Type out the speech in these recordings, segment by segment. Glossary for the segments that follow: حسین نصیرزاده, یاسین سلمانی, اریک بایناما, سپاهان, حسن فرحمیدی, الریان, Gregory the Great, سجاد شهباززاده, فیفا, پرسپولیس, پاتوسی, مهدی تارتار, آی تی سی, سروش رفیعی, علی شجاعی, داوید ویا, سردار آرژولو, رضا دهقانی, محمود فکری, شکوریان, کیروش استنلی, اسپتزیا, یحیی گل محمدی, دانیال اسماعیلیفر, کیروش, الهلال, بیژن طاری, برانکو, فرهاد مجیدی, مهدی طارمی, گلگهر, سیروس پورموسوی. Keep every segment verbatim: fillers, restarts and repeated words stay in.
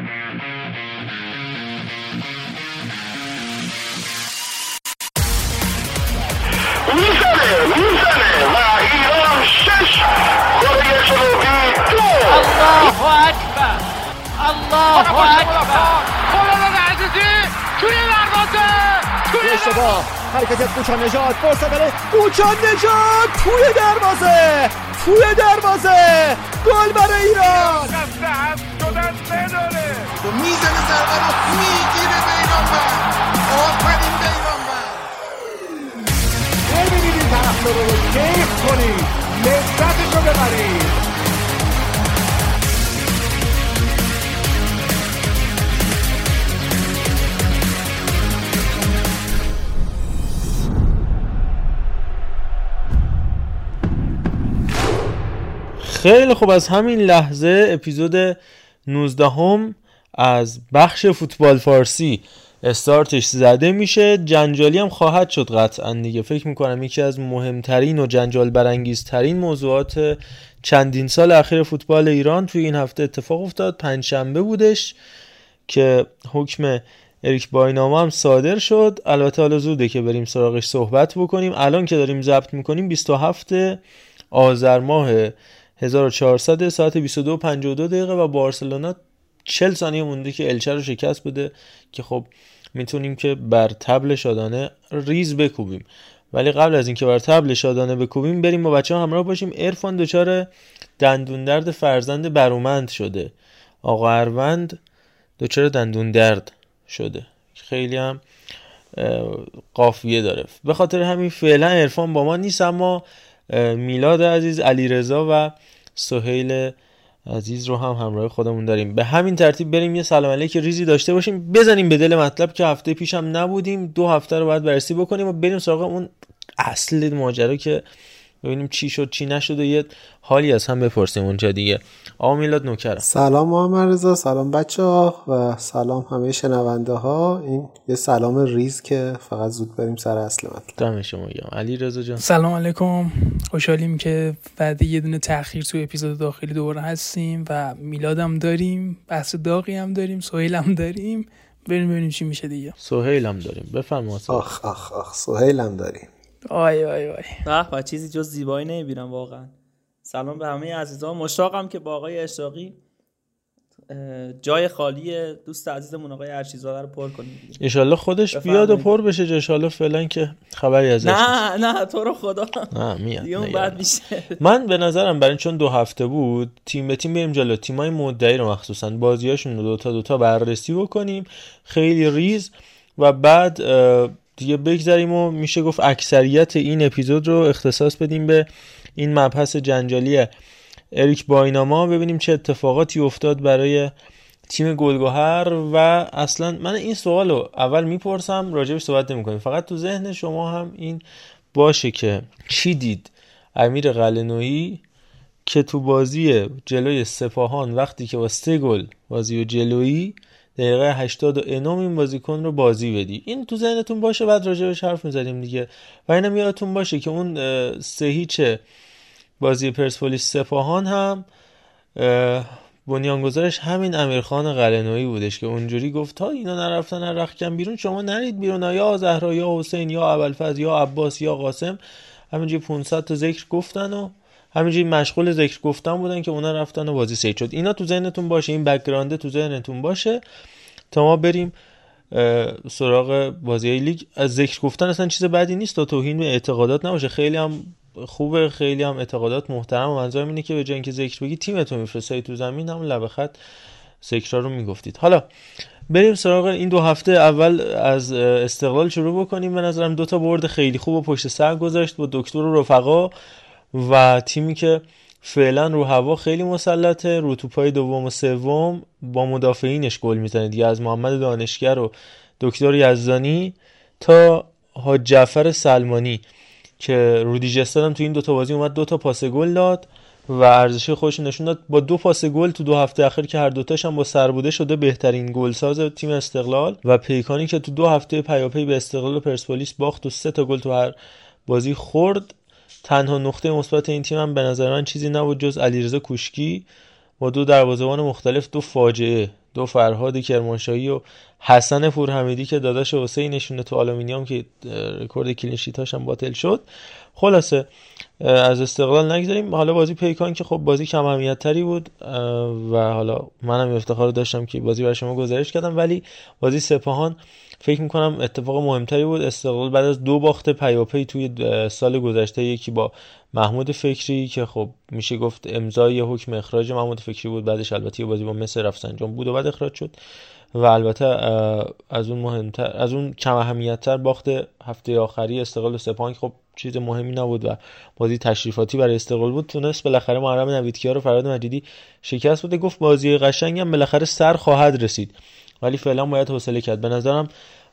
الله اکبر. خلال عزیزی توی دروازه، توی اشتباه حرکت کوچان نژاد، فرصت برای کوچان نژاد، توی دروازه، توی دروازه، گل برای ایران. دست هم شدن نداره، میزنه ضربه رو میگیره به ایران بند. آفرین به ایران بند. ببینید طرفدار رو کیف کنید، لذتش رو ببرید. خیلی خوب، از همین لحظه اپیزود نوزدهم از بخش فوتبال فارسی استارتش زده میشه. جنجالی هم خواهد شد قطعا دیگه. فکر میکنم یکی از مهمترین و جنجال برانگیزترین موضوعات چندین سال اخیر فوتبال ایران توی این هفته اتفاق افتاد. پنجشنبه بودش که حکم اریک بایناما هم صادر شد. البته حالا زوده که بریم سراغش صحبت بکنیم. الان که داریم ضبط میکنیم بیست و هفتم آذر ماه هزار و چهارصد، ساعت بیست و دو و پنجاه و دو دقیقه و بارسلونا چهل ثانیه مونده که الچه رو شکست بده که خب میتونیم که بر طبل شادانه ریز بکوبیم. ولی قبل از اینکه بر طبل شادانه بکوبیم بریم با بچه‌ها همراه باشیم. عرفان دچار دندون درد فرزند برومند شده. آقا اروند دچار دندون درد شده. خیلی هم قافیه داره. به خاطر همین فعلا عرفان با ما نیست، اما میلاد عزیز، علیرضا و سهیل عزیز رو هم همراه خودمون داریم. به همین ترتیب بریم یه سلام علیک ریزی داشته باشیم، بزنیم به دل مطلب که هفته پیش هم نبودیم، دو هفته رو باید بررسی بکنیم و بریم سراغ اون اصل ماجرا که ببینیم چی شد چی نشد و یه حالی از هم بپرسیم اونجا دیگه. آقا میلاد نوکرم. سلام محمد رضا، سلام بچه‌ها و سلام همه شنونده ها. این یه سلام ریز که فقط زود بریم سر اصل مطلب. دم شما گرم علیرضا جان. سلام علیکم، خوشحالیم که بعد یه دونه تأخیر تو اپیزود داخلی دوباره هستیم و میلادم داریم، بحث داغی هم داریم، سهیلم داریم. بریم ببینیم چی میشه دیگه. سهیلم داریم، بفرمایید. آخ آخ آخ سهیلم داریم. آی آی آی نه با چیزی جز زیبایی نمیبینم واقعا. سلام به همه عزیزان، مشتاقم که با آقای اشراقی جای خالی دوست عزیزمون آقای ارشیزاده رو پر کنیم. ان شاء خودش بیاد و پر بشه. ان شاء الله فعلا که خبری ازش نه نه تو رو خدا نه میاد دیگه اون بعد میشه. من به نظرم برای چون دو هفته بود تیم به تیم بریم جلو، تیمای مدعی رو مخصوصا بازیاشون رو دو تا دو تا بررسی بکنیم خیلی ریز و بعد دیگه بگذاریم و میشه گفت اکثریت این اپیزود رو اختصاص بدیم به این مبحث جنجالی اریک بایناما. ببینیم چه اتفاقاتی افتاد برای تیم گلگهر. و اصلا من این سوال رو اول میپرسم، راجبش صحبت نمی کنیم، فقط تو ذهن شما هم این باشه که چی دید امیر قلعه‌نویی که تو بازی جلوی سپاهان وقتی که با سه گل بازی و جلویی دقیقه هشتاد و انام این بازیکن رو بازی بدی. این تو ذهنتون باشه، بعد راجبش حرف میزنیم دیگه. و اینم یادتون باشه که اون سه هیچ بازی پرسپولیس سپاهان هم بنیانگذارش همین امیرخان قلعه‌نویی بودش که اونجوری گفت تا اینا نرفتن رختکن بیرون شما نرید بیرون، یا زهرا یا حسین یا ابوالفضل یا عباس یا قاسم، همینجوری پانصد تا ذکر گفتن و همینجوری مشغول ذکر گفتن بودن که اونا رفتن و بازی سید شد. اینا تو ذهنتون باشه، این بک‌گراند تو ذهنتون باشه تا ما بریم سراغ بازی‌های لیگ. از ذکر گفتن اصلا چیز بدی نیست تا توهین به اعتقادات نباشه. خیلی هم خوبه، خیلی هم اعتقادات محترم. منظورم اینه که به جای اینکه ذکر بگی تیمتون میفرستید تو زمین، هم لبه خط ذکرها رو میگفتید. حالا بریم سراغ این دو هفته اول. از استقلال شروع بکنیم. به نظرم دو تا برد خیلی خوب پشت سر گذاشت با دکتر و رفقا و تیمی که فعلا رو هوا خیلی مسلطه، رو توپای دوم و سوم با مدافعینش گل میزنه دیگه، از محمد دانشگر و دکتر یزدانی تا حاج جعفر سلمانی که رودی جستن هم تو این دوتا بازی اومد دوتا پاس گل داد و ارزش خودش نشون داد با دو پاس گل تو دو هفته اخیر که هر دوتاش هم با سربوده شده بهترین گلساز تیم استقلال. و پیکانی که تو دو هفته پیاپی به استقلال و پرسپولیس باخت و سه تا گل تو هر بازی خورد. تنها نقطه مثبت این تیم هم به نظر من چیزی نبود جز علیرضا کوشکی با دو دروازه‌بان مختلف دو فاجعه، دو فرهادی کرمانشاهی و حسن فرحمیدی که داداش حسینشونه تو آلومینیوم که رکورد کلین شیت‌هاش هم باطل شد. خلاصه از استقلال نگذاریم. حالا بازی پیکان که خب بازی کم اهمیت تری بود و حالا منم افتخار داشتم که بازی برای شما گزارش کردم، ولی بازی سپاهان فکر می‌کنم اتفاق مهمتری بود. استقلال بعد از دو باخت پیاپی توی سال گذشته، یکی با محمود فکری که خب میشه گفت امضای حکم اخراج محمود فکری بود، بعدش البته بازی با مس رفسنجان بود و بعد اخراج شد، و البته از اون مهمتر، از اون کم اهمیت‌تر باخت هفته آخری استقلال و سپاهان خب چیز مهمی نبود و بازی تشریفاتی برای استقلال بود. تونست بالاخره محرم نوید کیا رو فرهاد مجیدی شکست بده. گفت بازی قشنگی هم بالاخره سر خواهد رسید، ولی فعلا باید حوصله کرد. به نظرم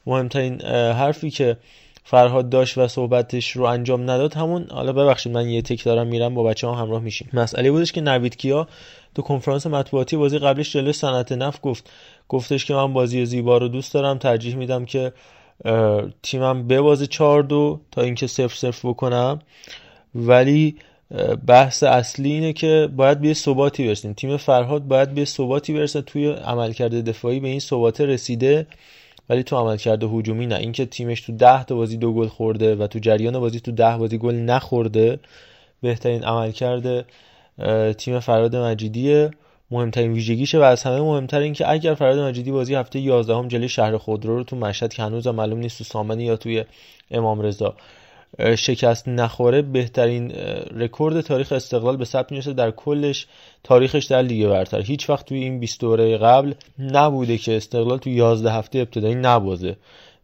مهمترین حرفی که فرهاد داشت و صحبتش رو انجام نداد همون، حالا ببخشید من یه تک دارم میرم با بچه‌ها هم همراه میشیم، مسئله بودش که نوید کیا تو کنفرانس مطبوعاتی بازی قبلش جلوی صنعت نفت گفت گفتش که من بازی زیبا رو دوست دارم، ترجیح میدم که تیمم ببازه چهار دو تا اینکه صفر صفر بکنم، ولی بحث اصلی اینه که باید به ثباتی برسیم. تیم فرهاد باید به ثباتی برسه، توی عملکرد دفاعی به این ثباته رسیده ولی تو عملکرد هجومی نه. اینکه تیمش تو ده تا بازی دو گل خورده و تو جریان بازی تو ده بازی گل نخورده بهترین عملکرد تیم فرهاد مجیدیه، مهمترین ویژگیشه. و از همه مهمتر این که اگر فرهاد مجیدی بازی هفته یازده هم جلوی شهر خودرو رو تو مشهد که هنوز هم معلوم نیست تو سامنه یا توی امام رضا شکست نخوره، بهترین رکورد تاریخ استقلال به ثبت میشه در کلش تاریخش در لیگ برتر. هیچ وقت توی این بیست دوره قبل نبوده که استقلال تو یازده هفته ابتدایی نبازه.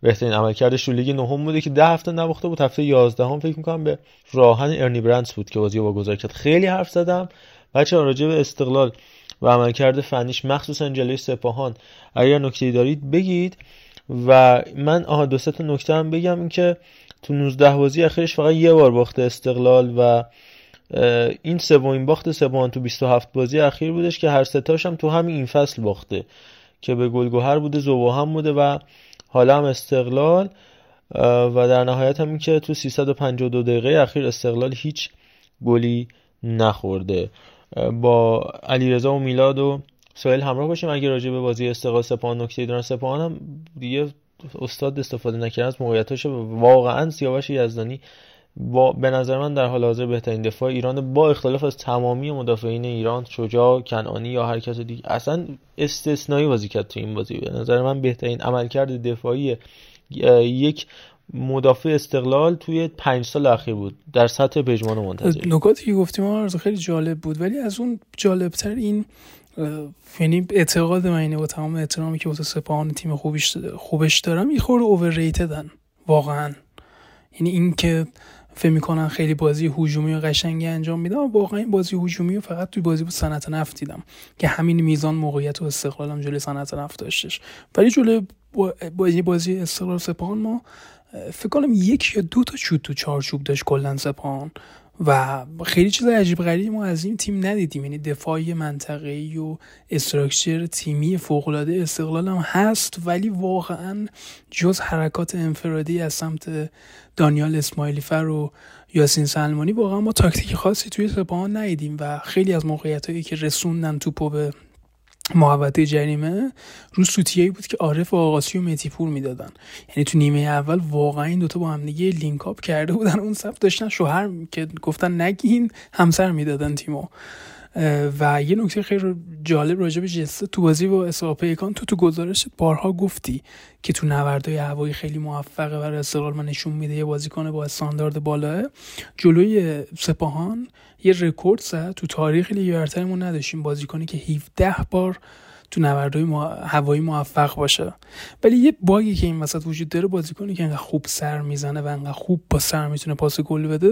بهترین عملکردش تو لیگ نهم بوده که ده هفته نباخته بود، هفته یازده هم فکر می‌کنم به راهن ارنی برندس بود که بازی رو واگذار کرد. خیلی حرف زدم بچه‌ها راجع به استقلال و عملکرد فنیش مخصوصا جلوی سپاهان. اگر نکته‌ای دارید بگید و من آها دو سه تا نکته هم بگم. این که تو نوزده بازی اخیرش فقط یه بار باخته استقلال و این سومین باخت سپاهان تو بیست و هفت بازی اخیر بودش که هر سه تاش هم تو همین این فصل باخته که به گلگهر بوده، ذوب‌هم بوده و حالا هم استقلال. و در نهایت هم این که تو سیصد و پنجاه و دو دقیقه اخیر استقلال هیچ گلی نخورده. با علیرضا و میلاد و سهیل همراه باشیم اگه راجع به بازی استقلال سپاهان نکته‌ای دارن. سپاهان هم دیگه استاد استفاده نکردن از موقعیتاش. واقعا سیاوش یزدانی با به نظر من در حال حاضر بهترین دفاع ایران با اختلاف از تمامی مدافعین ایران، شجاع، کنعانی یا هر کس دیگه، اصلا استثنایی بازی کرد تو این بازی. به نظر من بهترین عملکرد دفاعی یک مدافع استقلال توی پنج سال اخیر بود در سطح پژمان منتظر. نکاتی که گفتیم آرزو خیلی جالب بود، ولی از اون جالبتر این یعنی اعتقاد من اینه با تمام احترامی که واسه سپاهان تیم خوبش خوبش دارم، یه خورده اورریتدن واقعا. یعنی این که فکر میکنن خیلی بازی هجومی و قشنگی انجام میدن، واقعا این بازی هجومی رو فقط توی بازی با صنعت نفت دیدم که همین میزان موقعیت و استقلالم جلوی صنعت نفت داشتش. ولی جلوی بازی بازی استقلال سپاهان ما فکر کنم یک یا دو تا شوت تو چارچوب داشت کلا سپاهان و خیلی چیز عجیب غریبی ما از این تیم ندیدیم. یعنی دفاعی منطقه‌ای و استراکچر تیمی فوق‌العاده استقلال هم هست، ولی واقعا جز حرکات انفرادی از سمت دانیال اسماعیلی فر و یاسین سلمانی واقعا ما تاکتیک خاصی توی سپاهان ندیدیم و خیلی از موقعیتایی که رسوندن توپو به محوطه جریمه رو سوتیه‌ای بود که عارف و آقاسی و متیپور میدادن. یعنی تو نیمه اول واقعا این دوتا با هم دیگه لینک آپ کرده بودن، اون صف داشتن شوهر که گفتن نگین همسر میدادن تیمو. و یه نکته خیلی جالب راجع به جسته تو بازی با اسپا پیکان، تو تو گزارشت بارها گفتی که تو نبردهای هوایی خیلی موفقه برای استقلال من نشون میده یه بازیکن با استاندارد بالاه. جلوی سپاهان یه رکورد زد تو تاریخ لیگ برترمون نداشتیم بازیکنی که هفده بار تو نبردهای هوایی موفق باشه. ولی یه باگی که این وسط وجود داره، بازیکنی که انقدر خوب سر میزنه و انقدر خوب با سر میتونه پاس گل بده،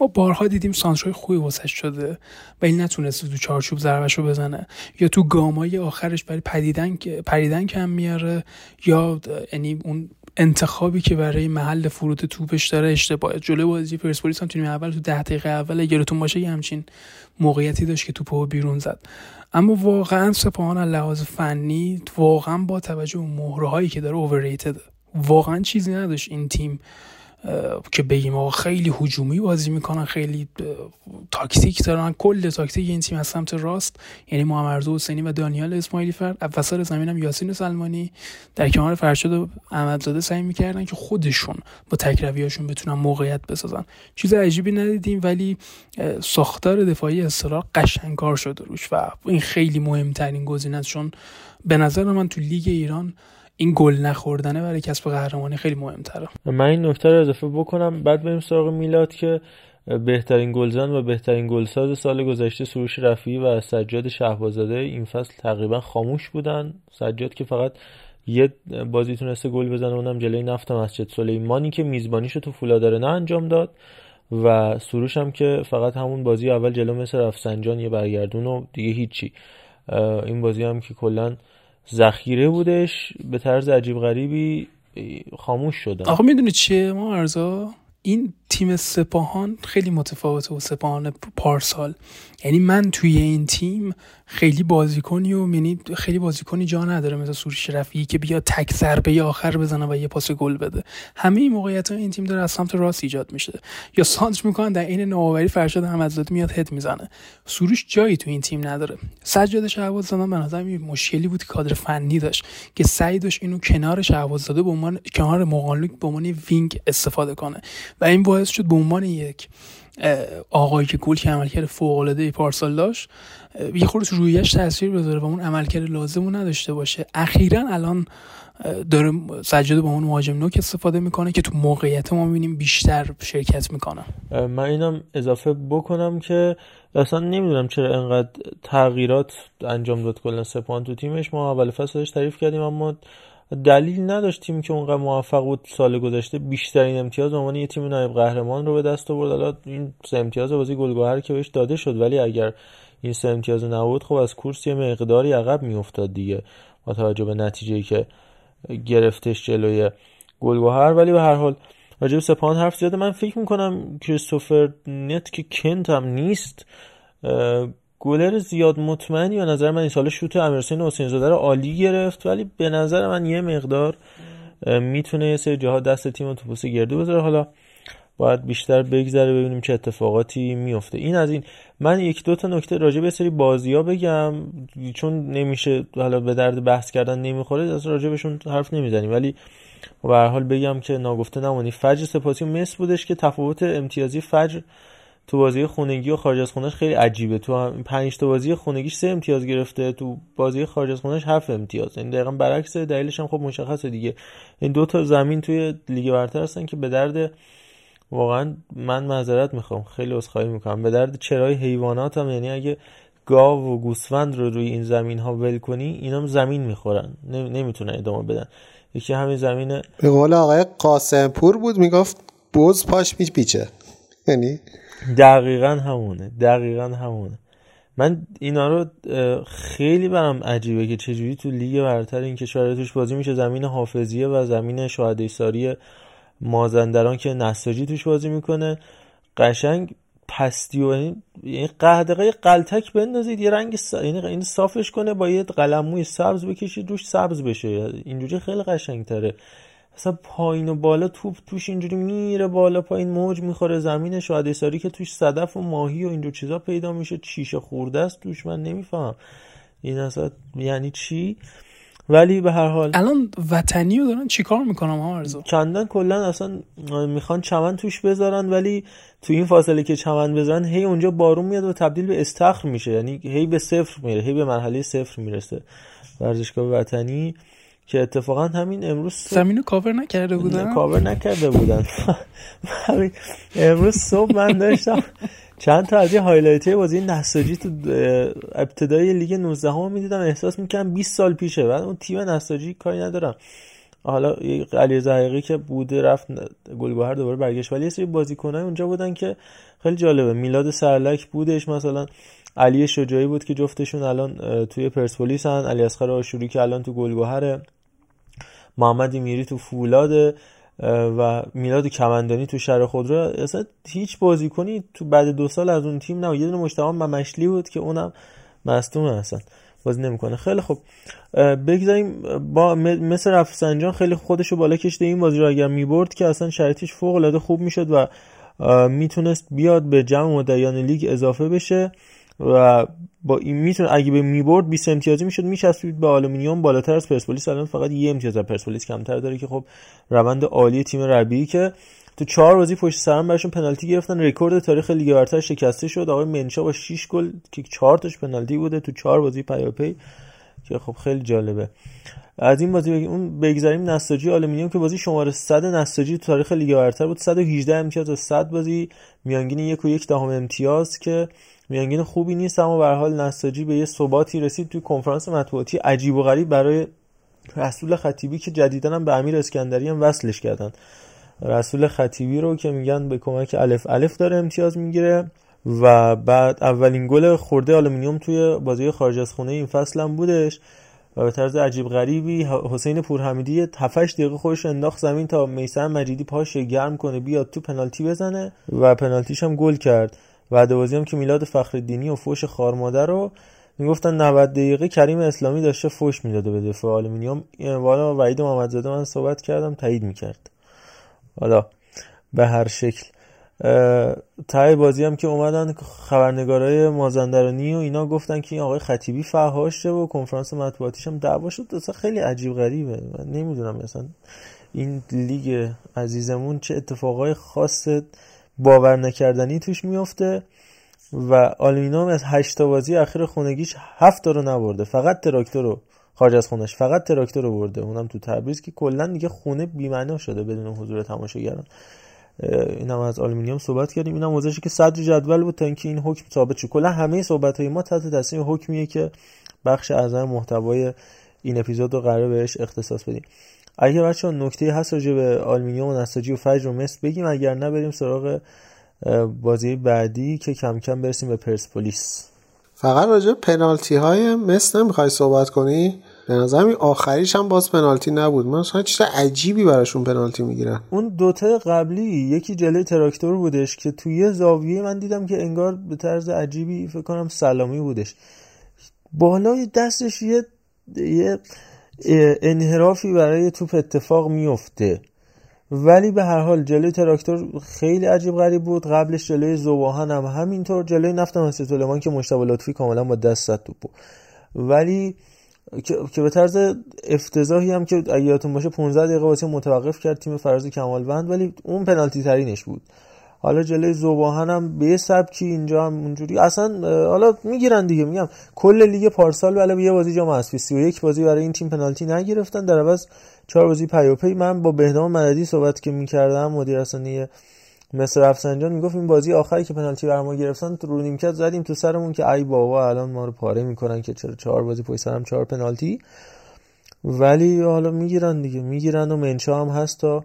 ما بارها دیدیم سانترهای خوبی واسش شده ولی نتونسته تو چارچوب ضربه‌شو بزنه، یا تو گامای آخرش برای پریدن پریدن کم میاره، یا یعنی اون انتخابی که برای محل فرود توپش داره اشتباهه. جلوی بازی پرسپولیس هم تو نیمه اول تو ده دقیقه اول یادتون باشه یه همچین موقعیتی داشت که توپو بیرون زد. اما واقعا سپاهان از لحاظ فنی واقعا با توجه به مهرهایی که داره اورریتد، واقعا چیزی نداشت این تیم که بگیم آقا خیلی هجومی بازی میکنن، خیلی تاکتیک دارن. کل تاکتیک این تیم از سمت راست، یعنی محمد حسینی و دانیال اسماعیلی فرد، وسط زمین هم یاسین سلمانی در کنار فرشاد احمدزاده سعی میکردن که خودشون با تکرویاشون بتونن موقعیت بسازن. چیز عجیبی ندیدیم، ولی ساختار دفاعی استقلال قشنگ کار شده روش و این خیلی مهمترین گزینه است، چون به نظر من تو لیگ ایران این گل نخوردنه برای کسب قهرمانی خیلی مهم‌تره. من این نکته رو اضافه بکنم، بعد بریم سراغ میلاد که بهترین گلزن و بهترین گلساز سال گذشته سروش رفیعی و سجاد شهباززاده این فصل تقریبا خاموش بودن. سجاد که فقط یه بازی تونسته گل بزنه، اونم جلوی نفت مسجد سلیمانی که میزبانیشو تو فولادرن انجام داد، و سروش هم که فقط همون بازی اول جلو مثل رفسنجان یه برگردون و دیگه هیچی. این بازی هم که کلاً ذخیره بودش، به طرز عجیب غریبی خاموش شدن. آخه میدونی چیه ما ارزا، این تیم سپاهان خیلی متفاوته و سپاهان پارسال، یعنی من توی این تیم خیلی بازیکنی و یعنی خیلی بازیکنی جا نداره مثل سروش رفیعی که بیا تک ضربه آخر بزنه و یه پاس گل بده. همه این موقعیت‌ها این تیم داره از سمت راست ایجاد میشه، یا سانتر میکنن در عین نوآوری فرشاد احمدزاده میاد هد میزنه. سروش جایی تو این تیم نداره. سجاد شهباززاده به نظر من مشکلی بود که کادر فنی داشت که سعی داشت اینو کنار شهباززاده به عنوان کنار مقانلوک به عنوان وینگ استفاده کنه و این باعث شد به عنوان یک آقایی که گل که عملکرد فوق‌العاده پارسال داشت یه خورده تو رویش تاثیر بذاره و اون عملکرد لازم نداشته باشه. اخیراً الان داره سجاده با اون مهاجم نوک استفاده میکنه که تو موقعیت ما میبینیم بیشتر شرکت میکنه. من اینم اضافه بکنم که اصلا نمیدونم چرا انقدر تغییرات انجام داد کلا سپاهان تو تیمش. ما اول فصلش تعریف کردیم اما دلیل نداشت تیم که اونقدر موفق بود سال گذشته بیشترین امتیاز به عنوان یه تیم نایب قهرمان رو به دست آورد. الان این سه امتیاز بازی گلگهر که بهش داده شد، ولی اگر این سه امتیاز نبود خب از کورس یه مقداری عقب میافتاد دیگه با توجه به نتیجه‌ای که گرفتش جلوی گلگهر. ولی به هر حال راجع به سپاهان حرف زیاده. من فکر می‌کنم کریستوفر نت که کنت هم نیست، گلر زیاد مطمئنی به نظر من این سال شوت امیرحسین حسین‌زاده رو عالی گرفت، ولی به نظر من یه مقدار میتونه یه سری جاها دست تیم اتوبوس گردو بذاره. حالا باید بیشتر بگذره ببینیم چه اتفاقاتی میفته. این از این. من یک دو تا نکته راجع به سری بازی‌ها بگم چون نمیشه حالا به درد بحث کردن نمیخوره، اصلا راجع بهشون حرف نمیزنیم، ولی به هر حال بگم که ناگفته نمونی. فجر سپاسی مس بودش که تفاوت امتیازی فجر تو بازی خونگی و خارج از خونهش خیلی عجیبه. تو هم پنج تا بازی خونگیش سه امتیاز گرفته، تو بازی خارج از خونهش هفت امتیاز. این دقیقاً برعکسه، دلیلش هم خب مشخصه دیگه. این دو تا زمین توی لیگ برتر هستن که به درد، واقعاً من معذرت میخوام، خیلی عذرخواهی میکنم، به درد چرای حیوانات هم، یعنی اگه گاو و گوسفند رو روی این زمین ها ول کنی اینام زمین میخورن، نمیتونن ادامه بدن. یکی همین زمینه به قول آقای قاسم پور بود، میگفت بز پاش میپیچه، یعنی دقیقاً همونه دقیقاً همونه. من اینا رو خیلی برام عجیبه که چجوری تو لیگ برتر این کشور توش بازی میشه، زمین حافظیه و زمین شهدای ساری مازندران که نساجی توش بازی میکنه، قشنگ پستی و این قهدقه قلتک بندازید یه رنگ س... این صافش کنه با یه قلموی سبز بکشید روش سبز بشه، اینجوری خیلی قشنگ‌تره. اصلا پایین و بالا توپ توش اینجوری میره بالا پایین، موج میخوره. زمین شهدای ساری که توش صدف و ماهی و اینجور چیزا پیدا میشه، شیشه خورده است توش، من نمیفهم این اصلا یعنی چی. ولی به هر حال الان وطنی رو دارن چیکار میکنم ها ارزو چندان کلا اصلا میخوان چمن توش بذارن، ولی تو این فاصله که چمن بذارن هی اونجا بارون میاد و تبدیل به استخر میشه، یعنی هی به صفر میره، هی به مرحله صفر میرسه ورزشگاه وطنی، که اتفاقا همین امروز زمینو کاور نکرده بودن کاور نکرده بودن امروز صبح من داشتم چند تا از این هایلایت های بازی نساجی تو ابتدای لیگ نوزده ها میدیدم، احساس میکنم بیست سال پیشه. بعد اون تیم نساجی کاری ندارم، حالا علیرضا حقیقی که بوده رفت گلگهر دوباره برگشت، ولی یه سری بازیکنای اونجا بودن که خیلی جالبه. میلاد سرلک بودش، مثلا علی شجاعی بود که جفتشون الان توی پرسپولیسن، علی اصغر آشوری که الان تو گلگهره، محمد میری تو فولاده و میلاد کمندانی تو شهر خودرو. اصلا هیچ بازیکنی تو بعد دو سال از اون تیم نه. یه دونه مجتمع ممشلی بود که اونم مصدوم هستن. بازی نمیکنه. خیلی خوب بگذاریم. با مثل رفسنجان خیلی خودشو بالا کشیده، این بازی رو اگر میبرد که اصلا شرایطش فوق العاده خوب میشد و میتونست بیاد به جمع مدعیان لیگ اضافه بشه و با این میتونه اگه به میبرد بیست امتیازی میشد، میچسبید به آلومینیوم، بالاتر از پرسپولیس. الان فقط یه امتیاز از پرسپولیس کمتر داره که خب روند عالی تیم ربیعی که تو چهار بازی پشت سرم براشون پنالتی گرفتن، رکورد تاریخ لیگ برتر شکسته شد. آقای منشا با شش گل که چهار تاش پنالتی بوده تو چهار بازی پیاپی که خب خیلی جالبه. از این بازی بگیم اون بگذاریم. نساجی آلومینیوم که بازی شماره صد نساجی تو تاریخ لیگ برتر بود، صد و هجده امتیاز از صد بازی، میانگین یک و یک دهم امتیاز که میانگین خوبی نیست، اما به هر حال نساجی به یه ثباتی رسید توی کنفرانس مطبوعاتی عجیب و غریب برای رسول خطیبی که جدیداً هم به امیر اسکندری هم وصلش کردن. رسول خطیبی رو که میگن به کمک الف الف داره امتیاز میگیره و بعد اولین گل خورده آلومینیوم توی بازی خارج از خونه این فصل هم بودش و به طرز عجیب غریبی حسین فرحمیدی هفت هشت دقیقه خودش انداخت زمین تا میثم مجیدی پاش گرم کنه بیاد تو پنالتی بزنه و پنالتیش هم گل کرد. بعد بازی هم که میلاد فخرالدینی و فوش خارمادر رو میگفتن نود دقیقه کریم اسلامی داشته فوش میداده به دفاع آلومینیوم، والا وحید محمدزاده من صحبت کردم تایید میکرد. حالا به هر شکل تای بازی هم که اومدن خبرنگارای مازندرانی و اینا گفتن که این آقای خطیبی فحاشه و کنفرانس مطبوعاتیش هم دعوا شد. اصلا خیلی عجیب غریبه، من نمیدونم مثلا این لیگ عزیزمون چه اتفاقای خاص باور نکردنی توش میفته و آلومینیوم از هشت تا بازی اخیر خونگیش هفت تا رو نبرده، فقط تراکتور رو خارج از خونش فقط تراکتور رو برده، اونم تو تبریز که کلا دیگه خونه بی‌معنا شده بدون حضور تماشاگران. اینم از آلومینیوم صحبت کردیم. اینم وضعیتی که صدر جدول بود تا اینکه این حکم ثابت شد. کلا همه صحبت‌های ما تحت تاثیر حکمیه که بخش اعظم محتوای این اپیزود رو قرار بهش اختصاص بدیم. اگه بچه‌ها نکته‌ای هست راجع به آلومینیوم و نساجی و فجر و مس بگیم، اگر نه بریم سراغ بازی بعدی که کم کم برسیم به پرسپولیس. فقط راجع به پنالتی‌های مس نمی‌خوای صحبت کنی؟ به نظرم این آخریش هم باز پنالتی نبود، من اصلا چیز عجیبی براشون پنالتی میگیرن. اون دوتا قبلی یکی جلوی تراکتور بودش که توی زاویه من دیدم که انگار به طرز عجیبی فکر کنم سلامی بودش، بالای دستش یه, یه انحرافی برای توپ اتفاق میفته، ولی به هر حال جلوی تراکتور خیلی عجیب غریب بود. قبلش جلوی زباهن هم همینطور، جلوی نفت هم سلمان که مشتبه لطفی کاملا با دست زد توپو، ولی که به طرز افتضاحی هم که اگه یادتون باشه پانزده دقیقه واسه متوقف کرد تیم فراز کمالوند، ولی اون پنالتی ترینش بود. حالا جلوی زباهن هم به سبکی اینجا هم اونجوری، اصلا حالا میگیرن دیگه. میگم کل لیگ پارسال علاوه یه بازی جام حذفی سی و یک بازی برای این تیم پنالتی نگرفتن، در عوض چهار بازی پیاپی. من با بهنام مددی صحبت که می‌کردم مدیر رسانه‌ای مصر رفسنجان میگفت این بازی آخری که پنالتی بر ما گرفتن رو نیمکت زدیم تو سرمون که ای بابا الان ما رو پاره میکنن که چرا چهار بازی پشت سرم چهار پنالتی، ولی حالا میگیرن دیگه، میگیرن و منشا هم هست تا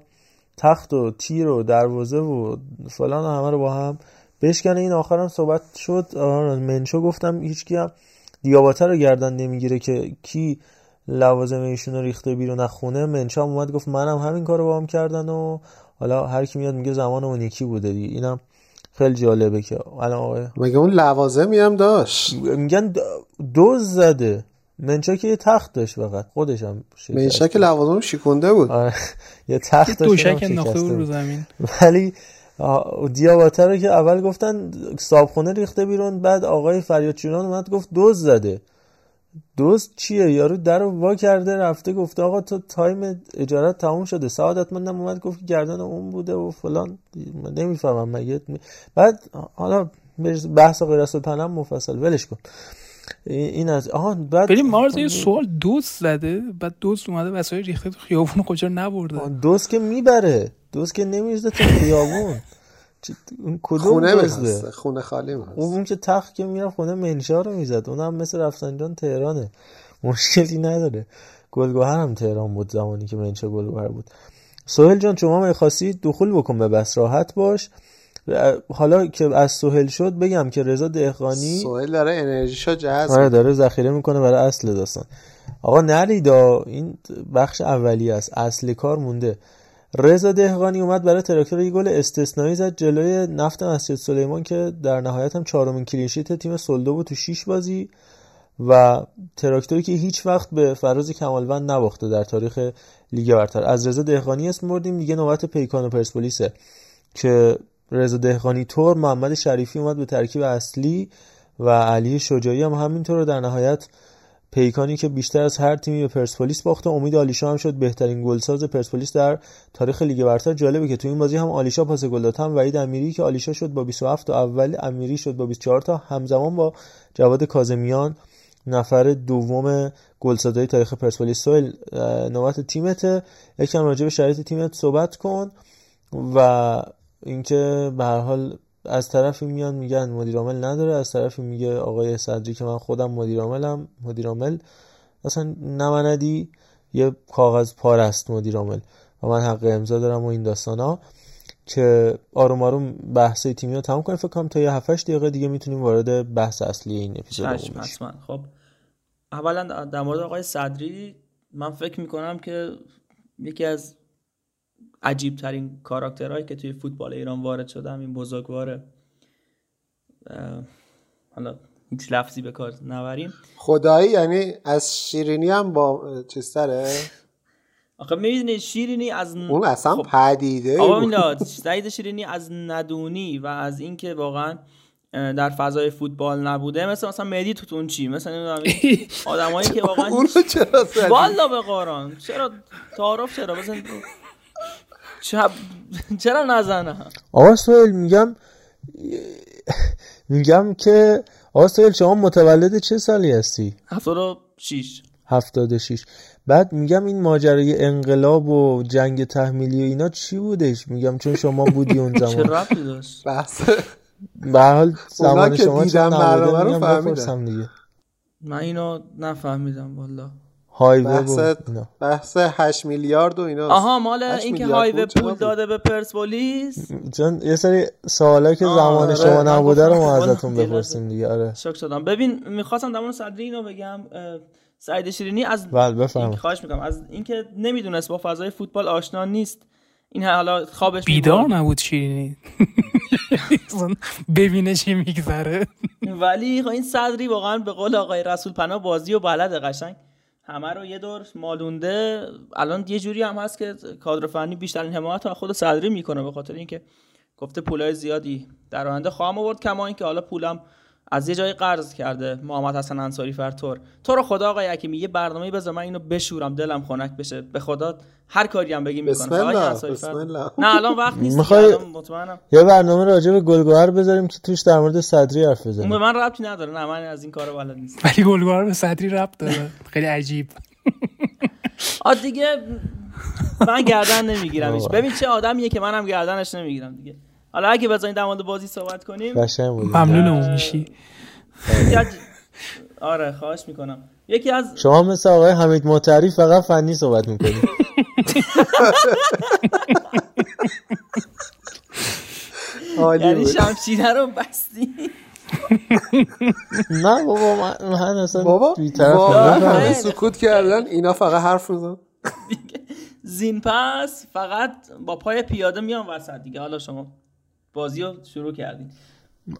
تخت و تیر و دروازه و فلان و همه رو با هم بشکنه. این آخرام صحبت شد منشا، گفتم هیچکی هم دیاباته رو گردن نمیگیره که کی لوازم ایشون رو ریخته بیرون از خونه. منشا هم اومد گفت منم هم همین کارو باهم کردن و حالا هر کی میاد میگه زمان اون یکی بوده دیگه. اینم خیلی جالبه که الان مگه اون لوازمی هم داشت، میگن دوز زده منچا که یه تخت داشت فقط خودش هم منچا که لوازمش شیکنده بود یه تخت داشت دوشک انداخته بود رو زمین، ولی دیاباته رو که اول گفتن صابخونه ریخته بیرون، بعد آقای فریادچیان اومد گفت دوز زده. دوست چیه؟ یارو درو وا کرده رفته گفته آقا تو تایم اجارت تموم شده. سعادت من اومد گفت گردن اون بوده و فلان، من نمیفهمم مگه. بعد حالا بحث غیر از پناه مفصل ولش کن. این از آها بعد بریم مارز. یه سوال، دوست زده بعد دوست اومده وسایل ریخته تو خیابون کجا نبرده؟ دوست که میبره، دوست که نمیریزه تو خیابون. اون خونه بزده، خونه خالی هست. اون که تخت که میرفت خونه منشا رو میزد، اونم مثل رفسنجان تهرانه، مشکلی نداره. گلگهر هم تهران بود زمانی که منشا گلگهر بود. سهیل جان شما میخواستی دخول بکن به بس، راحت باش. حالا که از سهیل شد بگم که رضا دهقانی سهیل داره انرژیشو جهاز آره داره ذخیره میکنه برای اصل داستان. آقا نریدا این بخش اولیه است، اصل کار مونده. رضا دهقانی اومد برای تراکتور یه گل استثنایی زد جلوی نفت مسجد سلیمان که در نهایت هم چهارمین کلین شیت تیم سلدو بود تو شش بازی و تراکتوری که هیچ وقت به فراز کمالوند نباخته در تاریخ لیگ برتر. از رضا دهقانی اسم بردیم دیگه. نوبت پیکان و پرسپولیسه که رضا دهقانی تور، محمد شریفی اومد به ترکیب اصلی و علی شجاعی هم همینطور. و در نهایت پیکانی که بیشتر از هر تیمی به پرسپولیس باخته، امید آلیشا هم شد بهترین گلساز پرسپولیس در تاریخ لیگ برتر. جالبه که تو این بازی هم آلیشا پاس گل داد، هم وحید امیری که آلیشا شد با بیست و هفت تا اول، امیری شد با بیست و چهار تا، همزمان با جواد کاظمیان نفر دوم گلزدای تاریخ پرسپولیس. سویل نوبت تیمت، یکم راجع به شرایط تیمت صحبت کن و اینکه به هر حال از طرفی میان میگن مدیر عامل نداره، از طرفی میگه آقای صدری که من خودم مدیر عاملم، مدیر عامل اصلا نمندی یه کاغذ پاره است مدیر عامل و من حق امضا دارم و این داستانا. که آروم آروم بحث تیمی رو تمام کنیم، فکر کنم تا یه هفت هشت دقیقه دیگه میتونیم وارد بحث اصلی این اپیزود بشیم. خب اولا در مورد آقای صدری، من فکر میکنم که یکی از عجیب ترین کاراکترهایی که توی فوتبال ایران وارد شده، همین بزرگواره، حالا هیچ لفظی به کار نبریم، خدایی، یعنی از شیرینی هم با چیز تره. آخه می‌بینی شیرینی از ن... اون اصلا خب... پدیده. آقا میلاد سعید شیرینی از ندونی و از اینکه واقعا در فضای فوتبال نبوده، مثلا مثلا مهدی توتون چی، مثلا آدمایی که واقعا اونو چرا سعید والله به قرآن چرا تعارف چرا مثلا چرا چرا نزنه. آقا سویل میگم میگم که آقا سویل شما متولد چه سالی هستی؟ هفتاد و شش. هفتاد و شش. بعد میگم این ماجرای انقلاب و جنگ تحمیلی و اینا چی بودش؟ میگم چون شما بودی اون زمان چه ربطی داشت؟ بحث به هر حال زمان شما چه نبوده. میگم بپرسم دیگه، من اینو نفهمیدم والله. هایوه بود، بحث هشت میلیارد و اینا. آها مال اینکه هایوه پول داده به پرسپولیس. چون یه سری سوالا که زمان شما نبوده رو ما ازتون بپرسیم دیگه. آره شوک شدم. ببین می‌خواستم درمون صدری اینو بگم، سعید شیرینی از خواهش میکنم از اینکه نمیدونست، با فضای فوتبال آشنا نیست، این حالا خوابش بیدار نبود شیرینی ببینه چی میگذره. ولی این صدری واقعا به قول آقای رسول پناه بازی و بلد قشنگ همه رو یه دور مالونده. الان یه جوری هم هست که کادر فنی بیشترین حمایت رو خود صدری میکنه، به خاطر اینکه گفته پولای زیادی در آینده خواهم آورد، کما اینکه حالا پولم از یه جای قرض کرده محمد حسن انصاری فرتور. تو رو خدا آقای حکیمی یه برنامه‌ای بذار من اینو بشورم دلم خنک بشه، به خدا هر کاری هم بگی میکنم. بسم الله. نه الان وقت نیست، الان مطمئنم یه برنامه راجع به گلگهر بذاریم که توش در مورد صدری حرف بزنیم. من ربطی نداره، نه من از این کارا بلد نیستم، ولی گلگهر به صدری ربط داره. خیلی عجیب. آ دیگه من گردن نمیگیرمش. ببین چه آدمیه که منم گردنش نمیگیرم دیگه. حالا اگه بزنید در مورد بازی صحبت کنیم ممنونم میشی. آره خواهش میکنم. یکی از شما مثل آقای حمید مطرف فقط فنی صحبت میکنید. یعنی شمشیره رو بستی. نه بابا من اصلا بابا سکوت کردن، اینا فقط حرف میزنن زین پس، فقط با پای پیاده میان وسط دیگه. حالا شما بازی رو شروع کردید.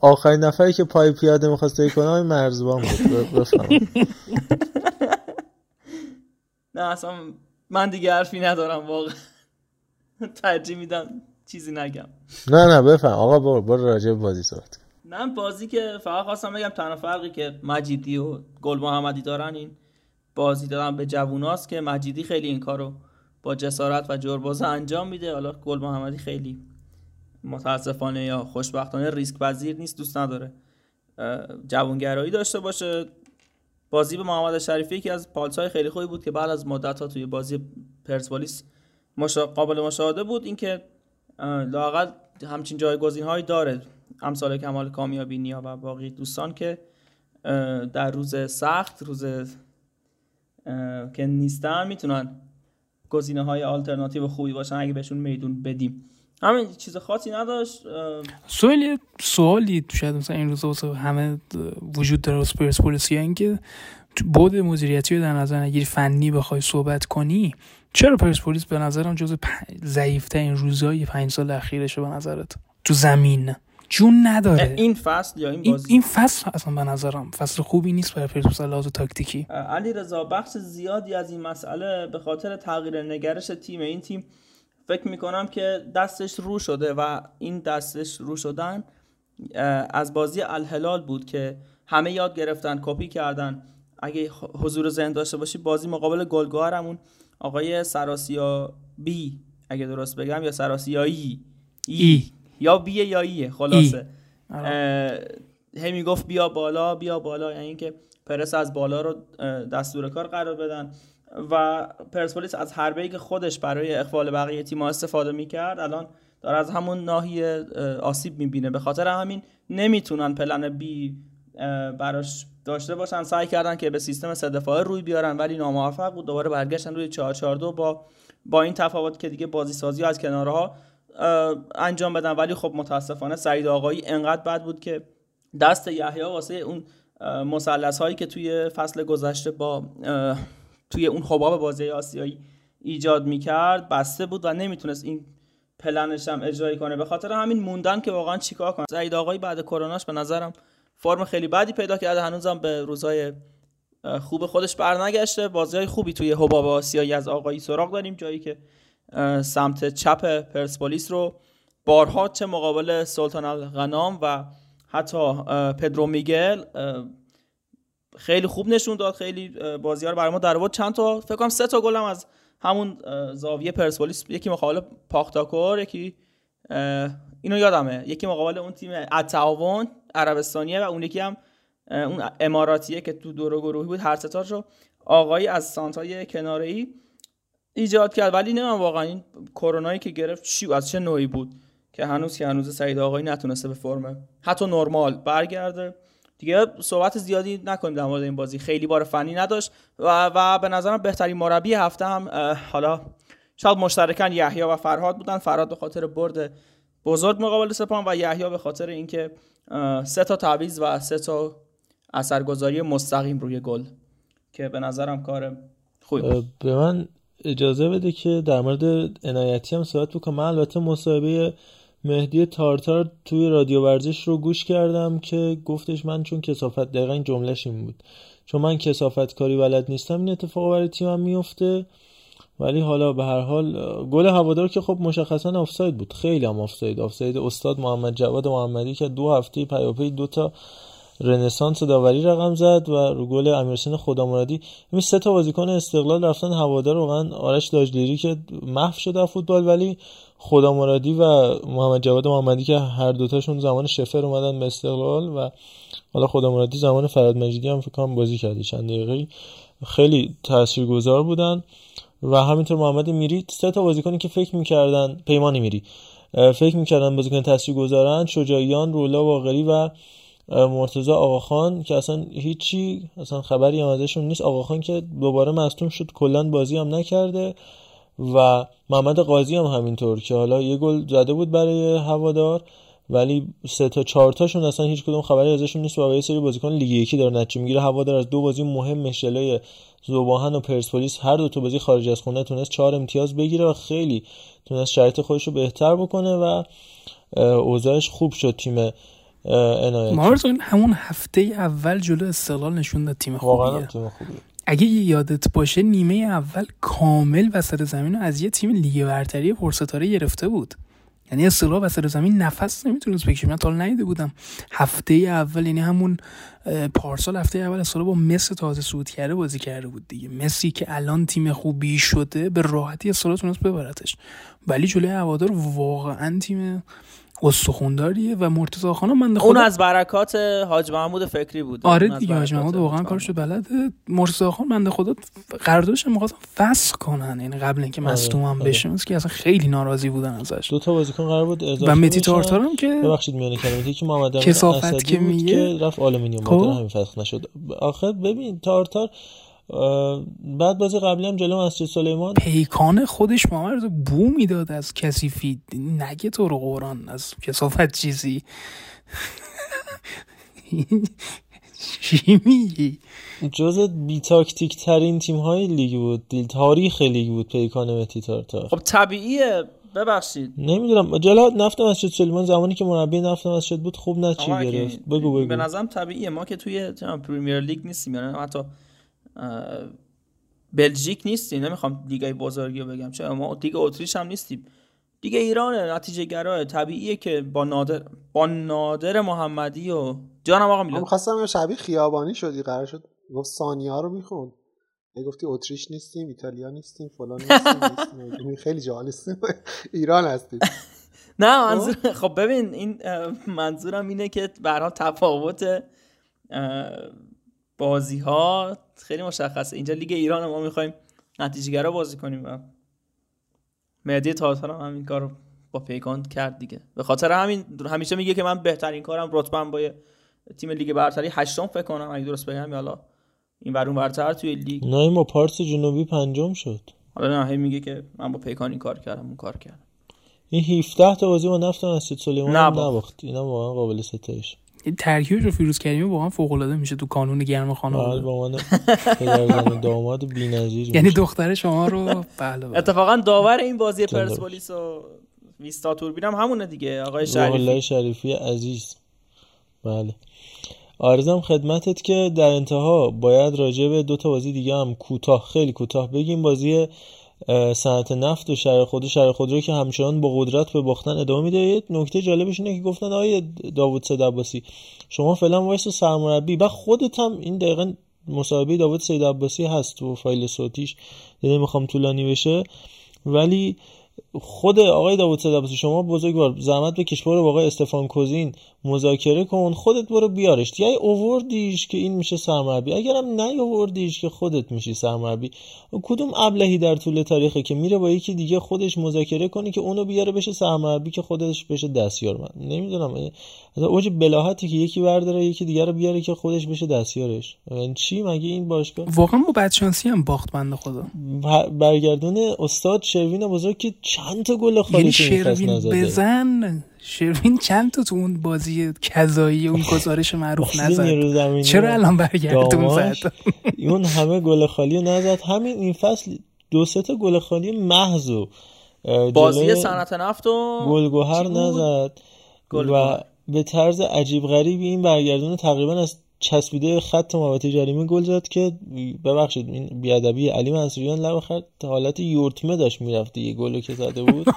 آخرین نفری که پای پیاده میخواست ای کنه های مرزبان بود. بفهم. نه اصلا من دیگه حرفی ندارم واقعا، ترجیح میدم چیزی نگم. نه نه بفهم آقا، برو برو راجع بازی صحبت. نه بازی که فقط خواستم بگم تنها فرقی که مجیدی و گل محمدی دارن این بازی دادن به جووناست، که مجیدی خیلی این کارو با جسارت و جربازه انجام میده. حالا گل محمدی خیلی متاسفانه یا خوشبختانه ریسک پذیر نیست، دوست نداره جوانگرایی داشته باشه. بازی به محمد شریفی یکی از پالس‌های خیلی خوبی بود که بعد از مدت‌ها توی بازی پرسپولیس مشا... قابل مشاهده بود. اینکه لااقل همچین جایگزین‌هایی داره امثال کمال کامیابی، نیا و باقی دوستان که در روز سخت، روز که نیستن، میتونن گزینه های آلترناتیو خوبی باشن اگه بهشون میدون بدیم. همین چیز خاصی نداشت. سوالی سوالی شاید مثلا این روزا واسه همه وجود داره واسه پرسپولیس، یعنی که بعد مدیریتی رو در نظر نگیری، فنی بخوای صحبت کنی. چرا پرسپولیس به نظرم جزو ضعیف‌ترین روزای پنج سال اخیرشه به نظرت تو زمین؟ جون نداره. این فصل یا این بازی، این فصل اصلا به نظرم فصل خوبی نیست برای پرسپولیس لحاظ تاکتیکی. علیرضا بخش زیادی از این مسئله به خاطر تغییر نگرش تیم، این تیم فکر میکنم که دستش رو شده و این دستش رو شدن از بازی الهلال بود که همه یاد گرفتن، کپی کردن. اگه حضور ذهن داشته باشی بازی مقابل گلگاهرمون آقای سراسیابی، اگه درست بگم، یا سراسیایی ای یا بیه یا ایه، خلاصه هی میگفت بیا بالا بیا بالا، یعنی که پرس از بالا رو دستور کار قرار بدن و پرسپولیس از حربه‌ای که خودش برای اخفال بقیه تیم‌ها استفاده میکرد الان داره از همون ناحیه آسیب میبینه. به خاطر همین نمیتونن پلن بی براش داشته باشن. سعی کردن که به سیستم سه دفاعه روی بیارن ولی ناموفق بود، دوباره برگشتن روی چهار چهار دو با با این تفاوت که دیگه بازی سازی از کنارها انجام بدن. ولی خب متاسفانه سعید آقایی انقدر بد بود که دست یحیی واسه اون مثلث‌هایی که توی فصل گذشته با توی اون حباب بازی آسیایی ایجاد میکرد بسته بود و نمیتونست این پلنش هم اجرایی کنه. به خاطر همین موندن که واقعا چیکار کنه. سعید آقایی بعد کروناش به نظرم فرم خیلی بدی پیدا کرده، هنوزم به روزای خوب خودش برنگشته. بازی‌های خوبی توی حباب آسیایی از آقایی سراغ داریم، جایی که سمت چپ پرسپولیس رو بارها چه مقابل سلطان الغنام و حتی پدرو میگل خیلی خوب نشون داد، خیلی بازی‌ها رو برام در آورد. چند تا فکر کنم سه تا گل هم از همون زاویه پرسپولیس، یکی مقابل پاختاکور، یکی اینو یادمه، یکی مقابل اون تیم التعاون عربستانیه و اون یکی هم اون اماراتیه که تو دور گروهی بود. هر سه تاشو آقایی از سانتای کناره‌ای ایجاد کرد. ولی نه، من واقعا این کرونایی که گرفت چی از چه نوعی بود که هنوز که هنوز سعید آقایی نتونسته به فرم حتی نرمال برگرده. دیگه صحبت زیادی نکنیم در مورد این بازی، خیلی بار فنی نداشت و و به نظرم بهترین مربی هفته هم حالا شاید مشترکاً یحیی و فرهاد بودن. فرهاد به خاطر برد بزرگ مقابل سپاهان و یحیی به خاطر اینکه سه تا تعویض و سه تا اثرگذاری مستقیم روی گل که به نظرم کار خوبی بود. به من اجازه بده که در مورد عنایتی هم صحبت بکنم. من البته مصاحبه مهدی تارتار توی رادیو ورزش رو گوش کردم که گفتش من چون کثافت، دقیقاً این جمله‌ش این بود، چون من کثافت کاری بلد نیستم این اتفاق برای تیمم میفته. ولی حالا به هر حال گل هوادار که خب مشخصاً آفساید بود، خیلی هم آفساید، آفساید استاد محمد جواد محمدی که دو هفته پیاپی دو تا رنسانس داوری رقم زد و رو گل امیرحسین خدامرادی. این سه تا بازیکن استقلال رفتن هوادار، واقعا آرش داجلیری که محو شد از فوتبال ولی خدامرادی و محمد جواد محمدی که هر دوتاشون زمان شفر اومدن به استقلال و حالا خدامرادی زمان فرهاد مجیدی هم فکر کنم بازی کرد چند دقیقه‌ای، خیلی تاثیرگذار بودن. و همینطور محمد میری، سه تا بازیکنی که فکر می‌کردن، پیمان میری فکر می‌کردن بازیکن تاثیرگذارن، شجاعیان، رولا واقری و مرتضی آقاخان که اصلا هیچی، اصلا خبری هم ازشون نیست. آقاخان که دوباره مصدوم شد، کلا بازی هم نکرده. و محمد قاضی هم همینطور که حالا یه گل زده بود برای هوادار ولی سه تا چهار تاشون اصلا هیچ کدوم خبری ازشون نیست و یه سری بازیکن لیگ یکی داره نتیجه میگیره. هوادار از دو بازی مهمش جلوی ذوباهن و پرسپولیس، هر دو تا بازی خارج از خونه، تونست چهار امتیاز بگیره و خیلی تونست شرایط خودش رو بهتر بکنه و اوضاعش خوب شد تیم عنایتی. مارتون همون هفته اول جلو استقلال نشون داد تیم خوبیه، واقعا تیم خوبیه. اگه یادت باشه نیمه اول کامل وسط زمین رو از یه تیم لیگ برتری پرستاره گرفته بود، یعنی استقلال وسط زمین نفس نمیتونست بکشه. من تا حالا ندیده بودم هفته اول، یعنی همون پارسال هفته اول استقلال با مسی تازه صعود کرده بازی کرده بود دیگه، مسی که الان تیم خوبی شده به راحتی استقلال تونست ببرتش. ولی جلوی هوادار واقعا تیم استخونداریه و مرتضی آقاخان من خودم اون از برکات حاج محمود فکری بود. آره دیگه، حاج محمود واقعا کارشو بلده. مرتضی آقاخان بنده خدا قراردادش می‌خواستن فسخ کنن، یعنی قبل اینکه مصدومم بشه که اصلا خیلی ناراضی بودن ازش. دو تا بازیکن قرار بود اضافه و مهدی طارمی که ببخشید میونه کلماتی که محمد کسافت که میگه رفت آلومینیوم بود، همین فسخ نشد. آخر ببین تارتار بعد بازی قبلی هم جلو مسجد سلیمان پیکان خودش مامرد بو میداد از کثیفی، نگه تو رو قرآن از کثافت چیزی چی میگی؟ جزء بی تاکتیک ترین تیم های لیگ بود، تاریخ لیگ بود پیکان مهدی تارتار. خب طبیعیه ببخشید نمیدونم جلاد نفت مسجد سلیمان زمانی که مربی نفت مسجد بود خوب نتیجه گرفت. بگو بگو. به نظرم طبیعیه ما که توی پریمیر لیگ نیستیم، یعنی حتی بلژیک نیستیم، نمیخوام لیگای بزرگیو بگم، چرا ما دیگه اتریش هم نیستیم، دیگه ایران نتیجه گراه. طبیعیه که با نادر با نادر محمدی و جانم آقا میلاد می‌خواستم شبیه خیابانی شدی، قرار شد گفت ثانیه‌ها رو می‌خوند، میگفتی اتریش نیستیم، ایتالیا نیستیم، فلان نیستیم، نیستیم. خیلی جالب است. ایران هستیم. نه منظور خب ببین این منظورم اینه که به هر حال تفاوت بازی‌ها خیلی مشخصه. اینجا لیگ ایران ما می‌خوایم نتیجه‌گرا بازی کنیم و مهدی طارمی هم همین کارو با پیکان کرد دیگه. به خاطر همین همیشه میگه که من بهترین کارم رتبه‌ام با تیم لیگ برتری هشتم فکر کنم اگه درست بگم، حالا این ور اون ورتر توی لیگ. نه ما پارس جنوبی پنجم شد. حالا نه میگه که من با پیکان این کار کردم اون کار کردم. این هفده تا بازی ما نفت مسجد سلیمان نباخت. اینا واقعا قابل ستایش. این ترکیب رو فیروز کریمی واقعا فوق العاده میشه تو کانون گرمخانه. بله با من پدرزن داماد بی‌نظیر. یعنی دختر شما رو بله. اتفاقا داور این بازی پرسپولیس و ویستا توربین هم همونه دیگه، آقای شریفی. والله شریفی عزیز. بله. عرضم خدمتت که در انتها باید راجع به دو تا بازی دیگه هم کوتاه خیلی کوتاه بگیم. بازی صنعت نفت و شهر خود و شهر خود رو که همچنان با قدرت به باختن ادامه میده. یه نکته جالبش اینه که گفتن آقای داوود سید عباسی شما فعلا وایس سرمربی و خودت هم این دقیقاً مصاحبه داوود سید عباسی هست تو فایل صوتیش، دیگه نمیخوام طولانی بشه، ولی خود آقای داوود صدرباسی شما بزرگوار زحمت بکش برو با آقای استفان کوزین مذاکره کن، خودت برو بیارش، یعنی آوردیش که این میشه سرمربی، اگرم نیاوردیش که خودت میشی سرمربی. کدوم ابلهی در طول تاریخه که میره با یکی دیگه خودش مذاکره کنه که اونو بیاره بشه سرمربی که خودش بشه دستیار؟ من نمیدونم از اوج بلاهتی که یکی برداره یکی دیگه رو بیاره که خودش بشه دستیارش، یعنی چی مگه این باشگاه؟ واقعا ما بدشانسی هم باخت بنده خدا. برگردون استاد شروین بزرگ که چند تا گل خالی می‌خواست نزده. بزن شیروین چند تا تو اون بازی کذایی اون گزارش معروف نزد. چرا الان برگردون زد؟ اون همه گل خالی نزد. همین این فصل دو سه تا گل خالی محض و بازی صنعت نفت و گلگهر نزد و به طرز عجیب غریبی این برگردون تقریبا از چسبیده خط محوطه جریمه گل زد که ببخشید این بیادبی علی منصوریان لب خط حالت یورتمه داشت میرفت دیگه، گلو که زده بود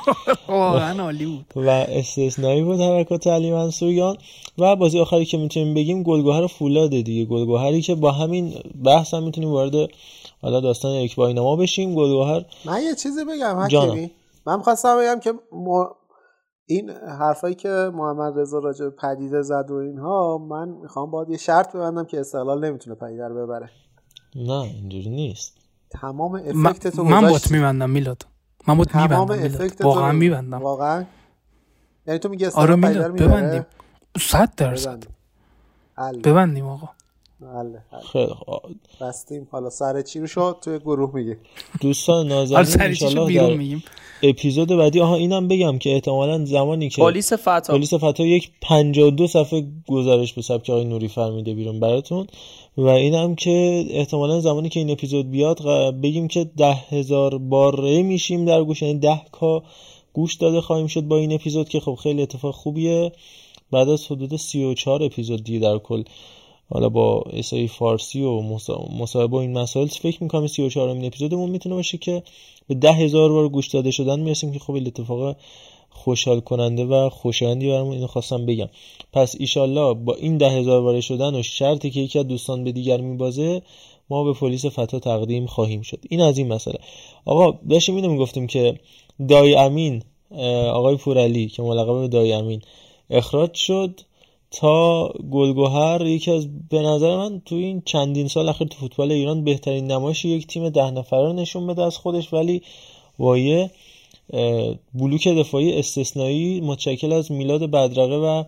واقعا عالی بود و استثنایی بود حرکات علی منصوریان. و بازی آخری که میتونیم بگیم گلگهر فولاده دیگه، گلگهری که با همین بحث هم میتونیم وارد حالا داستان اریک بایناما بشیم. گلگهر من یه چیزی بگم حکیمی، من خواستم بگم که م... این حرفایی که محمد رضا راجع به پدیده زد و اینها، من میخوام باید یه شرط ببندم که استقلال نمیتونه پدیده رو ببره. نه اینجوری نیست. تمام افکت تو من بوت میبندم میلاد. من بوت میبندم. تمام افکت تو واقعا میبندم. واقعا یعنی تو میگی استقلال پدیده رو میبره؟ ببندیم. صد درصد. ببندیم آقا. بله. خیلی خوب. بستیم حالا سر چی رو شو توی گروه میگی. دوستان نازنین ان شاءالله میگیم. اپیزود بعدی آها اینم بگم که احتمالاً زمانی که پلیس فتا پلیس فتا یک پنجاه و دو صفحه گزارش به سبک آقای نوری فرمیده بیرون براتون و اینم که احتمالاً زمانی که این اپیزود بیاد بگیم که ده هزار باره میشیم در گوش، یعنی ده کا گوش داده خواهیم شد با این اپیزود که خب خیلی اتفاق خوبیه بعد از حدود سی و چهار اپیزود دیگه در کل. حالا با اسای فارسی و مصاحبه این مسائل فکر می‌کنم سی و چهارمین اپیزودمون میتونه باشه که به ده هزار بار گوش داده شدن میرسیم که خب اتفاق خوشحال کننده و خوشایندی برامون. اینو خواستم بگم. پس ایشالله با این ده هزار بار شدن و شرطی که یکی از دوستان به دیگر میبازه ما به پلیس فتا تقدیم خواهیم شد. این از این مسئله. آقا داشتیم اینو میگفتیم که دایی امین آقای پورعلی که ملقب به دایی امین اخراج شد تا گلگهر، یکی از به نظر من تو این چندین سال اخیر تو فوتبال ایران بهترین نمایش یک تیم ده نفره نشون بده از خودش، ولی با یه بلوک دفاعی استثنایی متشکل از میلاد بدرقه و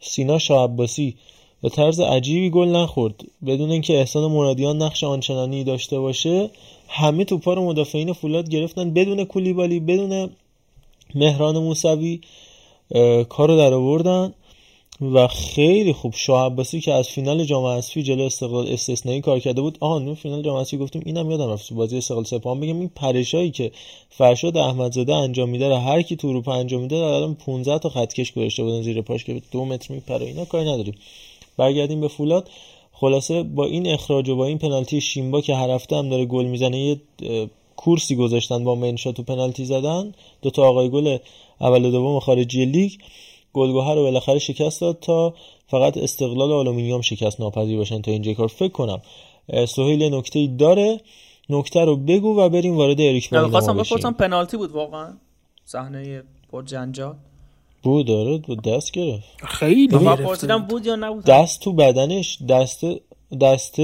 سینا شاه عباسی به طرز عجیبی گل نخورد. بدون اینکه احسان مرادیان نقش آنچنانی داشته باشه همه توپا رو مدافعین فولاد گرفتن، بدون کولیبالی بدون مهران موسوی کارو درآوردن و خیلی خوب شاه عباسی که از فینال جام حذفی جلو استقلال استثنایی کار کرده بود. آها نه فینال جام حذفی گفتیم، اینم یادم رفت. بازی استقلال سپاهان بگم این پرشایی که فرشاد احمدزاده انجام میده رو هر کی تو اروپا انجام میده الان پانزده تا خطکش گذاشته بودن زیر پاش که دو متر میپره. اینا کاری نداریم، برگردیم به فولاد. خلاصه با این اخراج و با این پنالتی شیمبا که هر هفته هم داره گل میزنه، یه کورسی گذاشتن با منشا تو پنالتی زدن. دو تا آقای گل اول و دوم خارجی لیگ گلگهر رو بالاخره شکست داد تا فقط استقلال و آلومینیوم شکست ناپذیر باشن تا اینجای کار. فکر کنم سهیل نکته‌ای داره، نکته رو بگو و بریم وارد اریک بایناما بشیم. خواستم بپرسم پنالتی بود واقعا؟ صحنه پر جنجال بود. داره بود، دست گرفت خیلی. من پرسیدم بود یا نبود. دست تو بدنش، دست دست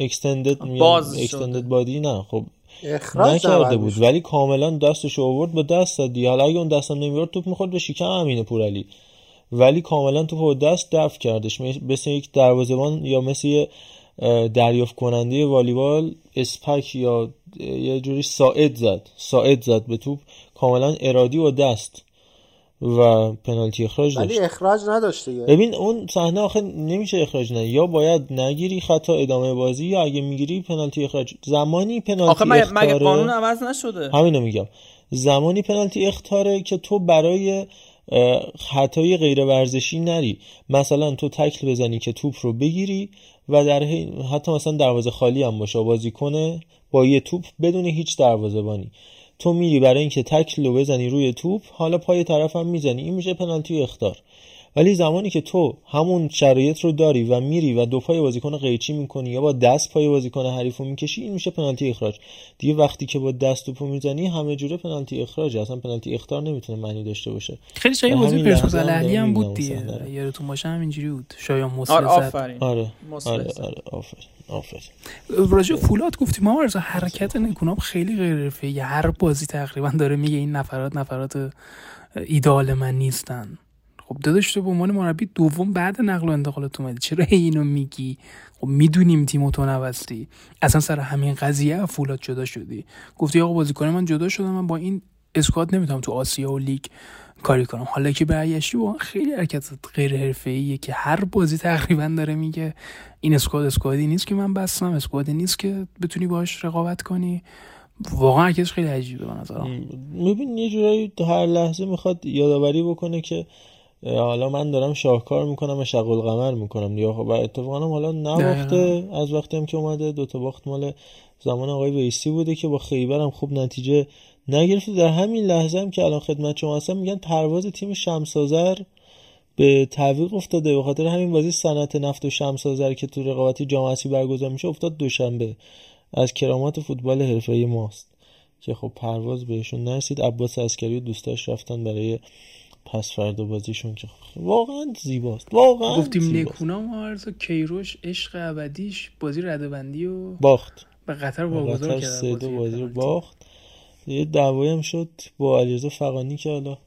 اکستندد میاد اکستندد بادی. نه خب اخراج نکرده بود ولی کاملا دستش رو آورد با دست زدی. حالا اگه اون دستم نمیورد توپ می‌خورد به شکم امین پورعلی، ولی کاملا توپ با دست دفع کردش. مثل یک دروازه‌بان یا مثل یه دریافت کننده والیبال اسپک یا یه جوری ساعد زد ساعد زد به توپ کاملا ارادی و دست و پنالتی اخراج داشت. ولی اخراج نداشت دیگه. ببین اون صحنه آخه نمیشه اخراج نه، یا باید نگیری خطا ادامه بازی یا اگه میگیری پنالتی اخراج. زمانی پنالتی آخه اختاره، مگه قانون عوض نشده؟ همینو میگم، زمانی پنالتی اختاره که تو برای خطای غیر ورزشی نری. مثلا تو تکل بزنی که توپ رو بگیری و در حتی مثلا دروازه خالی هم باشه، بازی کنه با یه توپ بدون هیچ دروازه‌بانی، تو میری برای اینکه تکل رو بزنی روی توپ، حالا پای طرف هم میزنی، این میشه پنالتی اخطار. ولی زمانی که تو همون شرایط رو داری و میری و دو پای بازیکن قیچی میکنی یا با دست پای بازیکن حریف رو میکشی، این میشه پنالتی اخراج دیگه. وقتی که با دست توپو میزنی همه جوره پنالتی اخراجه، اصلا پنالتی اخطار نمیتونه معنی داشته باشه. خیلی شایع بازی پرسپولیس الاهلی هم بود دیگه، یادتون باشه همینجوری بود. شایع مسلسل. آفرین. آره آره آفرین آفرین. راجع فولاد گفتیم ما، از حرکت نکنام خیلی غیر حرفه‌ای. هر بازی تقریبا داره میگه این نفرات نفرات ایده‌آل من نیستن. خب داداش تو به عنوان مربی دوم بعد نقل و انتقالات اومدی، چرا اینو میگی؟ خب میدونیم تیمو تو نوستی. اصلا سر همین قضیه فولاد جدا شدی، گفتی آقا بازیکن من جدا شدم، من با این اسکواد نمیتونم تو آسیا و لیگ کاری کنم. حالا که برگشتی با خیلی حرکت غیر حرفه‌ایه که هر بازی تقریبا داره میگه این اسکواد اسکوادی نیست که من بستم، اسکوادی نیست که بتونی باهاش رقابت کنی. واقعا هرکس خیلی عجیبه به نظرم. ببین یه جورایی هر لحظه میخواد یادآوری بکنه که حالا من دارم شاهکار میکنم و شغل قمر میکنم یا و اتفاقا حالا نباخته از وقتی هم که اومده. دوتا باخت مال زمان آقای ویسی بوده که با خیبر هم خوب نتیجه نگرفته. در همین لحظه هم که الان خدمت شما هستم میگن پرواز تیم شمس‌آذر به تعویق افتاده به خاطر همین بازی صنعت نفت و شمس‌آذر که تو رقابتی جام آسیا برگزار میشه افتاد دوشنبه. از کرامات فوتبال حرفه‌ای ماست که خب پرواز بهشون نرسید. عباس عسکری و دوستاش رفتن برای پس فردا بازیشون که واقعا زیباست. واقعا گفتیم نکونام عرض کیروش عشق ابدیش بازی ردبندی و باخت به قطر واگذار کرد، سه دو بازی رو باخت. یه دعوایی هم شد با علیرضا فغانی که حالا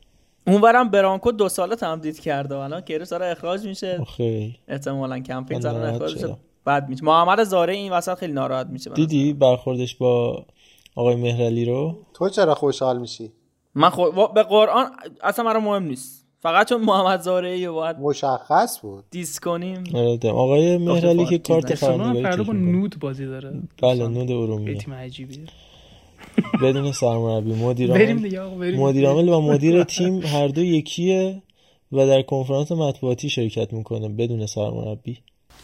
اونورم برانکو دو ساله تمدید کرده و الان کیروش داره اخراج میشه. خیلی احتمالاً کمپین زره اخراج میشه بعد میشه. محمد زاره این وسط خیلی ناراحت میشه. دیدی برخوردش با آقای مهرعلی رو؟ تو چرا خوشحال میشی؟ من خو... به قرآن اصلا برام مهم نیست، فقط چون محمد زارعی باید مشخص بود دیس کنیم. آقای مهرعلی که کارت فرمانده با نود بازی داره. بله نود ارومیه، تیم عجیبیه بدون سرمربی. مدیرعامل مدیرعامل و مدیر تیم هر دو یکیه و در کنفرانس مطبوعاتی شرکت میکنه بدون سرمربی.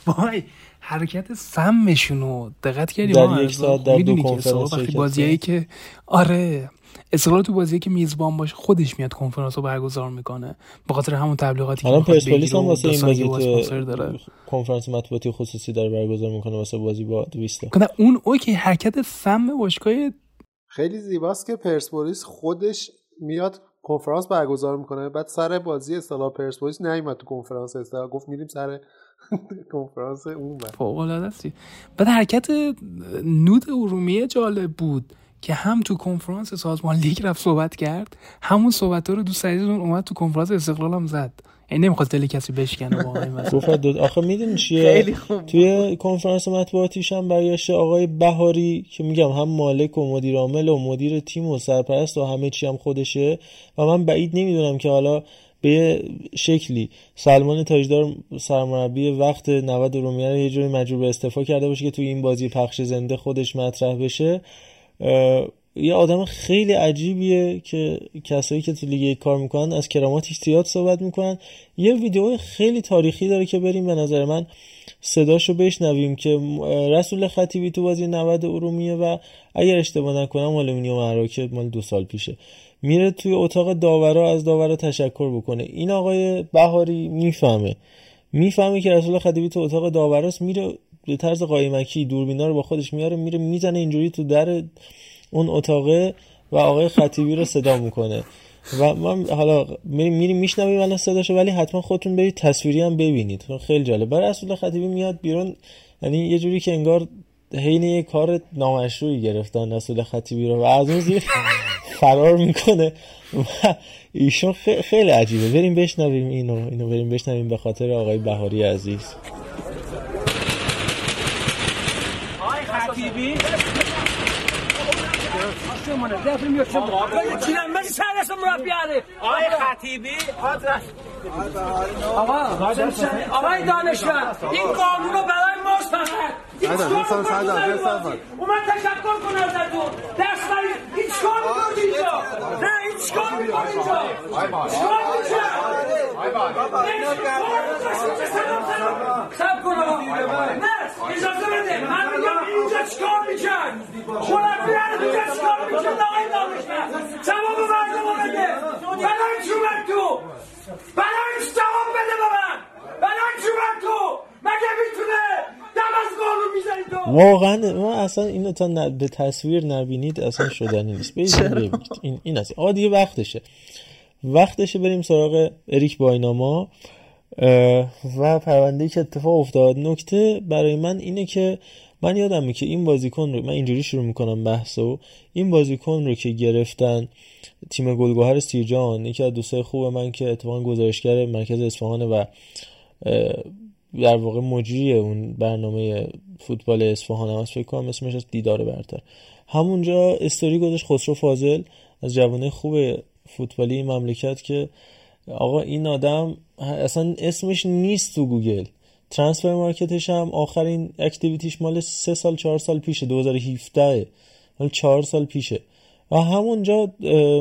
وای حرکت سمشونو دقت کردی؟ در یک ساعت در دو کنفرانس شرکت. بازیایی که آره استقلال تو بازی که میزبان باشه خودش میاد کنفرانس رو برگزار میکنه به خاطر همون تبلیغاتی که الان پرسپولیس هم واسه این بازی تو کنفرانس مطبوعاتی خصوصی داره برگزار میکنه واسه بازی با دویستا. اون اوکی حرکت سم باشگاه خیلی زیباست که پرسپولیس خودش میاد کنفرانس برگزار میکنه. بعد سر بازی استقلال پرسپولیس نمیاد تو کنفرانس استقلال، گفت میریم سر کنفرانس اون. فوق العاده است. بعد حرکت نود ارومیه جالب بود که هم تو کنفرانس سازمان لیگ رفت صحبت کرد، همون صحبت‌ها رو دوست عزیزمون اومد تو کنفرانس استقلال هم زد. یعنی نمی‌خواد دل کسی بشکنه واقعا این مسئله. آخه میدونی چیه؟ توی کنفرانس مطبوعاتیش هم برگشت آقای بهاری که میگم هم مالک و مدیر عامل و مدیر تیم و سرپرست و همه چی هم خودشه و من بعید نمیدونم که حالا به شکلی سلمان تاجدار سرمربی وقت نود ارومیه رو یه جوری مجبور به استعفا کرده باشه که توی این بازی پخش زنده خودش مطرح بشه. یه آدم خیلی عجیبیه که کسایی که تو لیگ یک کار میکنن از کراماتش زیاد صحبت میکنن. یه ویدیو خیلی تاریخی داره که بریم به نظر من صداشو بشنویم که رسول خطیبی تو بازی نود ارومیه و اگر اشتباه نکنم آلومینیوم عراکه مال دو سال پیشه میره توی اتاق داورا از داورا تشکر بکنه. این آقای بهاری میفهمه میفهمه که رسول خطیبی تو اتاق داوراست، میره به طرز قایمکی دوربینا رو با خودش میاره، میره میزنه اینجوری تو در اون اتاقه و آقای خطیبی رو صدا میکنه و من حالا میریم میریم میشنویم الان صداشو، ولی حتما خودتون برید تصویری هم ببینید، خیلی جالب. برای رسول خطیبی میاد بیرون، یعنی یه جوری که انگار عین یه کار نامشروعی گرفتن رسول خطیبی رو و از اون زیر فرار میکنه و ایشون خیلی عجیبه. بریم بشنویم اینو اینو بریم بشنویم به خاطر آقای بهاری عزیز. آقای خطیبی من دفعه میاد چه چینم من سر اسم مربی علی آقای خطیبی حضرت آقا آقای دانشور این قانون رو برای ما فقط حضرت سال سال سال اومد تشکر کنه ازتون دست برید. هیچ کاری نمی‌کنید اینجا، نه هیچ کاری نمی‌کنید اینجا. آقای بابا آقای بابا سب کنه، نه اجازه بده من میگم اینجا چیکار می‌کنید مربی علی اینجا چیکار می‌کنید آقای دانشور جواب مردم بده. برای چی اومد تو؟ برای چی جواب بده به من؟ برای چی اومد تو؟ مگه میتونه واقعا ما اصلا اینو تا ن... به تصویر نبینید اصلا شدنی نیست. ببینید این این است. آ دیگه وقتشه وقتشه بریم سراغ اریک بایناما و پرونده‌ای که اتفاق افتاد. نکته برای من اینه که من یادمه که این بازیکن رو من اینجوری شروع میکنم بحثو، این بازیکن رو که گرفتن تیم گلگهر سیرجان، یکی از دوستای خوب من که اتفاقا گزارشگر مرکز اصفهان و در واقع مجری اون برنامه فوتبال اصفهان هم هست، فکر کنم اسمش از دیدار برتر، همونجا استوری گذاشت خسرو فاضل از جوانه خوب فوتبالی مملکت که آقا این آدم اصلا اسمش نیست تو گوگل، ترانسفر مارکتش هم آخرین اکتیویتیش مال سه سال چهار سال پیشه، دو هزار و هفده مال چهار سال پیشه و همونجا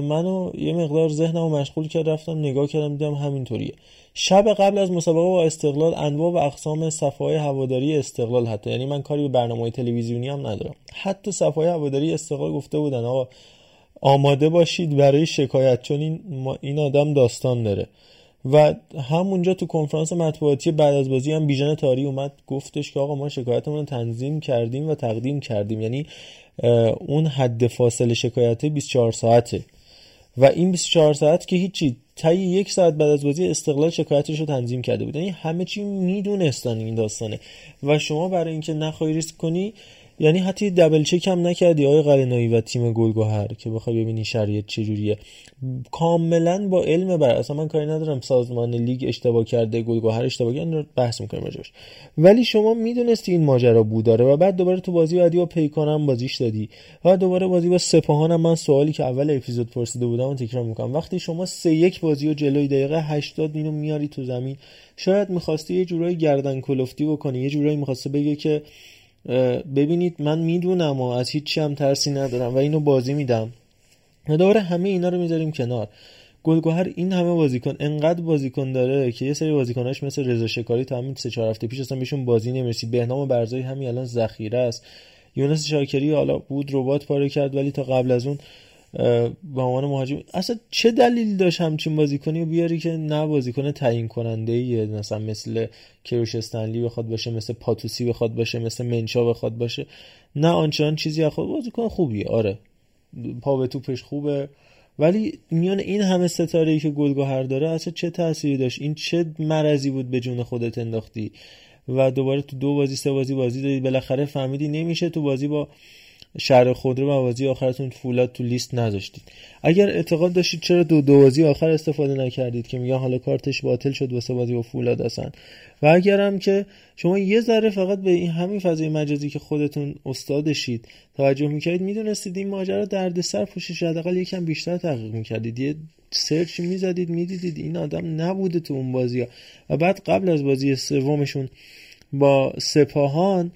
منو یه مقدار ذهنمو مشغول کرد، رفتم نگاه کردم دیدم همینطوریه. شب قبل از مسابقه با استقلال انواع و اقسام صفحه‌های هواداری استقلال، حتی یعنی من کاری به برنامه‌های تلویزیونی هم ندارم، حتی صفحه‌های هواداری استقلال گفته بودن آقا آماده باشید برای شکایت چون این این آدم داستان داره. و همونجا تو کنفرانس مطبوعاتی بعد از بازی هم بیژن طاری اومد گفتش که آقا ما شکایتمون تنظیم کردیم و تقدیم کردیم، یعنی اون حد فاصله شکایت بیست و چهار ساعته و این بیست و چهار ساعت که هیچی، طی یک ساعت بعد از بازی استقلال شکایتش رو تنظیم کرده بود، یعنی همه چی میدونستن این داستانه و شما برای اینکه نخوای ریسک کنی یعنی حتی دبل چک هم نکردی آقای قلنایی و تیم گلگهر که بخوای ببینی شرایط چجوریه، کاملا با علم بر اصلا من کاری ندارم سازمان لیگ اشتباه کرده گلگهر اشتباه کرده، اینو بحث می‌کنیم راجعش، ولی شما میدونستی این ماجرا بود داره و بعد دوباره تو بازی بعدی با پیکانم بازیش دادی و دوباره بازی با سپاهانم. من سوالی که اول اپیزود پرسیده بودم رو تکرار می‌کنم، وقتی شما سه یک بازیو جلوی دقیقه هشتاد اینو میاری تو زمین، شاید می‌خواستی یه جورایی گردن کلفتی بکنی، یه جورایی می‌خواستی بگی که ببینید من میدونم و از هیچی هم ترسی ندارم و اینو بازی میدم. دوباره همه اینا رو میذاریم کنار، گلگهر این همه بازیکن انقدر بازیکن داره که یه سری بازیکناش مثل رضا شکاری تا همین سه چهار هفته پیش اصلا بهشون بازی نمیرسید، بهنام برزایی همین الان ذخیره است، یونس شاکری حالا بود ربات پاره کرد ولی تا قبل از اون به عنوان مهاجم اصلا چه دلیل داشت همچین بازیکنی رو بیاری که نه بازیکن تعیین کننده ای مثلا مثل کیروش استنلی بخواد باشه، مثل پاتوسی بخواد باشه، مثل منچا بخواد باشه، نه آنچنان چیزی از خود. بازیکن خوبیه، آره پا به توپش خوبه، ولی میان این همه ستاره ای که گلگهر داره اصلا چه تأثیری داشت؟ این چه مرضی بود به جون خودت انداختی و دوباره تو دو بازی سه بازی بازی دادی، بالاخره فهمیدی نمیشه تو بازی با شهر خود رو با بازی آخرتون فولاد تو لیست نذاشتید. اگر اعتقاد داشتید چرا دو دو بازی آخر استفاده نکردید که میگن حالا کارتش باطل شد واسه بازی با فولاد هستن. و اگر هم که شما یه ذره فقط به این همین فضای مجازی که خودتون استادشید توجه میکردید، میدونستید این ماجرا دردسر پوشش حداقل یکم بیشتر تحقیق میکردید، یه سرچ میزدید میدیدید این آدم نبوده تو اون بازی‌ها. و بعد قبل از بازی سومشون با سپاهان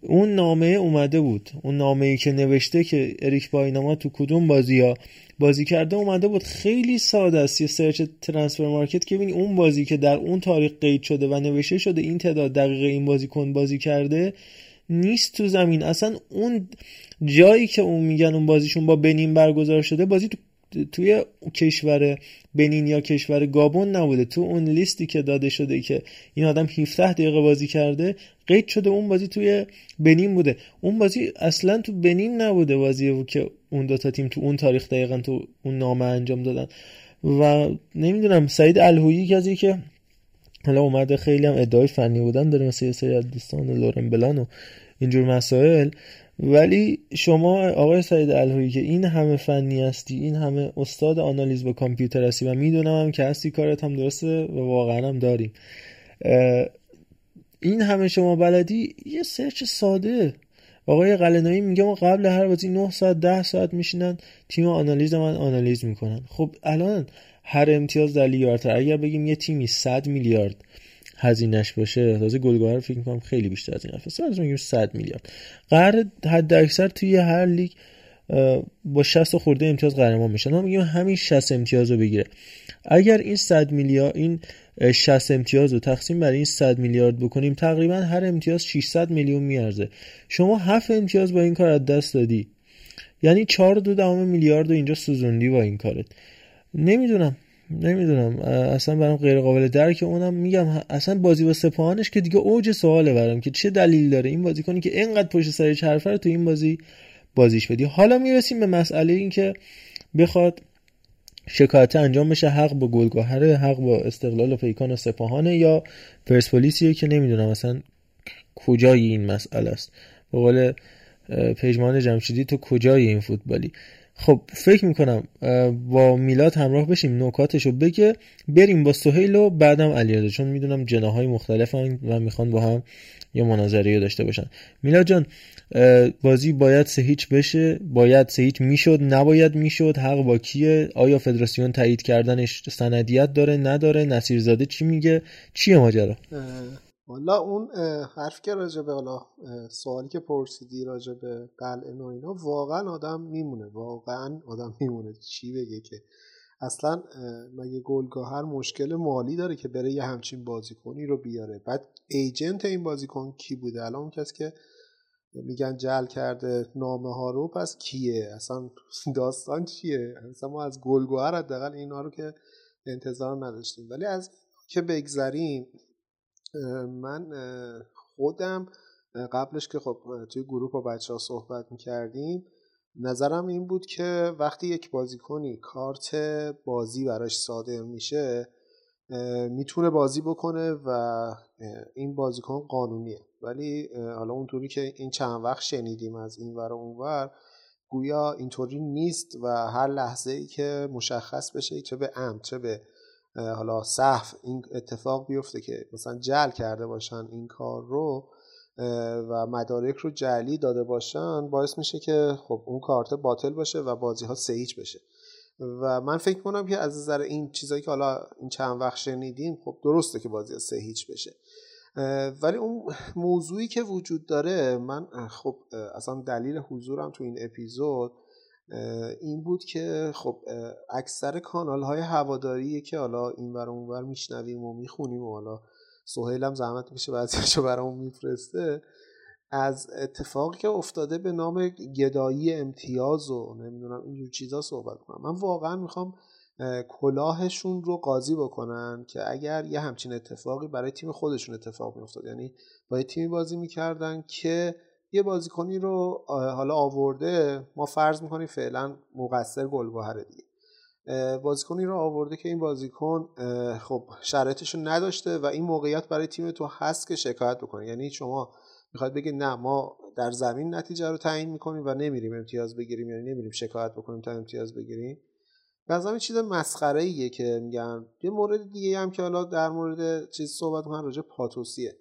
اون نامه اومده بود، اون نامه‌ای که نوشته که اریک بایناما تو کدوم بازی‌ها بازی کرده اومده بود. خیلی ساده است یه سرچ ترانسفر مارکت که ببینی اون بازی که در اون تاریخ قید شده و نوشته شده این تعداد دقیقه این بازیکن بازی کرده نیست تو زمین. اصلا اون جایی که اون میگن اون بازیشون با بنین برگزار شده، بازی تو توی کشور بنین یا کشور گابون نبوده. تو اون لیستی که داده شده که این آدم هفده دقیقه بازی کرده قید شده اون بازی توی بنین بوده. اون بازی اصلا تو بنین نبوده، بازی که اون دوتا تیم تو اون تاریخ دقیقا تو اون نامه انجام دادن. و نمیدونم سعید الهویی کسی که حالا اومده خیلی هم ادعای فنی بودن داره مثل یه سری از دوستان لوران بلان و اینجور مسائل، ولی شما آقای سعید الهویی که این همه فنی هستی، این همه استاد آنالیز با کامپیوتر هستی و میدونم هم که هستی، کارت هم درسته و واقعا هم داریم، این همه شما بلدی، یه سرچ ساده. آقای قلنایی میگه ما قبل هر بازی نه ساعت ده ساعت میشینن تیم آنالیز من آنالیز میکنن. خب الان هر امتیاز در لیارتر، اگر بگیم یه تیمی صد میلیارد هزینه‌اش باشه، تازه گلگاهر رو فکر می‌کنم خیلی بیشتر از این حرفه، مثلا میگیم صد میلیارد قرار حد اکثر توی هر لیگ با شصت خورده امتیاز قهرمان میشن. ما میگیم همین شصت امتیاز رو بگیره. اگر این صد میلیارد این شصت امتیاز رو تقسیم بر این صد میلیارد بکنیم، تقریبا هر امتیاز ششصد میلیون میارزه. شما هفت امتیاز با این کار از دست دادی، یعنی چهار و دو دهم میلیارد رو اینجا سوزوندی با این کارت. نمیدونم نمیدونم اصلا برام غیر قابل درکه. اونم میگم اصلا بازی با سپاهانش که دیگه اوج سواله برام که چه دلیل داره این بازیکنی که اینقدر پشت سر حرفه رو تو این بازی بازیش بدی. حالا میرسیم به مسئله این که بخواد شکایت انجام بشه، حق با گلگاهره، حق با استقلال و پیکان و سپاهانه یا پرسپولیسیه که نمیدونم اصلا کجای این مسئله است. به قول پژمان جمشیدی تو کجای این فوتبالی؟ خب فکر میکنم با میلاد همراه بشیم نکاتشو بگه، بریم با سهیل و بعدم علیرضا، چون میدونم جناهای مختلفن و میخوان با هم یه مناظره داشته باشن. میلاد جان، بازی باید سه هیچ بشه، باید سه هیچ میشد، نباید میشد، حق با کیه؟ آیا فدراسیون تایید کردنش سندیت داره نداره؟ نصیرزاده چی میگه؟ چیه ماجرا؟ والا اون حرف که راجع به حالا سوالی که پرسیدی راجع به قلعه و اینا، واقعا آدم میمونه واقعا آدم میمونه چی بگه که اصلا مگه گلگاهر مشکل مالی داره که بره یه همچین بازیکنی رو بیاره؟ بعد ایجنت این بازیکن کی بوده؟ الان اون کسی که میگن جعل کرده نامه ها رو پس کیه؟ اصلا داستان چیه؟ اصلا ما از گلگاهر حداقل اینا رو که انتظار نداشتیم. ولی از که بگذریم، من خودم قبلش که خب توی گروه با بچه ها صحبت میکردیم، نظرم این بود که وقتی یک بازیکنی کارت بازی براش صادر میشه میتونه بازی بکنه و این بازیکن قانونیه. ولی حالا اونطوری که این چند وقت شنیدیم از این ور و اون ور، گویا اینطوری نیست و هر لحظه ای که مشخص بشه چه به عمد چه به حالا صحف این اتفاق بیفته که مثلا جعل کرده باشن این کار رو و مدارک رو جعلی داده باشن، باعث میشه که خب اون کارت باطل باشه و بازی ها سه هیچ بشه. و من فکر میکنم که از نظر این چیزایی که حالا این چند وقت شنیدیم، خب درسته که بازی ها سه هیچ بشه، ولی اون موضوعی که وجود داره، من خب اصلا دلیل حضورم تو این اپیزود این بود که خب اکثر کانال های هواداری که حالا این ور اون ور میشنویم و میخونیم و حالا سهیل هم زحمت میشه بعضیشو برامون میفرسته، از اتفاقی که افتاده به نام گدایی امتیاز و نمیدونم اینجور چیزا صحبت کنم. من واقعا میخوام کلاهشون رو قاضی بکنن که اگر یه همچین اتفاقی برای تیم خودشون اتفاق میافتاد، یعنی با یه تیمی بازی میکردن که یه بازیکنی رو حالا آورده، ما فرض میکنیم فعلا مقصر گلگاهره دیگه، بازیکنی رو آورده که این بازیکن خب شرایطش رو نداشته و این موقعیت برای تیم تو هست که شکایت بکنه. یعنی شما میخواید بگید نه ما در زمین نتیجه رو تعیین میکنیم و نمیریم امتیاز بگیریم، یعنی نمیریم شکایت بکنیم تا امتیاز بگیریم. بازم این چیز مسخره ایه که میگم. یه مورد دیگه هم که حالا در مورد چیز صحبت می‌کنن راجع پاتوسیه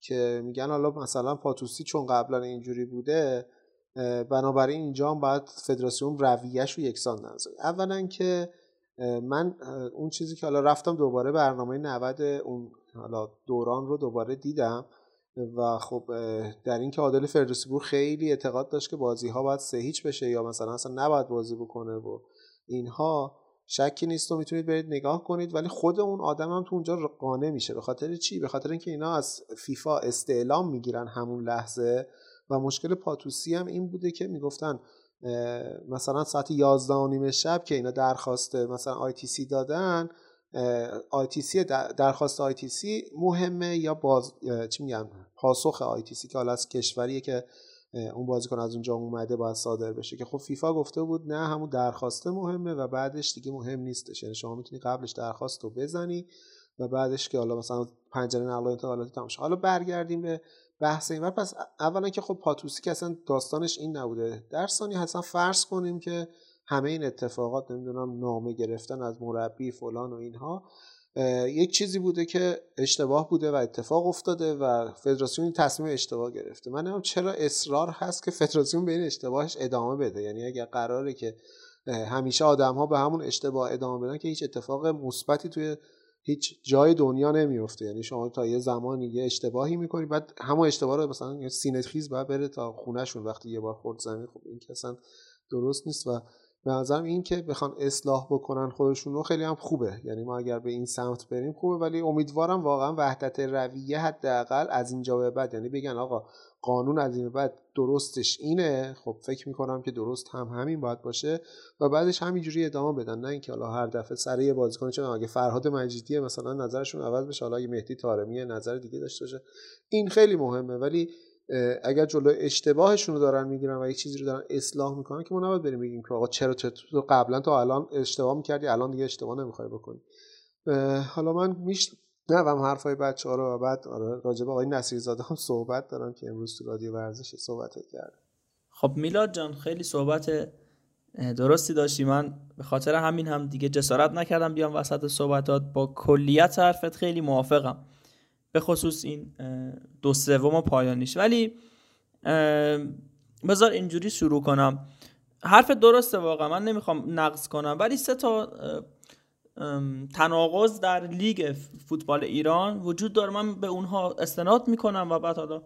که میگن حالا مثلا پاتوسی چون قبلا اینجوری بوده بنابراین اینجا هم باید فدراسیون رویه‌ش رو یکسان نذاره. اولا که من اون چیزی که حالا رفتم دوباره برنامه نود اون حالا دوران رو دوباره دیدم و خب در این که عادل فردوسی‌پور خیلی اعتقاد داشت که بازی‌ها باید سه هیچ بشه یا مثلا اصلا نباید بازی بکنه و اینها شکی نیست و میتونید برید نگاه کنید، ولی خود اون آدم هم تو اونجا قانع میشه. به خاطر چی؟ به خاطر اینکه اینا از فیفا استعلام میگیرن همون لحظه و مشکل پاتوسی هم این بوده که میگفتن مثلا ساعت یازده و نیم شب که اینا درخواست مثلا آی تی سی دادن، آی تی سی درخواست آی تی سی مهمه یا باز چی میگن پاسخ آی تی سی که حالا از کشوریه که اون بازیکن از اونجا اومده باید صادر بشه، که خب فیفا گفته بود نه همون درخواسته مهمه و بعدش دیگه مهم نیستش، یعنی شما میتونی قبلش درخواست رو بزنی و بعدش که حالا مثلا پنجره نقل و انتقالات تموم شه. حالا برگردیم به بحث اینور. پس اولا که خب پاتوسی که اصلا داستانش این نبوده، در ثانی اصلا فرض کنیم که همه این اتفاقات نمیدونم نامه گرفتن از مربی فلان و اینها یک چیزی بوده که اشتباه بوده و اتفاق افتاده و فدراسیون تصمیم اشتباه گرفته. من نمیدونم چرا اصرار هست که فدراسیون به این اشتباهش ادامه بده، یعنی اگر قراره که همیشه آدم‌ها به همون اشتباه ادامه بدن که هیچ اتفاق مثبتی توی هیچ جای دنیا نمیفته، یعنی شما تا یه زمانی یه اشتباهی میکنی بعد همون اشتباه رو مثلا سینه خیز بعد بره تا خونه‌شون وقتی یه بار خورد زمین، خب این که اصلا درست نیست و به نظرم این که بخوان اصلاح بکنن خودشون رو خیلی هم خوبه، یعنی ما اگر به این سمت بریم خوبه، ولی امیدوارم واقعا وحدت رویه حداقل از اینجا به بعد، یعنی بگن آقا قانون از این به بعد درستش اینه، خب فکر میکنم که درست هم همین باید باشه و بعدش همینجوری ادامه بدن، نه اینکه حالا هر دفعه سر یه بازیکن چون اگه فرهاد مجیدی مثلا نظرشون عوض بشه، حالا اگه مهدی طارمی نظر دیگه داشته باشه، این خیلی مهمه، ولی اگر جلو اشتباهشون رو دارن میگیرن و یه چیزی رو دارن اصلاح میکنن که ما نباید بریم بگیم که آقا چرا تو قبلا تا الان اشتباه میکردی الان دیگه اشتباه نمیخوای بکنی. حالا من میش نوام حرفای بچه‌ها رو و بعد راجع به آقای نصیرزاده هم صحبت دارم که امروز تو رادیو ورزش صحبت کرد. خب میلاد جان خیلی صحبت درستی داشتی، من به خاطر همین هم دیگه جسارت نکردم بیام وسط صحبتات، با کلیت حرفت خیلی موافقم، به خصوص این دو سوم پایانیش، ولی بذار اینجوری شروع کنم. حرف درسته واقعا، من نمیخوام نقض کنم، ولی سه تا تناقض در لیگ فوتبال ایران وجود داره، من به اونها استناد میکنم و بعد حالا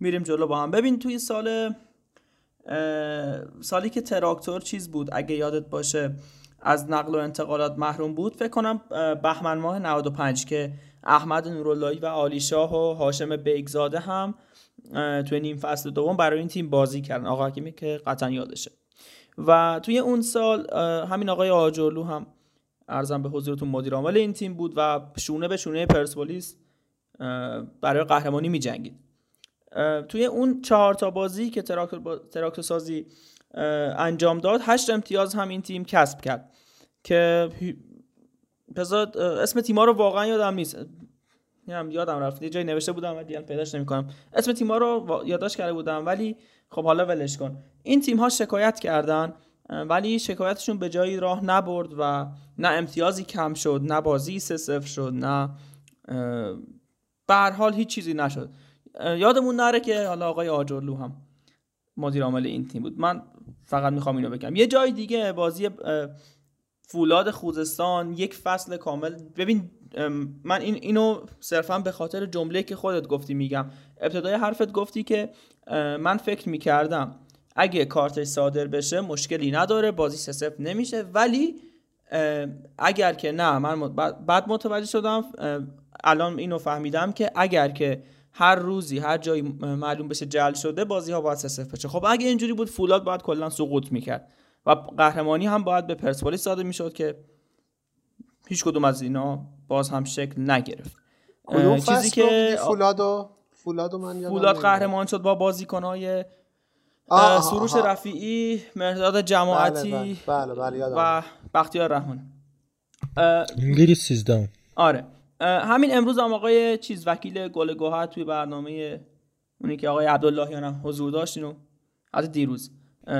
میریم جلو با هم. ببین توی سال سالی که تراکتور چیز بود اگه یادت باشه از نقل و انتقالات محروم بود، فکر کنم بهمن ماه نود و پنج، که احمد نوراللهی و عالی شاه و هاشم بیگزاده هم توی نیم فصل دوم برای این تیم بازی کردن، آقا حکیمی که قطعا یادشه، و توی اون سال همین آقای آرژولو هم عرضم به حضورتون مدیر عامل این تیم بود و شونه به شونه پرسپولیس برای قهرمانی می جنگید. توی اون چهار تا بازی که تراکتور, با... تراکتور سازی انجام داد، هشت امتیاز هم این تیم کسب کرد که پسات اسم تیم‌ها رو واقعا یادم نیست، یادم یادم رفت، یه جایی نوشته بودم ولی الان پیداش نمی‌کنم، اسم تیم‌ها رو یادداشت کرده بودم ولی خب حالا ولش کن. این تیم‌ها شکایت کردن ولی شکایتشون به جایی راه نبرد و نه امتیازی کم شد، نه بازی سه صفر شد، نه به هر حال هیچ چیزی نشد. یادمون نره که حالا آقای آجرلو هم مدیر عامل این تیم بود. من فقط می‌خوام اینو بگم. یه جای دیگه بازی فولاد خوزستان یک فصل کامل، ببین من این اینو صرفا به خاطر جمله که خودت گفتی میگم، ابتدای حرفت گفتی که من فکر میکردم اگه کارتش صادر بشه مشکلی نداره، بازی سه صفر نمیشه، ولی اگر که نه، من بعد متوجه شدم، الان اینو فهمیدم که اگر که هر روزی هر جایی معلوم بشه جل شده بازی ها باید سه صفر بشه. خب اگه اینجوری بود فولاد باید کلا سقوط میکرد و قهرمانی هم باید به پرسپولیس داده میشد که هیچ کدوم از اینا باز هم شکل نگرفت. چیزی که فولادو فولادو من یادم، فولاد قهرمان شد با بازیکن‌های سروش رفیعی، مهداد جماعتی، بله بله بله بله و بختیار رحمانی. انگلیس سیزده. آره همین امروز هم آقای چیز وکیل گل گوهر توی برنامه اونی که آقای عبداللهیان هم حضور داشتین و حتی دیروز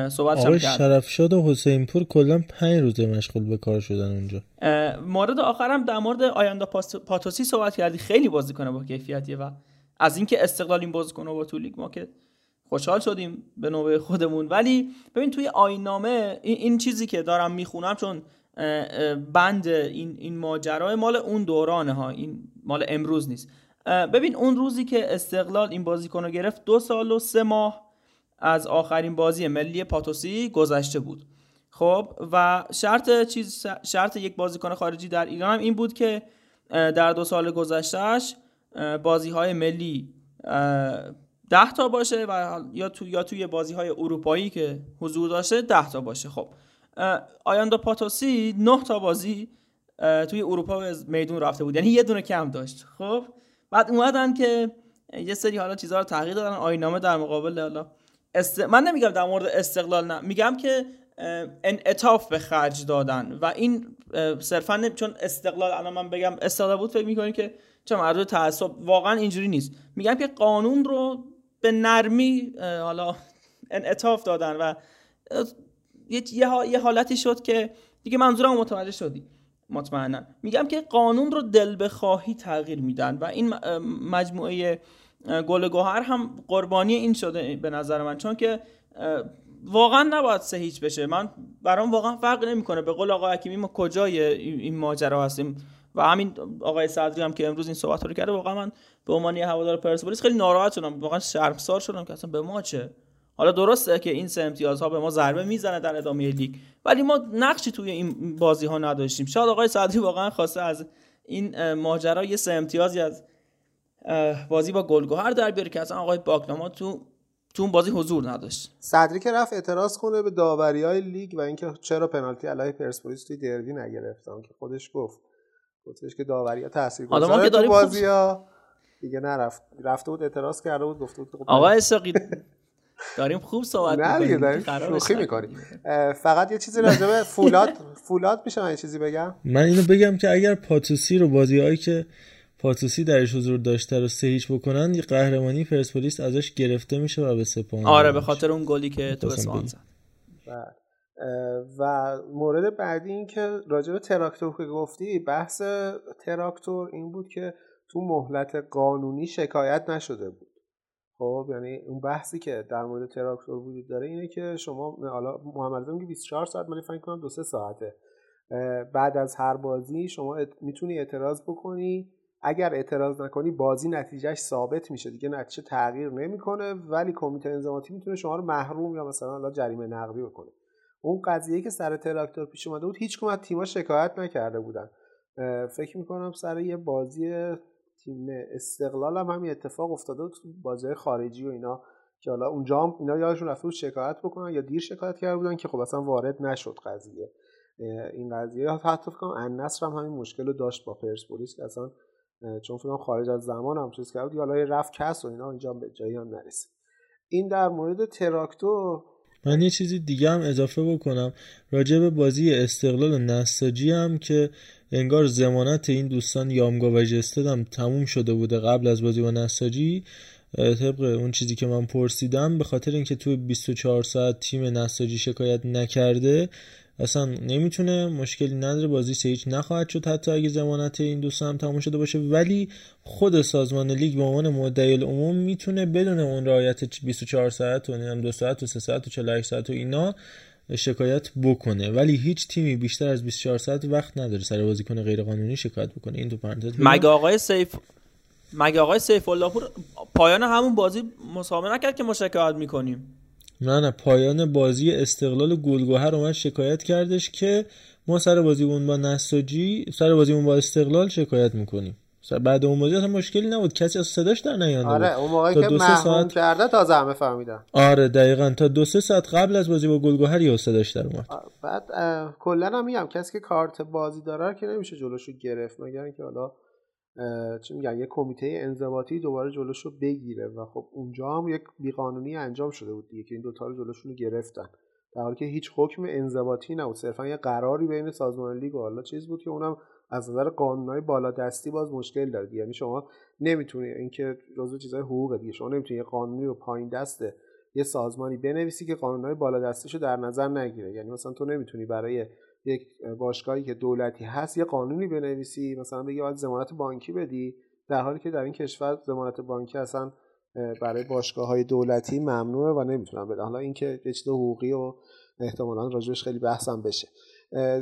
صحبت شد. شرفشاد و حسینپور کلا پنج روزه مشغول به کار شدن اونجا. مورد آخرم در مورد آیندا پاتوسی صحبت کردی، خیلی بازیکن با کیفیتیه و از اینکه استقلال این بازیکن رو با تو لیگ ما که خوشحال شدیم به نوبه خودمون. ولی ببین توی آیین نامه این, این چیزی که دارم میخونم چون بند این این ماجرای مال اون دورانه ها، این مال امروز نیست. ببین اون روزی که استقلال این بازیکن رو گرفت دو سال و سه ماه از آخرین بازی ملی پاتوسی گذشته بود. خب و شرط چیز شرط یک بازیکن خارجی در ایران هم این بود که در دو سال گذشتهش بازی‌های ملی ده تا باشه و یا تو یا توی بازی‌های اروپایی که حضور داشته ده تا باشه. خب آیندا پاتوسی نه تا بازی توی اروپا از میدون رفته بود، یعنی یه دونه کم داشت. خب بعد اومدن که یه سری حالا چیزا رو تغییر دادن آیین نامه در مقابل حالا است... من نمیگم در مورد استقلال، نه میگم که انعطاف به خرج دادن و این صرفا نمی... چون استقلال الان من بگم استقلال بود فکر میکنین که چون عرض تعصب، واقعا اینجوری نیست. میگم که قانون رو به نرمی حالا انعطاف دادن و یه حالتی شد که دیگه منظورم متوجه شدی مطمئنا. میگم که قانون رو دل بخواهی تغییر میدن و این مجموعه گل گوهر هم قربانی این شده به نظر من، چون که واقعا نباید سه هیچ بشه. من برام واقعا فرق نمیکنه به قول آقای حکیمی ما کجای این ماجرا هستیم و همین آقای صدری هم که امروز این صحبت رو کرده واقعا من به عنوان هوادار پرسپولیس خیلی ناراحت شدم، واقعا شرمسار شدم که اصلا به ما چه. حالا درسته که این سه امتیازها به ما ضربه میزنه در ادامه لیگ، ولی ما نقشی توی این بازی ها نداشتیم. شاید آقای صدری واقعا خواسته از این ماجرا یه سه امتیازی از بازی با گلگهر در بیاره که اصلا آقای بایناما تو تو اون بازی حضور نداشت. صدری که رفت اعتراض کنه به داوری‌های لیگ و اینکه چرا پنالتی علیه پرسپولیس توی دربی نگرفتم که خودش گفت گفتش که داوری‌ها تاثیرگذاره تو بازی‌ها دیگه نرفت. رفته بود اعتراض کرده بود گفته بود آقا اساقی داریم خوب صحبت می‌کنیم، داریم شوخی می‌کنیم. فقط یه چیزی راجع به فولاد فولاد میشه من یه چیزی بگم. من اینو بگم که اگر پاتوسی رو بازی‌هایی که پاتوسی درش حضور داشته رو سه هیچ بکنن یه قهرمانی پرسپولیس ازش گرفته میشه و به سپاهان. آره به خاطر اون گلی که تو سپاهان زد. و مورد بعدی این که راجع به تراکتور که گفتی، بحث تراکتور این بود که تو مهلت قانونی شکایت نشده بود. خب یعنی اون بحثی که در مورد تراکتور وجود داره اینه که شما حالا محمد میگه بیست و چهار ساعت، من فکر کنم دو سه ساعته بعد از هر بازی شما ات... میتونی اعتراض بکنی. اگر اعتراض نکنی بازی نتیجهش ثابت میشه، دیگه نتیجه تغییر نمیکنه، ولی کمیته انضمامی میتونه شما رو محروم یا مثلا حالا جریمه نقدی بکنه. اون قضیه که سر تراکتور پیش اومده بود هیچ کدوم از تیم‌ها شکایت نکرده بودن. فکر میکنم سر یه بازی تیم استقلال هم همین اتفاق افتاده بود، بازی خارجی و اینا که حالا اونجا هم اینا یادشون رفته بود شکایت بکنن یا دیر شکایت کرده بودن که خب اصلا وارد نشد قضیه. این قضیه حتی فکر کنم النصر هم همین مشکل رو داشت با پرسپولیس که اصلا چون فیلم خارج از زمان هم چیز کرد یا لای رفت کس و اینا اینجا به جایی هم نرسید. این در مورد تراکتور. من یه چیزی دیگه هم اضافه بکنم راجع به بازی استقلال و نساجی هم که انگار ضمانت این دوستان یامگا و جستد هم تموم شده بوده قبل از بازی با نساجی. طبق اون چیزی که من پرسیدم به خاطر اینکه توی بیست و چهار ساعت تیم نساجی شکایت نکرده اصلا نمیتونه، مشکلی نداره، بازی سه هیچ نخواهد شد حتی اگه ضمانت این دوست هم تموم شده باشه. ولی خود سازمان لیگ به عنوان مدعی العموم میتونه بدون اون رعایت بیست و چهار ساعت و نمیدونم دو ساعت و سه ساعت و چهل و هشت ساعت و اینا شکایت بکنه، ولی هیچ تیمی بیشتر از بیست و چهار ساعت وقت نداره سر بازیکن غیر قانونی شکایت بکنه. این تو پرانتز مگه آقای سیف مگه آقای سیف الله پور پایان همون بازی مسامحه نکرد که ما شکایت میکنیم؟ نه نه پایان بازی استقلال گلگهر اومد شکایت کردش که ما سر بازیمون با نساجی سر بازیمون با استقلال شکایت میکنیم. بعد اون بازی اصلا مشکلی نبود، کسی از صداش در نیانده. آره اون موقعی که محروم ساعت... کرده تازه همه فهمیدن. آره دقیقاً تا دو سه ساعت قبل از بازی با گلگهر یا صداش در اومد. بعد کلا هم میگم کسی که کارت بازی داره که نمیشه جلوشو گرفت مگر اینکه حالا چی میگن یه کمیته انضباطی دوباره جلوشو بگیره و خب اونجا هم یک بیقانونی انجام شده بود دیگه که این دو تا رو جلوشونو گرفتن در حالی که هیچ حکم انضباطی نبود، صرفا یه قراری بین سازمان لیگ و حالا چیز بود که اونم از نظر قانونای بالادستی باز مشکل داره. یعنی شما نمیتونی، اینکه جزو چیزای حقوق دیگه، شما نمیتونی یه قانونی رو پایین دست یه سازمانی بنویسی که قانونای بالادستیشو در نظر نگیره. یعنی مثلا تو نمیتونی برای یک باشگاهی که دولتی هست یه قانونی بنویسی مثلا بگی باید ضمانت بانکی بدی، در حالی که در این کشور ضمانت بانکی اصلا برای باشگاه‌های دولتی ممنوعه و نمیتونن بدن. حالا اینکه یه چیز حقوقی و احتمالاً راجعش خیلی بحثم بشه.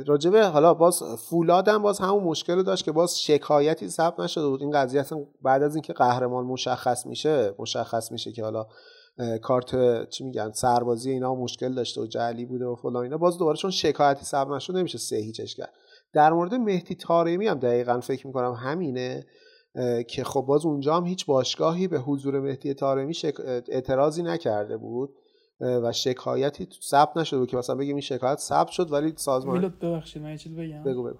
راجبه حالا باز فولادم باز همون مشکل رو داشت که باز شکایتی ثبت نشده بود. این قضیه بعد از اینکه قهرمان مشخص میشه مشخص میشه که حالا کارت چی میگن سربازی اینا مشکل داشته و جعلی بوده و فلان اینا، باز دوباره چون شکایتی ثبت نشده نمیشه سه هیچش کرد. در مورد مهدی طارمی هم دقیقاً فکر میکنم همینه که خب باز اونجا هم هیچ باشگاهی به حضور مهدی طارمی شک... اعتراضی نکرده بود و شکایتی ثبت نشده بود که مثلا بگیم این شکایت ثبت شد ولی سازمان میلاد ببخشید من یه چیزی بگم. بگو بگو.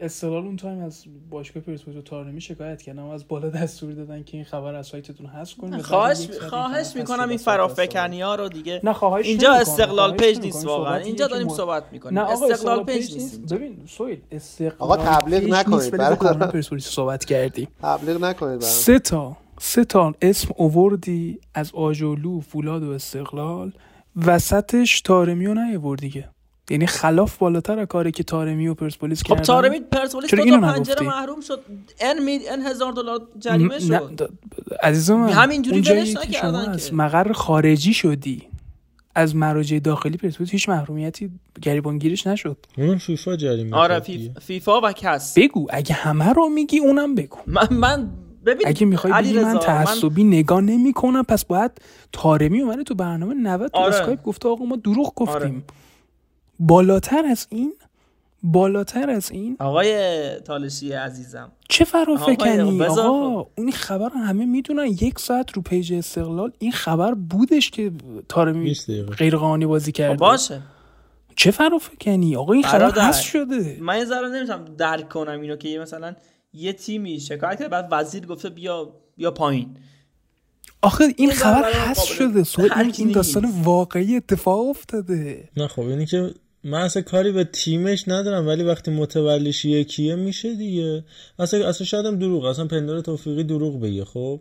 استقلال اون تایم از باشگاه پرسپولیس و طارمی شکایت کردن، از بالا دستور دادن که این خبر از سایتتون حذف کنید. خواهش خواهش میکنم این فرافکنیا رو دیگه نه خواهش اینجا استقلال پیج نیست، واقعا اینجا داریم صحبت میکنیم. استقلال پیج نیست. ببین سوید استقلال آقا تبلیغ نکنید، برای پرسپولیس صحبت کردی تبلیغ نکنید. سه تا سه تا اسم آوردی از آژولو، فولاد و استقلال، وسطش طارمی رو نیاورد دیگه. یعنی خلاف بالاتر از کاری که طارمی و پرسپولیس کردن. خب طارمی پرسپولیس دو تا پنجره محروم شد، ان ان هزار دلار جریمه شد. عزیزم همینجوری ولش نکردن که مقر خارجی شدی. از مراجع داخلی پرسپولیس هیچ محرومیتی گریبانگیریش نشد. اون فیفا جریمه. آره فیف... فیفا و کس. بگو اگه همه رو میگی اونم بگو. من من ببین اگه میخوای بگی من تعصبی من... نگاه نمیکنم، پس باید طارمی اومده تو برنامه نود آره. تو اسکایپ گفته آقا ما دروغ گفتیم. آره. بالاتر از این بالاتر از این آقای طالشی عزیزم چه فرافکنی آقا, آقا. اون خبر همه میدونن، یک ساعت رو پیج استقلال این خبر بودش که طارمی غیر قانونی بازی کرده. باشه چه فرافکنی آقا، این خبر هست شده. من یه ذره نمیتونم درک کنم اینو که مثلا یه تیمی شکایت کرده بعد وزیر گفته بیا بیا پایین. آخه این خبر هست شده سوال این, این داستان واقعی اتفاق افتاده. نه خب اینی که من اصلا کاری به تیمش ندارم، ولی وقتی متولیش یکیه میشه دیگه. اصلا اصلا شاید هم دروغ، اصلا پندار توفیقی دروغ بگه، خب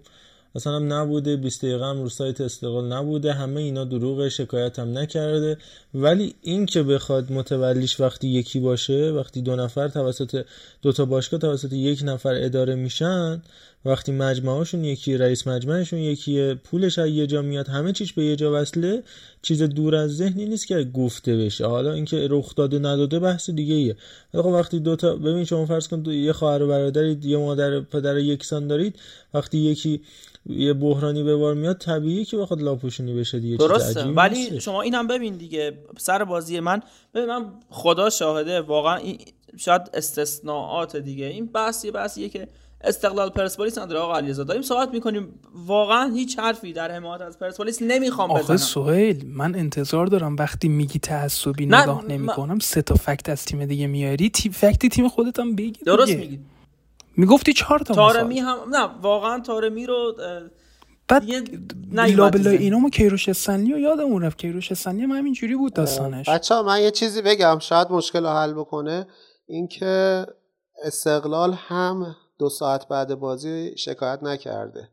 اصلا هم نبوده، بیست دقیقه هم رو سایت استقلال نبوده، همه اینا دروغه، شکایت هم نکرده. ولی این که بخواد متولیش وقتی یکی باشه، وقتی دو نفر توسط دو تا باشگاه توسط یک نفر اداره میشن، وقتی مجمعشون یکی، رئیس مجمعشون یکی، پولش از یه جا میاد، همه چیش به یه جا وصله، چیز دور از ذهنی نیست که گفته بشه. حالا اینکه رخ داده نداده بحث دیگه ایه. آقا وقتی دو تا ببین شما فرض کن یه خواهر و برادرید، یه مادر پدر یکسان دارید، وقتی یکی یه بحرانی به بار میاد طبیعیه که بخواد لاپوشونی بشه دیگه. درسته، ولی نیست. شما اینم ببین دیگه سر بازی من ببینم خدا شاهده واقعا شاید استثناءات دیگه. این بحث یه بحثیه که استقلال پرسپولیس نداره آقا علیرضا. داریم صحبت میکنیم، واقعا هیچ حرفی در حمایت از پرسپولیس نمیخوام بزنم. آخه سهیل من انتظار دارم وقتی میگی تعصبی نگاه نمیکنم من... سه تا فکت از تیم دیگه میاری، تیم فکت تیم خودت هم بگی. درست میگی، میگفتی چهار تا طارمی هم نه واقعا طارمی رو بعد لا بلا اینامو کیروش سنلی رو یادمون رفت. کیروش سنلی هم همینجوری بود داستانش. بچه‌ها من یه چیزی بگم شاید مشکل رو حل بکنه، اینکه استقلال هم دو ساعت بعد بازی شکایت نکرده،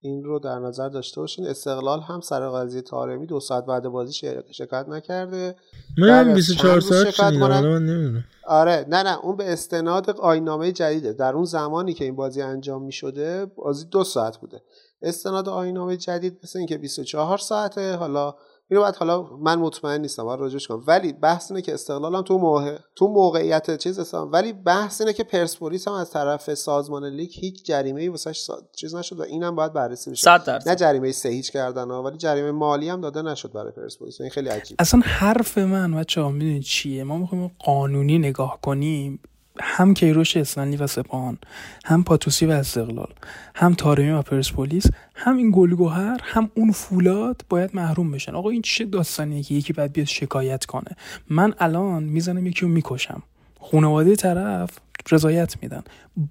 این رو در نظر داشته باشین. استقلال هم سر قضیه طارمی دو ساعت بعد بازی شکایت نکرده. من بیست و چهار ساعت شنیدم، من نمیدونم. آره نه نه اون به استناد آیین‌نامه جدیده. در اون زمانی که این بازی انجام می‌شده بازی دو ساعت بوده. استناد آیین‌نامه جدید مثل این که بیست و چهار ساعته. حالا اینو بعد حالا من مطمئن نیستم باید راجعش کنم، ولی بحث اینه که استقلال هم تو موقع تو موقعیت چیز هستم، ولی بحث اینه که پرسپولیس هم از طرف سازمان لیگ هیچ جریمه‌ای واسش سا... چیز نشد و اینم باید بررسی بشه. نه جریمه سه هیچ کردن ها، ولی جریمه مالی هم داده نشد برای پرسپولیس. این خیلی عجیبه. اصلا حرف من بچه‌ها میدونید چیه؟ ما می‌خوایم قانونی نگاه کنیم. هم کیروش اسنلی و سپاهان، هم پاتوسی و استقلال، هم طارمی و پرسپولیس، هم این گلگوهر، هم اون فولاد باید محروم بشن. آقا این چه داستانیه که یکی باید بیاد شکایت کنه؟ من الان میزنم یکی رو میکشم، خانواده طرف رضایت میدن،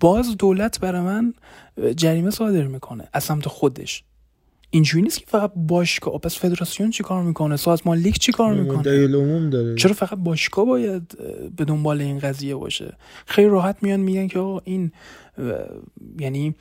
باز دولت برای من جریمه صادر میکنه از سمت خودش. اینجوری نیست که فقط باشگاه. پس فدراسیون چی کار میکنه؟ سازمان لیگ چی کار میکنه؟ دلیل عموم داره. چرا فقط باشگاه باید به دنبال این قضیه باشه؟ خیلی راحت میان میگن که آقا این یعنی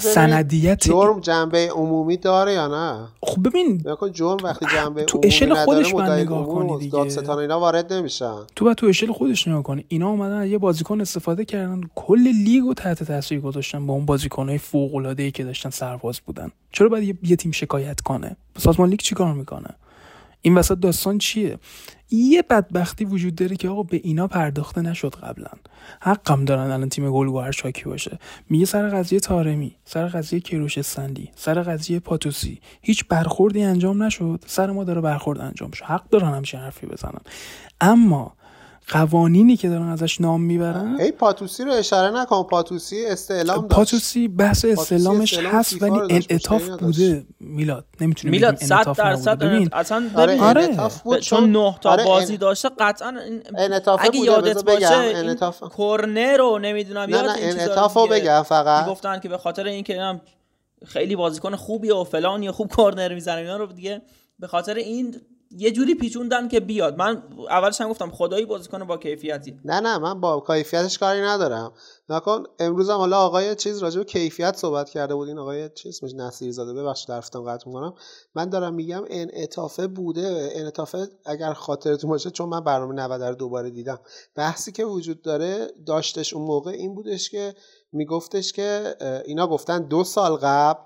سندیت جرم جنبه عمومی داره یا نه. خب ببین نکن جرم وقتی جنبه تو اشل خودش باید نگاه کنی دیگه. دادستان اینا وارد نمیشن. تو باید تو اشل خودش نگاه کنی. اینا اومدن یه بازیکن استفاده کردن، کل لیگو تحت تاثیر گذاشتن با اون بازیکنای فوق العاده ای که داشتن سرباز بودن. چرا باید یه تیم شکایت کنه؟ سازمان لیگ چیکار میکنه؟ این وسط داستان چیه؟ یه بدبختی وجود داره که آقا به اینا پرداخته نشد قبلا. حقم دارن الان تیم گلگوهر شاکی باشه. میگه سر قضیه طارمی، سر قضیه کیروش استندی، سر قضیه پاتوسی هیچ برخوردی انجام نشد، سر ما داره برخورد انجام شد. حق دارن همچین حرفی بزنن، اما قوانینی که دارن ازش نام میبرن. ای پاتوسی رو اشاره نکن، پاتوسی استعلام داشت. پاتوسی بحث استعلامش هست ولی انعطاف بوده. میلاد نمیتونه میلاد صد درصد اصلا ببین انعطاف بود چون نه تا بازی داشته قطعا انعطاف بود. اگه یادت باشه کورنر رو نمیدونم یادت این چیزا انعطافو بگم، فقط گفتن که به خاطر اینکه خیلی بازیکن خوبیه و فلانی خوب کورنر میزنه اینا رو دیگه به خاطر این یه جوری پیچوندن که بیاد. من اولش هم گفتم خدایی بازیکن با کیفیتی. نه نه من با کیفیتش کاری ندارم. نکن امروز هم حالا آقای چیز راجع به کیفیت صحبت کرده بود. این آقای چیز مش نصیرزاده، ببخشید حرفتون قطع می‌کنم. من دارم میگم انعطافه بوده. انعطافه اگر خاطرتون باشه چون من برنامه نود رو دوباره دیدم، بحثی که وجود داره داشتش اون موقع این بودش که میگفتش که اینا گفتن دو سال قبل،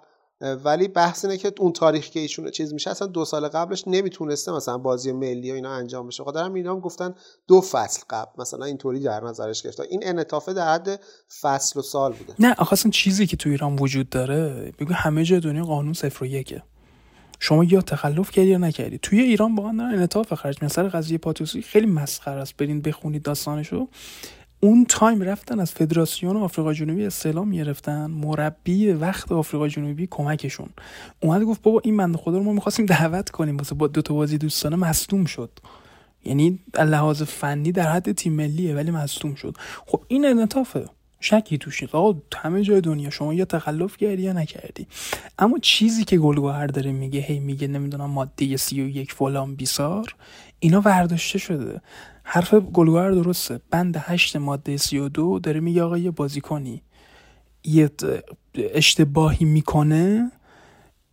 ولی بحث اینه که اون تاریخ که ایشون چیز میشه اصلا دو سال قبلش نمیتونسته مثلا بازی ملی و اینا انجام بشه. خاطرم اینا هم گفتن دو فصل قبل مثلا اینطوری در نظرش گرفتن. این انعطافه در حد فصل و سال بوده. نه آخه اصلا چیزی که تو ایران وجود داره بگو همه جای دنیا قانون صفر و یکه. شما یا تخلف کردی یا نکردی. توی ایران واقعا انعطاف خرج میاد. سر قضیه پاتوسی خیلی مسخره است، برید بخونید داستانشو. اون تایم رفتن از فدراسیون آفریقای جنوبی استعلام گرفتن، مربی وقت آفریقای جنوبی کمکشون اومد گفت بابا این بنده خدا رو ما می‌خواستیم دعوت کنیم واسه با دو تا بازی دوستانه، مصدوم شد. یعنی لحاظ فنی در حد تیم ملیه ولی مصدوم شد. خب این انعطافه، شکی توش نیست. آقا همه جای دنیا شما یا تخلف کردی یا نکردی. اما چیزی که گلگوهر داره میگه هی میگه نمیدونم ماده سی و یک فلان بیسار اینا ورداشته شده. حرف گلگوهر درسته. بند هشت ماده سی و دو داره میگه آقا یه بازیکنی یه اشتباهی میکنه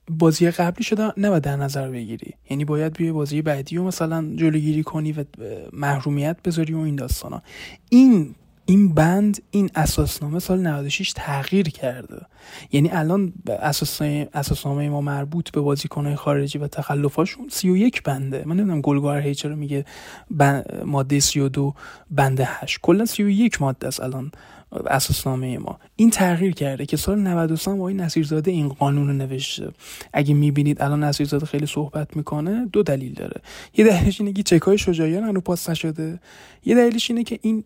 بازی قبلی شده نباید در نظر بگیری، یعنی باید بیای بازی بعدی و مثلا جلوگیری کنی و محرومیت بذاری و این داستانا. این این بند این اساسنامه سال نود و شش تغییر کرده. یعنی الان اساسنامه اساسنامه ما مربوط به بازیکن‌های خارجی و تخلفاشون سی و یک بنده. من نمیدونم گلگوهر هی چرا میگه ماده سی و دو بنده هشت. کلا سی و یک ماده است الان اساسنامه ما. این تغییر کرده که سال نود و سه آقای نصیرزاده این قانون رو نوشته. اگه میبینید الان نصیرزاده خیلی صحبت میکنه، دو دلیل داره. یه دلیلش اینه که چکای شجاعیان هنوز پاس نشده. یه دلیلش اینه که این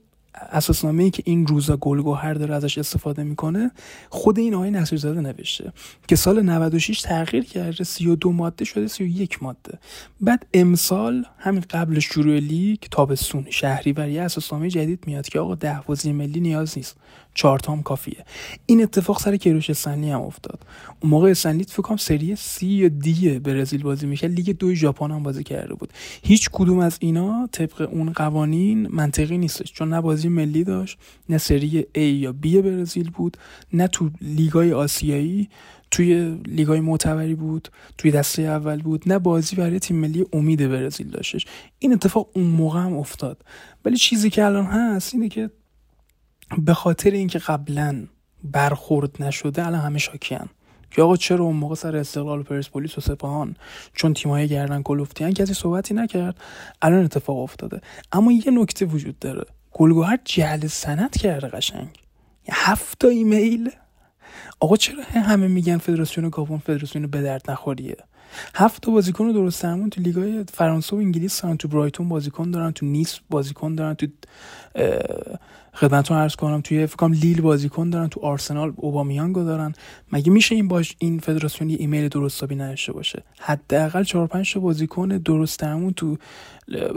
اساسنامه‌ای که این روزا گلگوهر داره ازش استفاده میکنه خود این آقای نصیرزاده نوشته که سال نود و شش تغییر کرده، سی و دو ماده شده سی و یک ماده. بعد امسال همین قبل شروع لیگ تابستون شهریور یه اساسنامه جدید میاد که آقا ده بازی ملی نیاز نیست، چهار تا هم کافیه. این اتفاق سر کیروش استنلی هم افتاد. اون موقع استنلی فکر کنم سری سی یا دی برزیل بازی میکرد، لیگ دو ژاپن هم بازی کرده بود. هیچ کدوم از اینا طبق اون قوانین منطقی نیستش، چون نه بازی ملی داشت، نه سری A یا B برزیل بود، نه تو لیگای آسیایی توی لیگای معتبری بود، توی دسته اول بود، نه بازی برای تیم ملی امید برزیل داشتش. این اتفاق اون موقع هم افتاد. ولی چیزی که الان هست اینه که به خاطر اینکه قبلا برخورد نشده الان همه شاکیان که آقا چرا اون موقع سر استقلال و پرسپولیس و سپاهان چون تیم‌های گردن کلفتیان کسی صحبتی نکرد، الان اتفاق افتاده. اما یه نکته وجود داره، گلگوهر جعل سند کرده قشنگ. هفت تا ایمیل. آقا چرا همه میگن فدراسیون گابون فدراسیون به درد نخوریه؟ هفت تا بازیکن درست درمون تو لیگای فرانسه و انگلیس دارن، تو برایتون بازیکن دارن، تو نیس بازیکن دارن، تو خدمتتون عرض کنم توی فکر کنم لیل بازیکن دارن، تو آرسنال اوبامیانگو دارن. مگه میشه این باش این فدراسیون یه ایمیل درست حسابی نداشته باشه؟ حداقل چهار پنج تا بازیکن درست درمون تو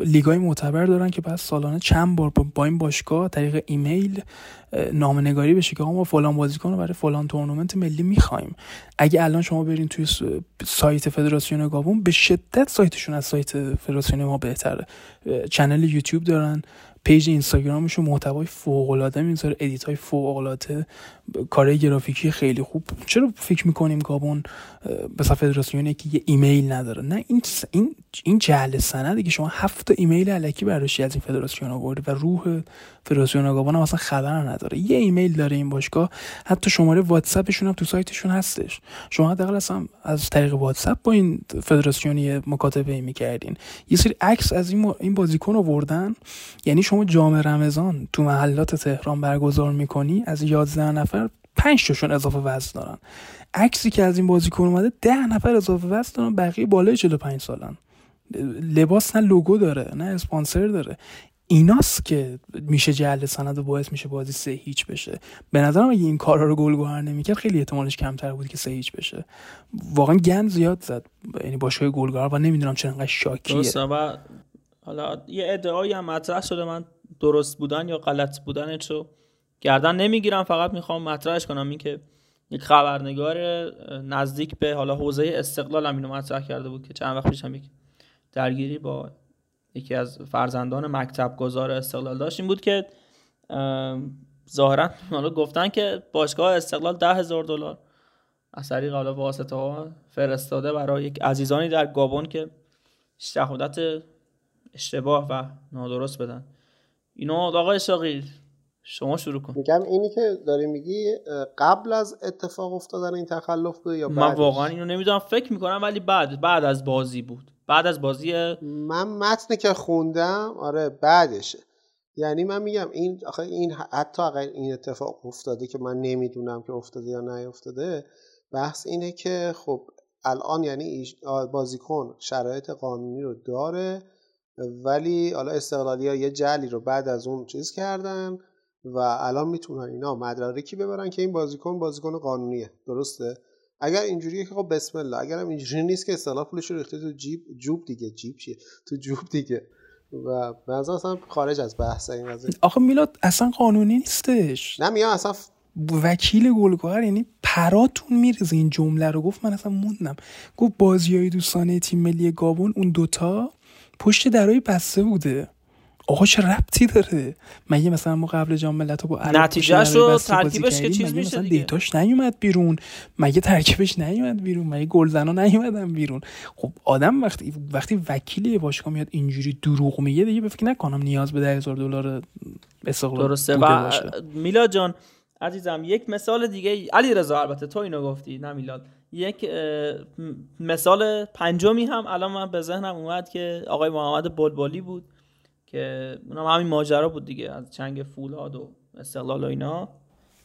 لیگای معتبر دارن که پس سالانه چند بار با این باشگاه طریق ایمیل نامنگاری بشه که ما فلان بازیکن رو برای فلان تورنمنت ملی می‌خوایم. اگه الان شما برین توی سایت فدراسیون گابون، به شدت سایتشون از سایت فدراسیون ما بهتره. چنل یوتیوب دارن، پیج اینستاگرامشون محتوای فوق‌العاده میذاره، ادیت‌های فوق‌العاده، کارهای گرافیکی خیلی خوب. چرا فکر می‌کنیم گابون به صفحه فدراسیونه که یه ایمیل نداره؟ نه، این این این جهل سنده که شما هفت تا ایمیل الکی براش از این فدراسیون آوردی و روح فدراسیون گابون هم اصلا خبر نداره. یه ایمیل داره این باشگاه، حتی شماره واتساپشون هم تو سایتشون هستش. شما حداقل اصلا از طریق واتساپ با این فدراسیونی مکاتبه می‌کردین. یه سری عکس از این این بازیکن آوردن، یعنی شما جام رمضان تو محلات تهران برگزار میکنی، از یازده نفر پنج تاشون اضافه وزن دارن. عکسی که از این بازیکن اومده ده نفر اضافه وزن دارن، بقیه بالای چهل و پنج سالن. لباس نه لوگو داره نه اسپانسر داره. ایناست که میشه جعل سند و باعث میشه بازی سه هیچ بشه. به نظرم اگه این کارا رو گلگهر نمیکرد خیلی احتمالش کمتر بود که سه هیچ بشه. واقعا گند زیاد زد، یعنی باشگاه گلگهر و نمیدونم چرا انقدر شاکیه. حالا یه ادعایی هم مطرح شده، من درست بودن یا غلط بودنشو گردن نمیگیرم، فقط میخوام مطرحش کنم، این که یک خبرنگار نزدیک به حالا حوزه استقلال هم اینو مطرح کرده بود که چند وقت پیش هم یک درگیری با یکی از فرزندان مکتب گذار استقلال داشت. این بود که ظاهرا حالا گفتن که باشگاه استقلال ده هزار دلار از طریق حالا واسطه ها فرستاده برای یک عزیزانی در گابون که شهادت اشتباه و نادرست بدن. اینو آقای شاقی شما شروع کن. میگم اینی که داری میگی قبل از اتفاق افتادن این تخلف بود یا بعد؟ من واقعا اینو نمیدونم، فکر میکنم ولی بعد بعد از بازی بود. بعد از بازی من متنی که خوندم آره بعدشه. یعنی من میگم این آخه این حتی اگر این اتفاق افتاده که من نمیدونم که افتاده یا نیافتاده، بحث اینه که خب الان یعنی بازیکن شرایط قانونی رو داره، ولی حالا استقلالی‌ها یه جعلی رو بعد از اون چیز کردن و الان میتونن اینا مدارکی ببرن که این بازیکن بازیکن قانونیه، درسته؟ اگر اینجوریه که خب بسم الله، اگرم اینجوری نیست که استقلال پولش رو ریخته تو جیب جوب دیگه جیب چیه تو جوب دیگه و بعضی اصلا خارج از بحث این قضیه. آخه میلاد اصلا قانونی نیستش. نه میام اصلا وکیل گلگهر یعنی پراتون میریزه. این جمله رو گفت من اصلا موندم. گفت بازیای دوستانه تیم ملی گابون اون دوتا پشت درای بسته بوده. آقا چه ربطی داره؟ مگه مثلا ما قبل جام ملت‌ها با عرب نتیجه‌اش و ترکیبش که چیز میشه دیگه؟ دیتاش نیومد بیرون، مگه ترکیبش نیومد بیرون، مگه گلزنا نیومدن بیرون؟ خب آدم وقتی وقتی وکیل باشگاه میاد اینجوری دروغ میگه دیگه به فکر نکنم نیاز به ده هزار دلار استقلال درسته باشه. میلاد جان عزیزم یک مثال دیگه، علیرضا البته تو اینو گفتی نه میلاد، یک مثال پنجمی هم الان من به ذهنم اومد که آقای محمد بولبالی بود که اونم همین ماجرا بود دیگه، از چنگ فولاد و استقلال و اینا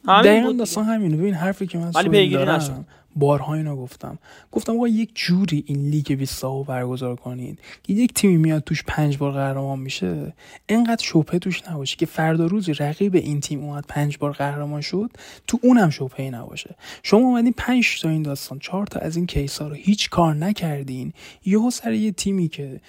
همین بود دیگه. همینو ببین حرفی که من سوال بارها اینو گفتم گفتم آقا یک جوری این لیگ بیست رو برگزار کنین که یک تیمی میاد توش پنج بار قهرمان میشه، اینقدر شبهه توش نباشه که فردا روز رقیب این تیم اومد پنج بار قهرمان شد تو اونم شبهه نباشه. شما اومدین پنج تا این داستان چهار تا از این کیسا رو هیچ کار نکردین، یهو سر یه تیمی که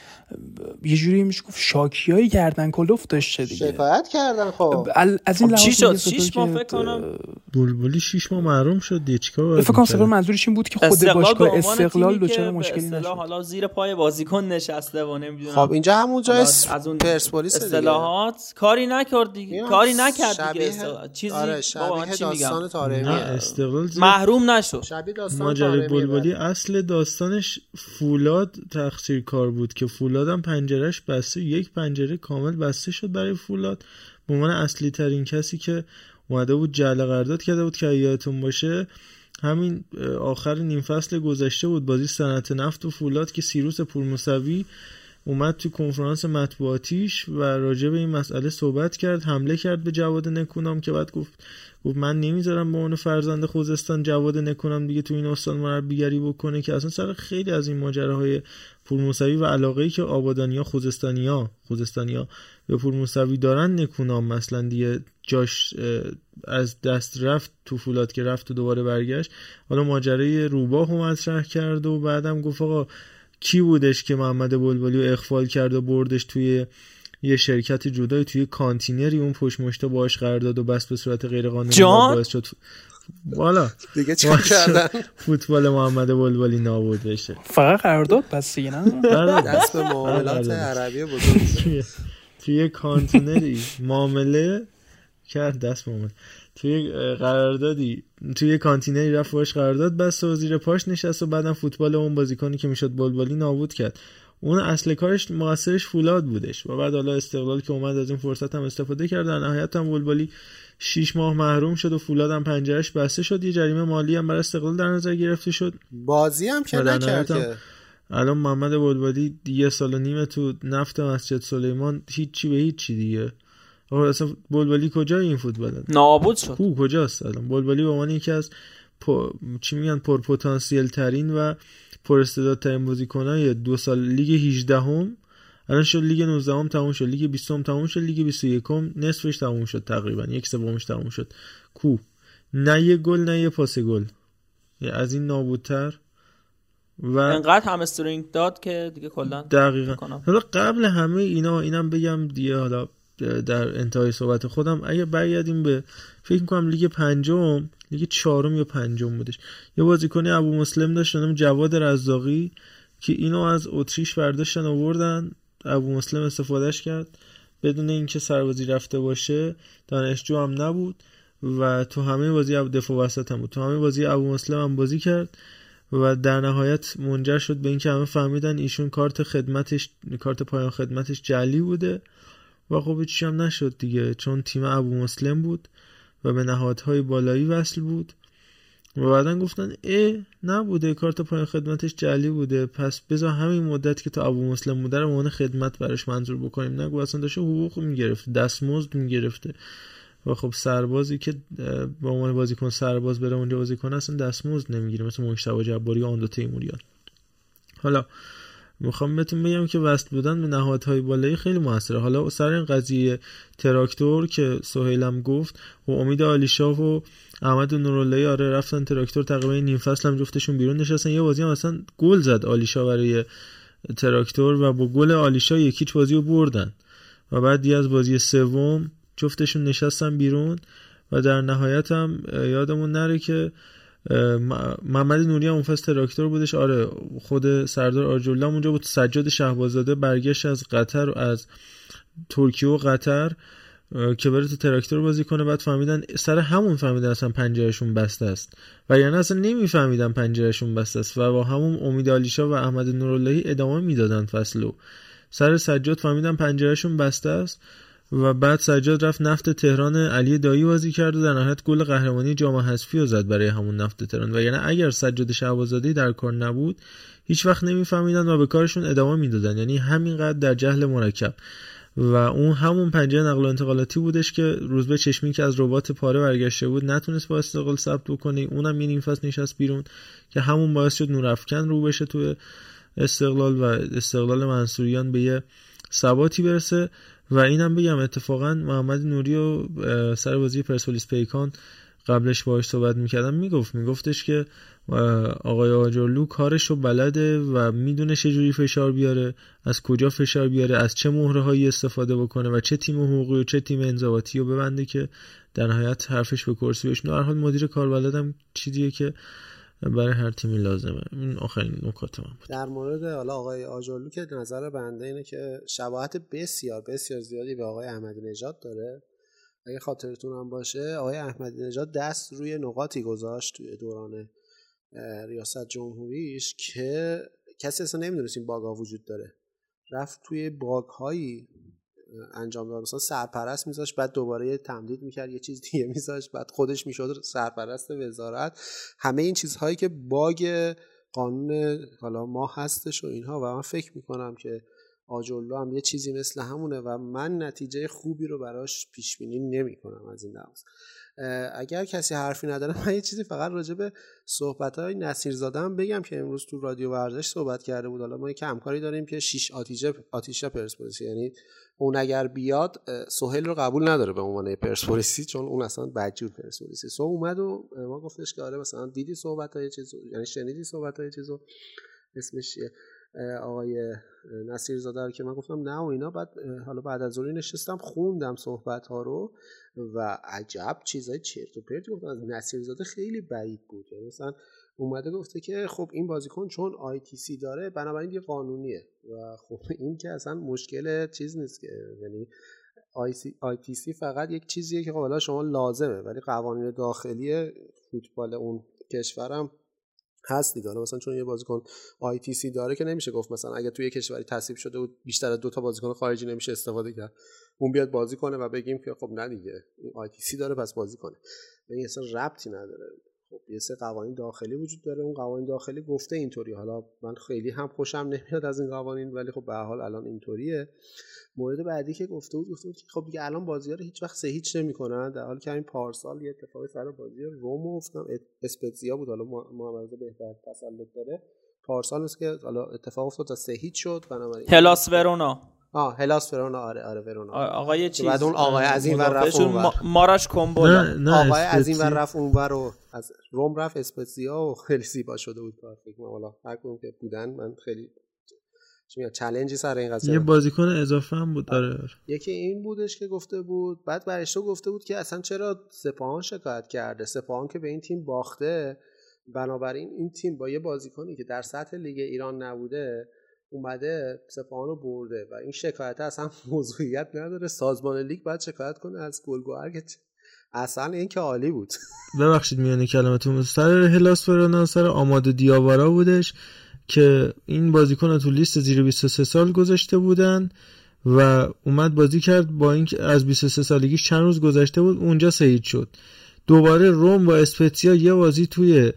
یه جوری میشه گفت شاکیای گردن کلفت داشته دیگه شکایت کردن. خب از این لحاظ شش ماه فکر کنم بلبلی شش ماه محروم شد دیگه. چیکار منظورش این بود که خود باشگاه استقلال دوچار مشکلی نشه. حالا زیر پای بازیکن نشسته و نمیدونم. خب اینجا همون جای از اون پرسپولیس اصلاحات کاری نکرد دیگه، کاری نکرد دیگه. استقلال چیزی آره بابا چی داستان طارمی استقلال محروم نشد. شبیه داستان ماجرای بلبلی اصل داستانش فولاد تقصیرکار بود که فولادم پنجرهش بسته، یک پنجره کامل بسته شد برای فولاد به عنوان اصلی ترین کسی که اومده بود جعل قرارداد کرده بود که یادتون باشه همین آخر نیم فصل گذشته بود بازی صنعت نفت و فولاد که سیروس پورموسوی اومد تو کنفرانس مطبوعاتیش و راجع به این مسئله صحبت کرد، حمله کرد به جواد نکونام که بعد گفت گفت من نمیذارم به عنوان فرزند خوزستان جواد نکونام دیگه تو این استان مربیگری بکنه، که اصلا سر خیلی از این ماجراهای پورموسوی و علاقه‌ای که آبادانی‌ها خوزستانی‌ها خوزستانی‌ها به پورموسوی دارن نکونام مثلا دیگه جاش از دست رفت تو فولاد که رفت و دوباره برگشت. حالا ماجرای روباه رو مطرح کرد و بعدم گفت آقا کی بودش که محمد بولبالی رو اغفال کرد و بردش توی یه شرکت جدایی توی کانتینری اون پشت مشته باهاش قرار داد و بس به صورت غیر قانونی باعث شد والا دیگه چیکار کردن فوتبال محمد بولبالی نابود بشه. فقط قرارداد بس دیگه، نه دست به معاملات عربی بزرگ توی کانتینری معامله کرد، دست معامله توی قراردادی توی کانتینری رفت واش قرارداد بست و زیر پاش نشست و بعدم فوتبال اون بازیکنی که میشد بولبالی نابود کرد. اون اصل کارش مقصرش فولاد بودش و بعد حالا استقلال که اومد از این فرصت هم استفاده کرد. در نهایت هم بولبالی شش ماه محروم شد و فولاد هم پنجرهش بسته شد، یه جریمه مالی هم برای استقلال در نظر گرفته شد، بازی هم که نکرد. الان محمد بولبالی یه سال و نیم تو نفت مسجد سلیمان هیچی به هیچی دیگه. آقا اصلا بولبالی کجای این فوتباله؟ نابود شد. کو کجاست الان بولبالی؟ به عنوان یکی از پو... چی میگن پر پتانسیل ترین و پر استعداد ترین بازیکنای دو سال لیگ هجدهم الان شد، لیگ نوزدهم تموم شد، لیگ بیستم تموم شد، لیگ بیست و یکم نصفش تموم شد، تقریبا یک سومش تموم شد. کو نه یه گل نه یه پاس گل از این نابودتر و انقدر هم استرینگ داد که دیگه کلا دقیقاً. حالا قبل همه اینا اینم بگم دیگه، حالا در انتهای صحبت خودم اگه برگردیم به فکر می‌کنم لیگ پنجم لیگ چهارم یا پنجم بودش، یه بازیکن ابو مسلم داشتن جواد رزاقی که اینو از اتریش برداشتن آوردن، ابو مسلم استفادهش کرد بدون اینکه سربازی رفته باشه، دانشجو هم نبود و تو همه بازی دفاع وسط هم بود، تو همه بازی ابو مسلم هم بازی کرد و در نهایت منجر شد به اینکه همه فهمیدن ایشون کارت خدمتش کارت پایان خدمتش جعلی بوده و خب چی هم نشد دیگه، چون تیم ابو مسلم بود و به نهادهای بالایی وصل بود و بعدن گفتن ای نبوده کارت پایان خدمتش جعلی بوده، پس بذار همین مدت که تا ابو مسلم بوده رو مانع خدمت براش منظور بکنیم، نگو اصلا داشته حقوق میگرفته، دستمزد میگرفته و خب سربازی که به عنوان بازیکن سرباز بره اونجا بازی کنه اصلا دستمزد نمیگیره، مثل مجتبی جباری و آن دو تیموریان. حالا میخوام بهتون بگم که وصل بودن به نهادهای بالایی خیلی موثره. حالا سر این قضیه تراکتور که سهیلم گفت و امید عالیشاه و احمد نوراللهی آره رفتن تراکتور تقریبا نیم فصل هم جفتشون بیرون نشستن، یه بازی هم اصلا گل زد عالیشاه برای تراکتور و با گل عالیشاه یکیچ بازی رو بردن و بعد دیگه از بازی سوم جفتشون نشستن بیرون و در نهایت هم یادمون نره که محمد نوری هم اون فصل تراکتور بودش، آره خود سردار آرژولو اونجا بود، سجاد شهباززاده برگشت از قطر از ترکیه و قطر که بره تو تراکتور بازی کنه، بعد فهمیدن سر همون فهمیدن اصلا پنجرهشون بسته است و یعنی اصلا نمیفهمیدن پنجرهشون بسته است و با همون امید عالیشاه و احمد نوراللهی ادامه میدادن فصلو، سر سجاد فهمیدن پنجرهشون بسته است و بعد سجاد رفت نفت تهران علی دایی بازی کرد و در نهایت گل قهرمانی جام حذفی رو زد برای همون نفت تهران و یعنی اگر سجاد شهباززاده در کار نبود هیچ وقت نمیفهمیدن و به کارشون ادامه میدادن، یعنی همینقدر در جهل مرکب و اون همون پنجره نقل و انتقالاتی بودش که روزبه چشمی که از رباط پاره برگشته بود نتونست با استقلال ثبت بکنه، اونم یه نیم فصل نشست بیرون که همون باعث شد نورافکن رو بشه تو استقلال و استقلال منصوریان به یه ثباتی برسه. و اینم بگم اتفاقا محمد نوری و سر بازی پرسپولیس پیکان قبلش باهاش صحبت میکردم، میگفت میگفتش که آقای آجرلو کارشو بلده و میدونه چه جوری فشار بیاره، از کجا فشار بیاره، از چه مهره هایی استفاده بکنه و چه تیم حقوقی و چه تیم انضباطی رو ببنده که در نهایت حرفش به کرسی بشینه. در هر حال مدیر کار بلدم چیزیه که برای هر تیمی لازمه. این آخرین نکات من بود در مورد حالا آقای آجرلو که نظر بنده اینه که شباهت بسیار بسیار زیادی به آقای احمدی نژاد داره. اگه خاطرتون هم باشه آقای احمدی نژاد دست روی نقاطی گذاشت توی دوران ریاست جمهوریش که کسی اصلا نمیدونست این باگ‌ها وجود داره، رفت توی باگ‌هایی انجام داد، مثلا سرپرست میذاشت بعد دوباره تمدید میکرد، یه چیز دیگه میذاشت بعد خودش میشد سرپرست وزارت، همه این چیزهایی که باگ قانون حالا ما هستش و اینها. و من فکر میکنم که آژولو هم یه چیزی مثل همونه و من نتیجه خوبی رو براش پیش بینی نمی‌کنم از این دعوا. اگر کسی حرفی نداره من یه چیزی فقط راجع به صحبت‌های نصیرزاده هم بگم که امروز تو رادیو ورزش صحبت کرده بود. حالا ما یک همکاری داریم که شیش آتیشه آتیشه پرسپولیس، یعنی اون اگر بیاد سهیل رو قبول نداره به عنوان پرسپولیسی، چون اون اصلا بدجور پرسپولیسی سو اومد و ما گفتش که آره مثلا دیدی صحبت‌های چیزو، یعنی شنیدی صحبت‌های چیزو اسمش چیه آقای نصیرزاده رو، که من گفتم نه و اینا. بعد حالا بعد از اون نشستم خوندم صحبت‌ها رو و عجب چیزای چرت و پرت گفتن. از نصیرزاده خیلی بعید بود، یعنی مثلا اومده گفته که خب این بازیکن چون آی تی سی داره بنابراین دیگه قانونیه و خب این که اصلا مشکل چیز نیست که، یعنی آی تی سی فقط یک چیزیه که حالا شما لازمه، ولی قوانین داخلی فوتبال اون کشورم هست دیگه. حالا مثلا چون یه بازیکن آی تی سی داره که نمیشه گفت مثلا اگه توی یه کشوری تصویب شده بود بیشتر از دو تا بازیکن خارجی نمیشه استفاده کرد، اون بیاد بازی کنه و بگیم که خب نه دیگه این آی تی سی داره پس بازی کنه، این اصلا ربطی نداره. خب یه سری قوانین داخلی وجود داره، اون قوانین داخلی گفته اینطوری. حالا من خیلی هم خوشم نمیاد از این قوانین، ولی خب به هر حال الان اینطوریه. مورد بعدی که گفته بود گفته بود که خب دیگه الان بازی‌ها رو هیچ وقت سه هیچ نمی‌کنن، در حالی که همین پارسال یه اتفاقی سر بازی روم افتاد، اسپتزیا بود، حالا محمد بهتر تسلط داره، پارسال هست که حالا اتفاق افتاد تا سه هیچ شد. بنابراین هلاس ورونا آه هلاس ورونا آره آره ورونا آقای چیز بعد اون آقای از این ور رفت اونور، ماراش کومبولا آقای از این ور رفت اونور و از روم رفت اسپتزیا و خیلی زیبا شده بود کار. فکر کنم حالا هر کدوم که بودن من خیلی چون چالنجی سر این قضیه. یه بازیکن اضافه هم بود داره. یکی این بودش که گفته بود، بعد برشتو گفته بود که اصلا چرا سپاهان شکایت کرده، سپاهان که به این تیم باخته، بنابراین این تیم با یه بازیکنی که در سطح لیگ ایران نبوده اومده سپاهان رو برده و این شکایت اصلا موضوعیت نداره، سازمان لیگ باید شکایت کنه از گلگهر که اصلا این که عالی بود. ببخشید میونه کلمتون سر هلاس ورونا سر آماده دیاوارا بودش که این بازیکن رو تو لیست زیر بیست و سه سال گذاشته بودن و اومد بازی کرد، با اینکه از بیست و سه سالگیش چند روز گذشته بود اونجا سعید شد. دوباره روم با اسپتزیا یه بازی توی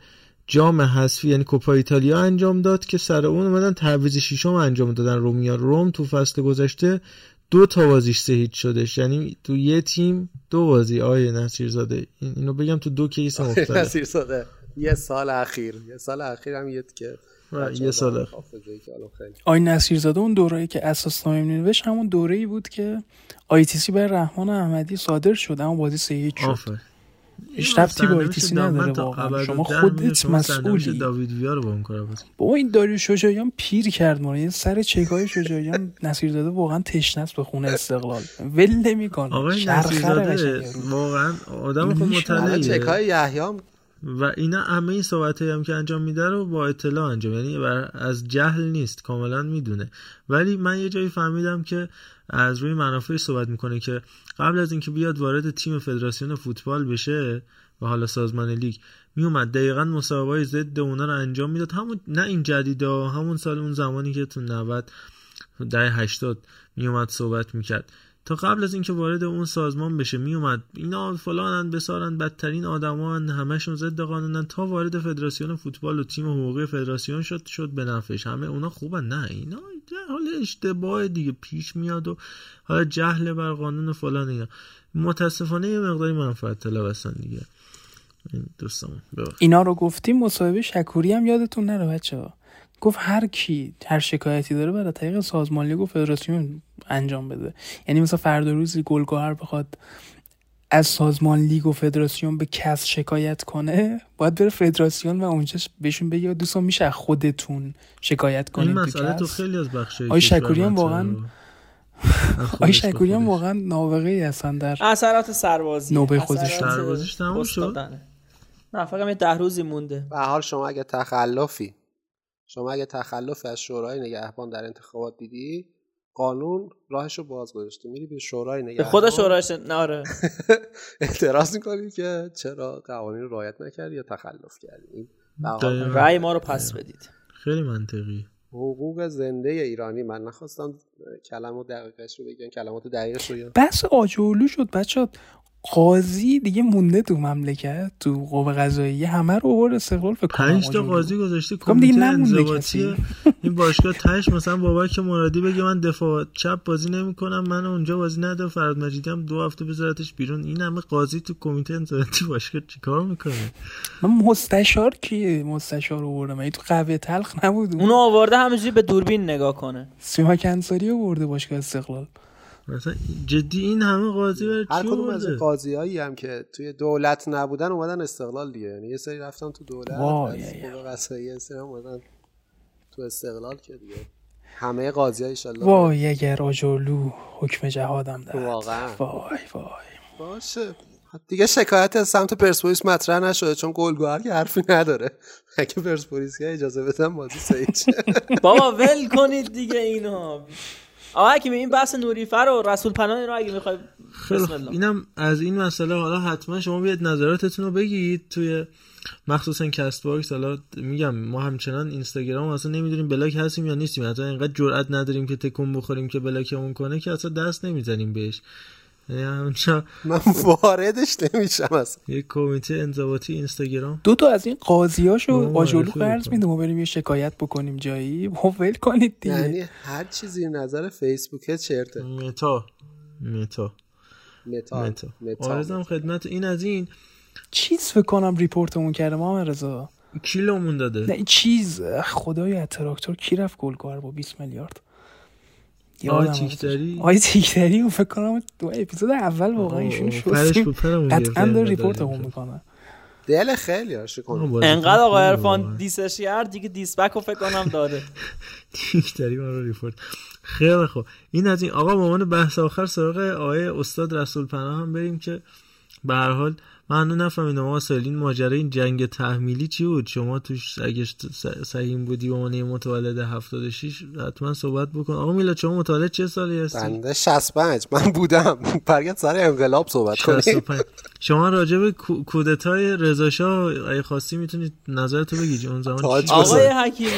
جام حذفی یعنی کوپا ایتالیا انجام داد که سر اون اومدن تعویض شیشم انجام دادن رومیا. روم تو فصل گذشته دو تا بازیش سهید شدش، یعنی تو یه تیم دو بازی. آیه نصیرزاده اینو بگم تو دو کیس افتاده. نصیرزاده یه سال اخیر یه سال اخیر هم یه که یه سال آی نصیرزاده اون دوره‌ای که اساسنامه می‌نوشت همون دوره‌ای بود که آی تی سی برای رحمان احمدی صادر شد اما بازی سه هیچ شد. هیچ ربطی به آی تی سی نداره واقعا، شما خودت مسئولی. داوید ویا رو با اون کارا بود. بابا این داریوش شجاعیان پیر کرد ما رو، سر چکای شجاعیان نصیرزاده واقعا تشناس به خون استقلال ول نمی‌کنه. آقای نصیرزاده واقعا آدم خود مطلعه. چکای یحیی و اینا همه این صحبتایی هم که انجام میده رو با اطلاع انجام، یعنی از جهل نیست، کاملا میدونه. ولی من یه جایی فهمیدم که از روی منافعش صحبت میکنه که قبل از اینکه بیاد وارد تیم فدراسیون فوتبال بشه و حالا سازمان لیگ میومد دقیقاً مسابقه‌های ضد اونا رو انجام میداد، همون نه این جدیدا، همون سال اون زمانی که تو نود دهه هشتاد میومد صحبت میکرد. تا قبل از اینکه وارد اون سازمان بشه میومد اینا فلانن بسارن بدترین آدمان همشون ضد قانونن، تا وارد فدراسیون فوتبال و تیم حقوقی فدراسیون شد شد به نفعش. همه اونا خوبن، نه اینا حالا اشتباه دیگه پیش میاد و حالا جهل بر قانون فلان اینا. متاسفانه یه مقداری منفعت طلب هستن دیگه دوستان. اینا رو گفتیم مصاحبه شکوری هم یادتون نره بچه‌ها، گفت هر کی هر شکایتی داره برای طریق سازمان لیگ و فدراسیون انجام بده. یعنی مثلا فردا روزی گلگهر بخواد از سازمان لیگ و فدراسیون به کس شکایت کنه، باید بره فدراسیون و اونجا بهشون بگه دوستان میشه خودتون شکایت کنید. این مسئله تو خیلی از بخشای آی شکوریان واقعا آی شکوریان واقعا نابغه‌ای هستن در اثرات سربازی. نوبه خودش سربازیش تموم شد، نه فقط یه ده روزی مونده. به هر حال شما اگه تخلفی شما اگه تخلف از شورای نگهبان در انتخابات دیدی، قانون راهشو باز گذاشته، میری به شورای نگهبان، به خود شورایش ناره اعتراض میکنی که چرا قوانین رو رعایت نکردی یا تخلف کردی. رأی ما رو پس بدید. خیلی منطقی. حقوق زنده ایرانی. من نخواستم کلمات دقیقش رو بگم، کلمات دقیقش رو بگم. بس آجولو شد بچه‌ها. قاضی دیگه مونده تو مملکت، تو قوه قضاییه، همه رو آورد استقلال. فکر کنم پنج تا قاضی گذاشته کمیته انضباطی این باشگاه تاش. مثلا بابک مرادی بگه من دفاع چپ بازی نمی‌کنم، من اونجا بازی نده، فرهاد مجیدی هم دو هفته بذارتش بیرون. این همه قاضی تو کمیته انضباطی باشگاه چیکار میکنه؟ من مستشار کیه؟ مستشار آوردم. این تو قهوه تلخ نبود اون آورده همینجوری به دوربین نگاه کنه. سیما کنساری آورده باشگاه استقلال. مثلا جدی این همه قاضی برای چی؟ هر کدوم از قاضیایی هم که توی دولت نبودن اومدن استقلال دیگه، یعنی یه سری رفتن تو دولت، قوه قضاییه، یه سری هم اومدن تو استقلال که دیگه همه قاضی‌ها ان شاء الله. وای اگر آژولو حکم جهادم داد واقعا، وای وای باشه. دیگه شکایت از سمت پرسپولیس مطرح نشده چون گلگوهر که حرفی نداره. اگه پرسپولیس اجازه بدن بازی سید بابا ول کنید دیگه اینو. آقا حکیم این بحث نوریفر و رسول پناه رو اگه میخوای بسم الله اینم از این مسئله. حالا حتما شما بیاید نظراتتون رو بگید توی مخصوصا کست باکس. حالا میگم ما همچنان اینستاگرام اصلا نمیدونیم بلاک هستیم یا نیستیم، حتی اینقدر جرئت نداریم که تکون بخوریم که بلاکمون کنه که اصلا دست نمیزنیم بهش. همچنان من واردش نمیشم اصلا. یه کمیته انضباطی اینستاگرام دو تا از این قاضیاشو آژولو قرض میدم و بریم یه شکایت بکنیم جایی. ول کنید دیگه، یعنی هر چیزی نظر فیسبوکه چرته. متا متا متا متا آرزم خدمت این از این چیز فکر کنم ریپورتمون کرده ما رضا کیلومون داده. نه این چیز خدای تراکتور کی رفت گلگار با بیست میلیارد آی تیکتری آی تیکتری اون فکر کنم دو اپیزود اول واقعا ایشون شد قطعا در ریپورت هم میکنه دل خیلی هاش کنم. انقدر آقا عرفان دیسش هر دیگه دیسبک رو فکر کنم داده تیکتری ما رو ریپورت. خیلی خوب این از این. آقا به عنوان بحث آخر سراغ آیه استاد رسول پناه هم بریم که به هر حال من نفهمیدم آقا سالین ماجرای این جنگ تحمیلی چی بود؟ شما توش اگه سهیم بودی به عنوان متولد هفتاد و شش حتما صحبت بکن. آقا میلاد شما متولد چه سالی هستی؟ بنده شصت و پنج من بودم. برگرد سر انقلاب صحبت کنیم. شما راجع به کودتای رضا شاه اگه خواستی میتونید نظرتو بگی اون زمان. آقای حکیمی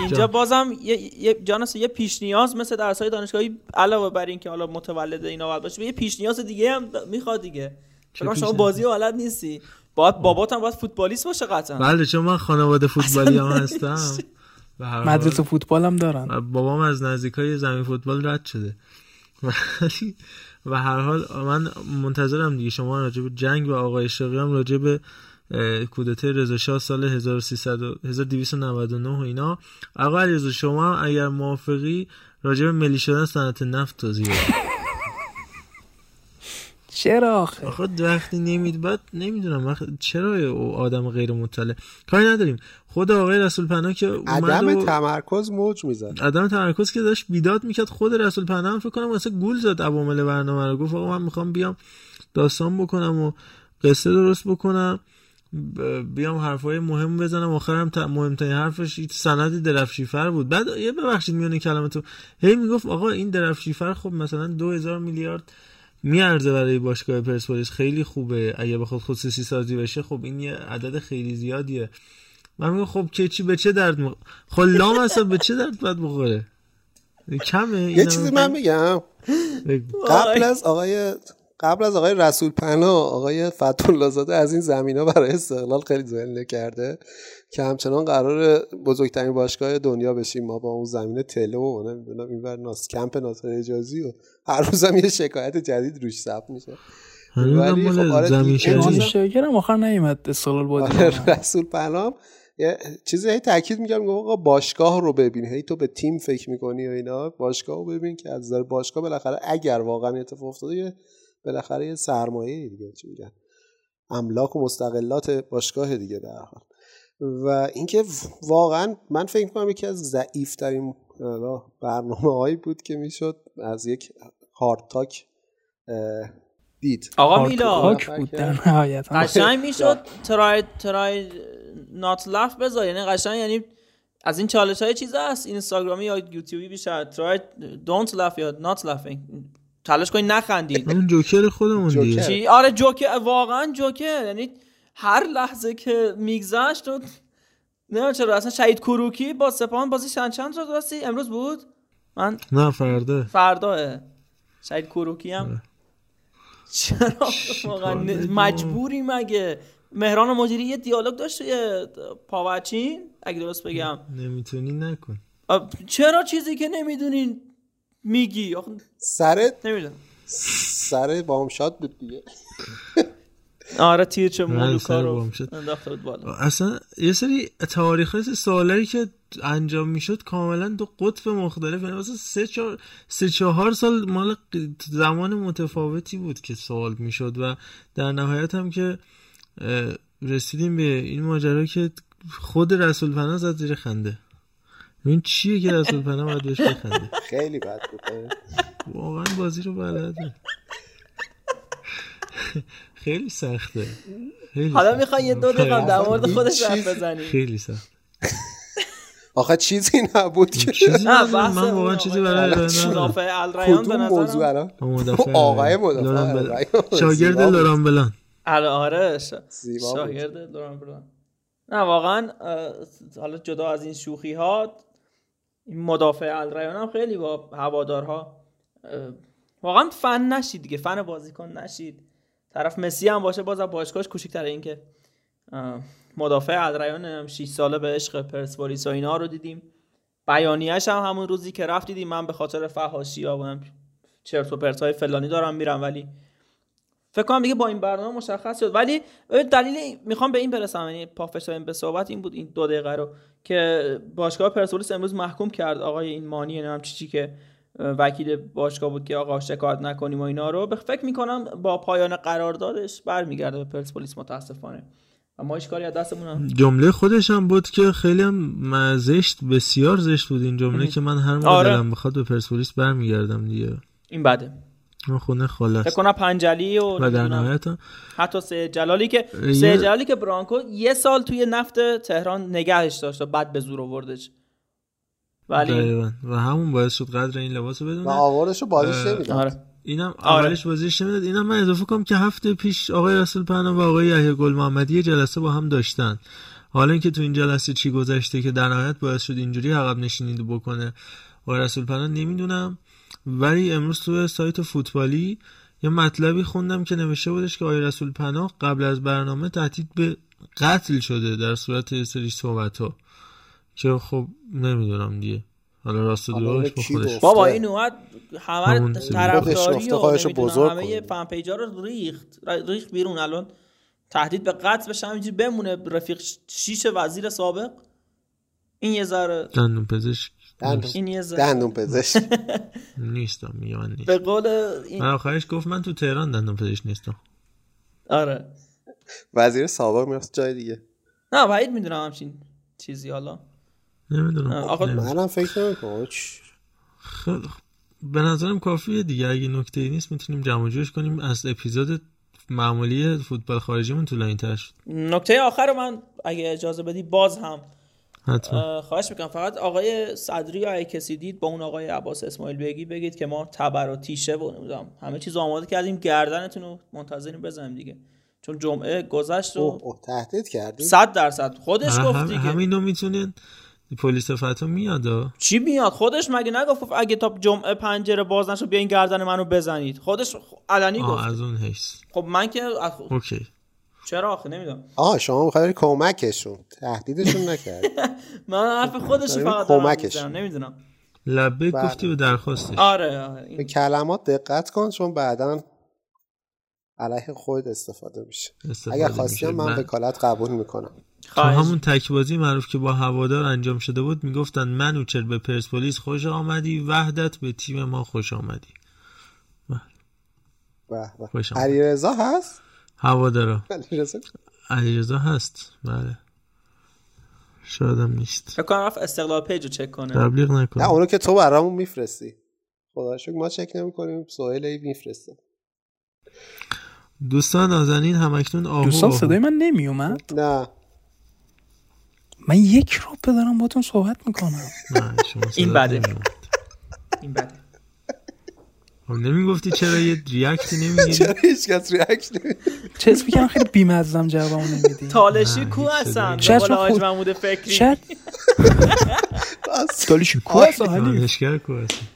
اینجا بازم یه جانس یه پیش نیاز مثل درس‌های دانشگاهی علاوه بر این که حالا متولد اینا باید باشه یه پیش نیاز دیگه هم میخواد دیگه. چرا شما بازی بلد نیستی؟ باید باباتم باید فوتبالیست باشه قطعا. بله چون من خانواده فوتبالی هم هستم. مدرسه فوتبال هم دارن. بابام از نزدیکای زمین فوتبال رد شده. و هر حال من منتظرم دیگه شما راجع به جنگ و آقای شقی هم راجع به کودتای رضا شاه سال هزار و سیصد و هزار و دویست و نود و نه و اینا. آقا علیرضا شما اگر موافقی راجع به ملی شدن صنعت نفت توضیح بدید. چرا آخه آخه وقتی نمید بعد نمیدونم وقت چرا آدم غیر مطلع کاری نداریم. خود آقای رسول پناه که عدم و... تمرکز موج میزد، عدم تمرکز که داشت بیداد میکرد. خود رسول پناه هم فکر کنم واسه گول زد عوامل برنامه رو، گفت آقا من میخوام بیام داستان بکنم و قصه درست بکنم، بیام حرفای مهم بزنم. آخرم مهمترین حرفش سند درفشیفر بود. بعد یه ببخشید میونه کلمتو هی میگفت آقا این درفشیفر خب مثلا دو هزار میلیارد میارزه برای باشگاه پرسپولیس، خیلی خوبه، اگه بخواد خصوصی سازی بشه خب این یه عدد خیلی زیادیه. من میگم خب چه چی به چه درد مخ... خلام اصلا به چه درد باید بخوره؟ کمه. یه چیزی من میگم قبل از آقای قبل از آقای رسول پناه آقای فتح‌الله زاده از این زمینا برای استقلال خیلی زمینه کرده که همچنان قرار بزرگترین باشگاه دنیا بشیم ما با اون زمین تله و نمیدونم اینور ناس کمپ ناصر حجازی و هر روزم یه شکایت جدید روش ثبت میشه. ولی خب آره زمین شجاعی آخر نیومد استقلال بازی. رسول پناه یه چیزی هی تاکید میگم میگم آقا باشگاه رو ببین، هی تو به تیم فکر میکنی و اینا، باشگاه رو ببین که از نظر باشگاه بالاخره اگر واقعا اتفاق افتاده بالاخره یه سرمایه دیگه چی میگن املاک و مستقلات باشگاه دیگه در حال. و اینکه واقعا من فکر می‌کنم یکی از ضعیف‌ترین برنامه‌هایی بود که میشد از یک هارد تاک دید. آقا میلا بود در نهایت قشنگ میشد ترای ترای نات لاف بذار، یعنی قشنگ یعنی از این چالش‌های چیزا هست اینستاگرامی یا یوتیوبی بیشتر ترای دونت لاف یا نات لافینگ تلاش کنی نخندید. اون جوکر خودمون دیگه چی؟ آره جوکر، واقعا جوکر، یعنی هر لحظه که میگذشت و نه چرا اصلا شهید کروکی با سپاهان بازی چند چند رو درستی امروز بود؟ من نه فردا. فرداه شهید کروکی هم چرا واقعا مجبوری؟ مگه مهران مدیری یه دیالوگ داشت توی پاوچین اگه درست بگم، نمیتونی نکن. چرا چیزی که نمیدونین میگی؟ آخه سرت نمیدونم سره با هم شاد بود دیگه. آره تیر چه مولوکا رو انداخته بود بالا. اصلا یه سری تاریخی سوالایی که انجام میشد کاملا دو قطب مختلف، یعنی واسه سه چهار سه چهار سال مال زمان متفاوتی بود که سوال میشد و در نهایت هم که رسیدیم به این ماجرا که خود رسول پناه زد زیر خنده. این چیه که رسول پناه باید بهش بخنده؟ خیلی بد بود واقعا، بازی رو بلده، خیلی سخته. حالا میخوای یه دو دقیقه در مورد خودش حرف بزنی؟ خیلی سخت آخه چیزی نبود که نه، من واقعا چیزی برای مدافع الریان به نظرم آقای مدافع شاگرد لوران بلان. آره شاگرد لوران بلان. نه واقعا حالا جدا از این شوخی ها، این مدافع الریان هم خیلی با هوادارها واقعا فن نشید دیگه، فن بازیکن نشید. طرف مسی هم باشه باز باشگاهش کوچیک‌تره، این که مدافع الریان هم شش ساله به عشق پرسپولیس و اینا رو دیدیم، بیانیه‌اش هم همون روزی که رفت دیدیم. من به خاطر فحاشی‌ها و چرت و پرت‌های فلانی دارم میرم، ولی فکر کنم دیگه با این برنامه مشخص شد. ولی دلیل میخوام به این برسم، یعنی پافشاریم به صحبت این بود، این دو دقیقه رو که باشگاه پرسپولیس امروز محکوم کرد آقای این مانی نام چیچی که وکیل باشگاه بود که آقا شکایت نکنیم و اینا رو، به فکر میکنم با پایان قراردادش برمیگرده به پرسپولیس متاسفانه، اما هیچ کاری از دستمون هم. جمله خودش هم بود که خیلی هم زشت، بسیار زشت بود این جمله که من هر موقع دلم بخواد به پرسپولیس برمیگردم دیگه. این بده من خونه خالص فکر کنم پنجلی و, و در نهایت حتی سه جلالی که یه... سه جلالی که برانکو یه سال توی نفت تهران نگهش داشت و بعد به زور آوردش، ولی و همون باعث شد قدر این لباسو بدونه و آوارشو بازیش نمیداد. آره. اینم اولش بازیش نمیداد. اینم من اضافه کنم که هفته پیش آقای رسول پناه و آقای یحیی گل محمدی یه جلسه با هم داشتن. حالا اینکه تو این جلسه چی گذشته که در نهایت باعث شد اینجوری عقب نشینی بکنه آقای رسول پناه نمیدونم، ولی امروز تو سایت فوتبالی یه مطلبی خوندم که نوشته بودش که آقای رسول پناه قبل از برنامه تهدید به قتل شده در صورت سری صحبت‌ها که خب نمیدونم دیگه حالا راست دوش با خودش بابا این اومد همه طرفداری و همه فن پیجا رو ریخت ریخت بیرون. الان تهدید به قتل بشه همینجوری بمونه رفیق شیشه وزیر سابق، این یه ذره دندون پزشک این یه ذره دندون پزشک نیستم میگن نیست. به قول این آخرش گفت من تو تهران دندون پزشک نیستم. آره وزیر سابق میرفت جای دیگه. نه بعید میدونم همچین چیزی حالا نمیدونم. آقا منم فکر نمی‌کنم. خیلی به نظرم کافیه دیگه، اگه نکته‌ای نیست میتونیم جمع جوش کنیم. از اپیزود معمولی فوتبال خارجیمون طولانی‌تر شد. نکته آخر رو من اگه اجازه بدی باز هم حتما خواهش می‌کنم، فقط آقای صدری یا هر کسی دید با اون آقای عباس اسماعیل بگی بگید که ما تبر و تیشه و نمیدونم همه چیز آماده کردیم، گردنتون رو منتظریم بزنیم دیگه، چون جمعه گذشت و تهدید کردیم صد درصد خودش گفت دیگه. همینو میتونید پلیس فتو میاد چی میاد خودش مگه نگفت اگه تا جمعه پنجره باز نشه بیاین گردن منو بزنید؟ خودش علنی گفت از اون حیث. خب من که اخ... اوکی چرا آخه نمیدونم. آها شما میخواید کمکشون تهدیدشون نکرد. من حرف خودش فقط دارم نمیدونم لبه گفتی به درخواستش. آره آره به کلمات دقت کن چون بعداً علیه خود استفاده میشه. اگر خواستیم من, من وکالت قبول میکنم. تو همون تکبازی معروف که با هوادار انجام شده بود میگفتن منوچر به پرسپولیس خوش آمدی، وحدت به تیم ما خوش آمدی. علیرضا هست؟ هوادارا علیرضا علیرضا هست بله، شاید هم نیست. فکر کنم رفت استقلال پیجو چک کنه. تبلیغ نکنه. نه اونو که تو برامون میفرستی. خدا شکر ما چک نمیکنیم، سهیل میفرسته. دوستان نازنین همکنون آهو دوستان صدای من نمی اومد؟ نه من یک رو بدارم با تون صحبت میکنم. نه شما این بده این بده هم نمی گفتی چرا یه ریاکتی نمیگیری؟ چرا هیچ کس ریاکت نمیگیری؟ چه اسمی که خیلی بیمزم جوابمو نمیدی؟ تالشی کو هستم به قول حاج محمود فکری شد تالشی کو هستم دانشگر کو هستم.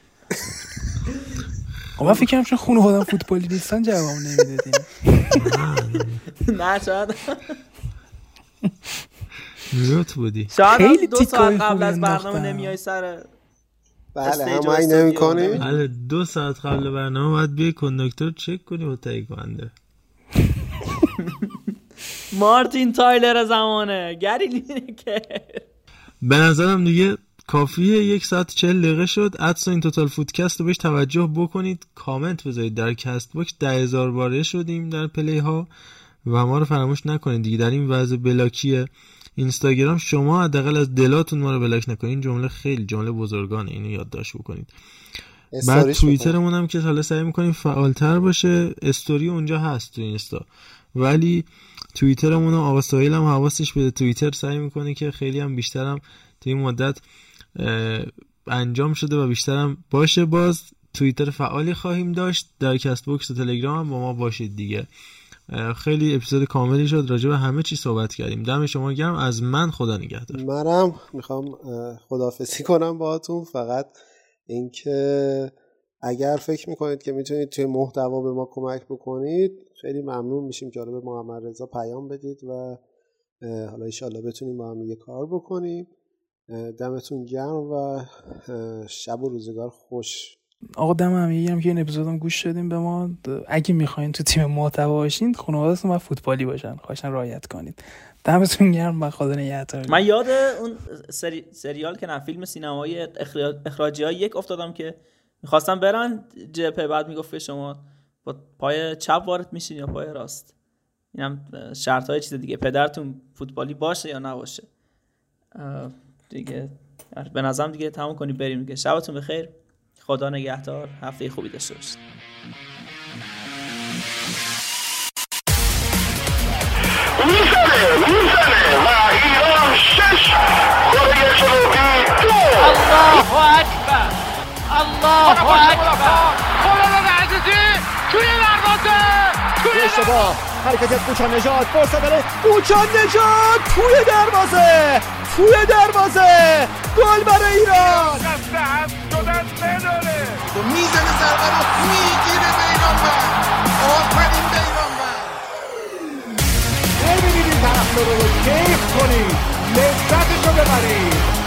من فکر کنم چون خونه خودم فوتبالی نیستن جواب نمیدادیم. نه شاید روت بودی. شاید دو ساعت قبل از برنامه نمیای سر. بله همه این نمی کنیم. بله دو ساعت قبل برنامه باید بیای کندکتور چک کنی و تایید کننده. مارتین تایلر زمانه گریلینه که به نظرم دیگه کافیه. یک ساعت چهل دقیقه شد. ادسا این توتال فودکست رو بهش توجه بکنید، کامنت بذارید در کست باکس. ده هزار باره شدیم در پلی ها و ما رو فراموش نکنید دیگه. در این وضع بلاکی اینستاگرام شما حداقل از دلاتون ما رو بلاک نکنید. این جمله خیلی جمله بزرگانه، اینو یادداشت بکنید. بعد توییترمون هم که حالا سعی می‌کنیم فعال‌تر باشه، استوری اونجا هست تو اینستا، ولی توییترمون و آقا ساحل هم حواسش بده. توییتر سعی می‌کنه که خیلی هم بیشترم تو این مدت انجام شده و بیشترم باشه. باز توییتر فعالی خواهیم داشت. در کست باکس و تلگرام هم با ما باشید دیگه. خیلی اپیزود کاملی شد، راجع به همه چی صحبت کردیم. دم شما گرم. از من خدا نگهدار. منم میخوام خداحافظی کنم باهاتون. فقط اینکه اگر فکر میکنید که میتونید توی محتوا به ما کمک بکنید خیلی ممنون میشیم. جالب محمد رضا پیام بدید و حالا انشالله بتونیم با هم یه کار بکنیم. دمتون گرم و شب و روزگار خوش. آقا دم هم میگم که این اپیزودم گوش شدیم به ما. اگه میخواین تو تیم محتوا باشین، خانواده‌تون باید فوتبالی باشن، خواهشاً رعایت کنید. دمتون گرم و خدا نگهدار. من یاد اون سری... سریال که نه فیلم سینمایی اخراج... اخراجی‌های یک افتادم که می‌خواستن برن جبهه، بعد میگفت به شما با پای چپ وارد میشین یا پای راست. اینم شرط‌های چیز دیگه، پدرتون فوتبالی باشه یا نباشه دیگه. به نظرم دیگه تموم کنی بریم دیگه. شبتون بخیر، خدا نگهدار، هفته خوبی داشته باشید. میزنه میزنه و ایران شش کره جنوبی دو. الله اکبر الله اکبر. خداوند عزیزی توی دروازه توی اشتباه حرکت کوچا نجات فرصت داره. کوچا نجات توی دروازه توی دروازه گل برای ایران. تو میزنه ضربه رو میگیره بیرانوند. آفرین بیرانوند. ببینید این طرفدارا رو کیف کنید، لذتشو ببرید.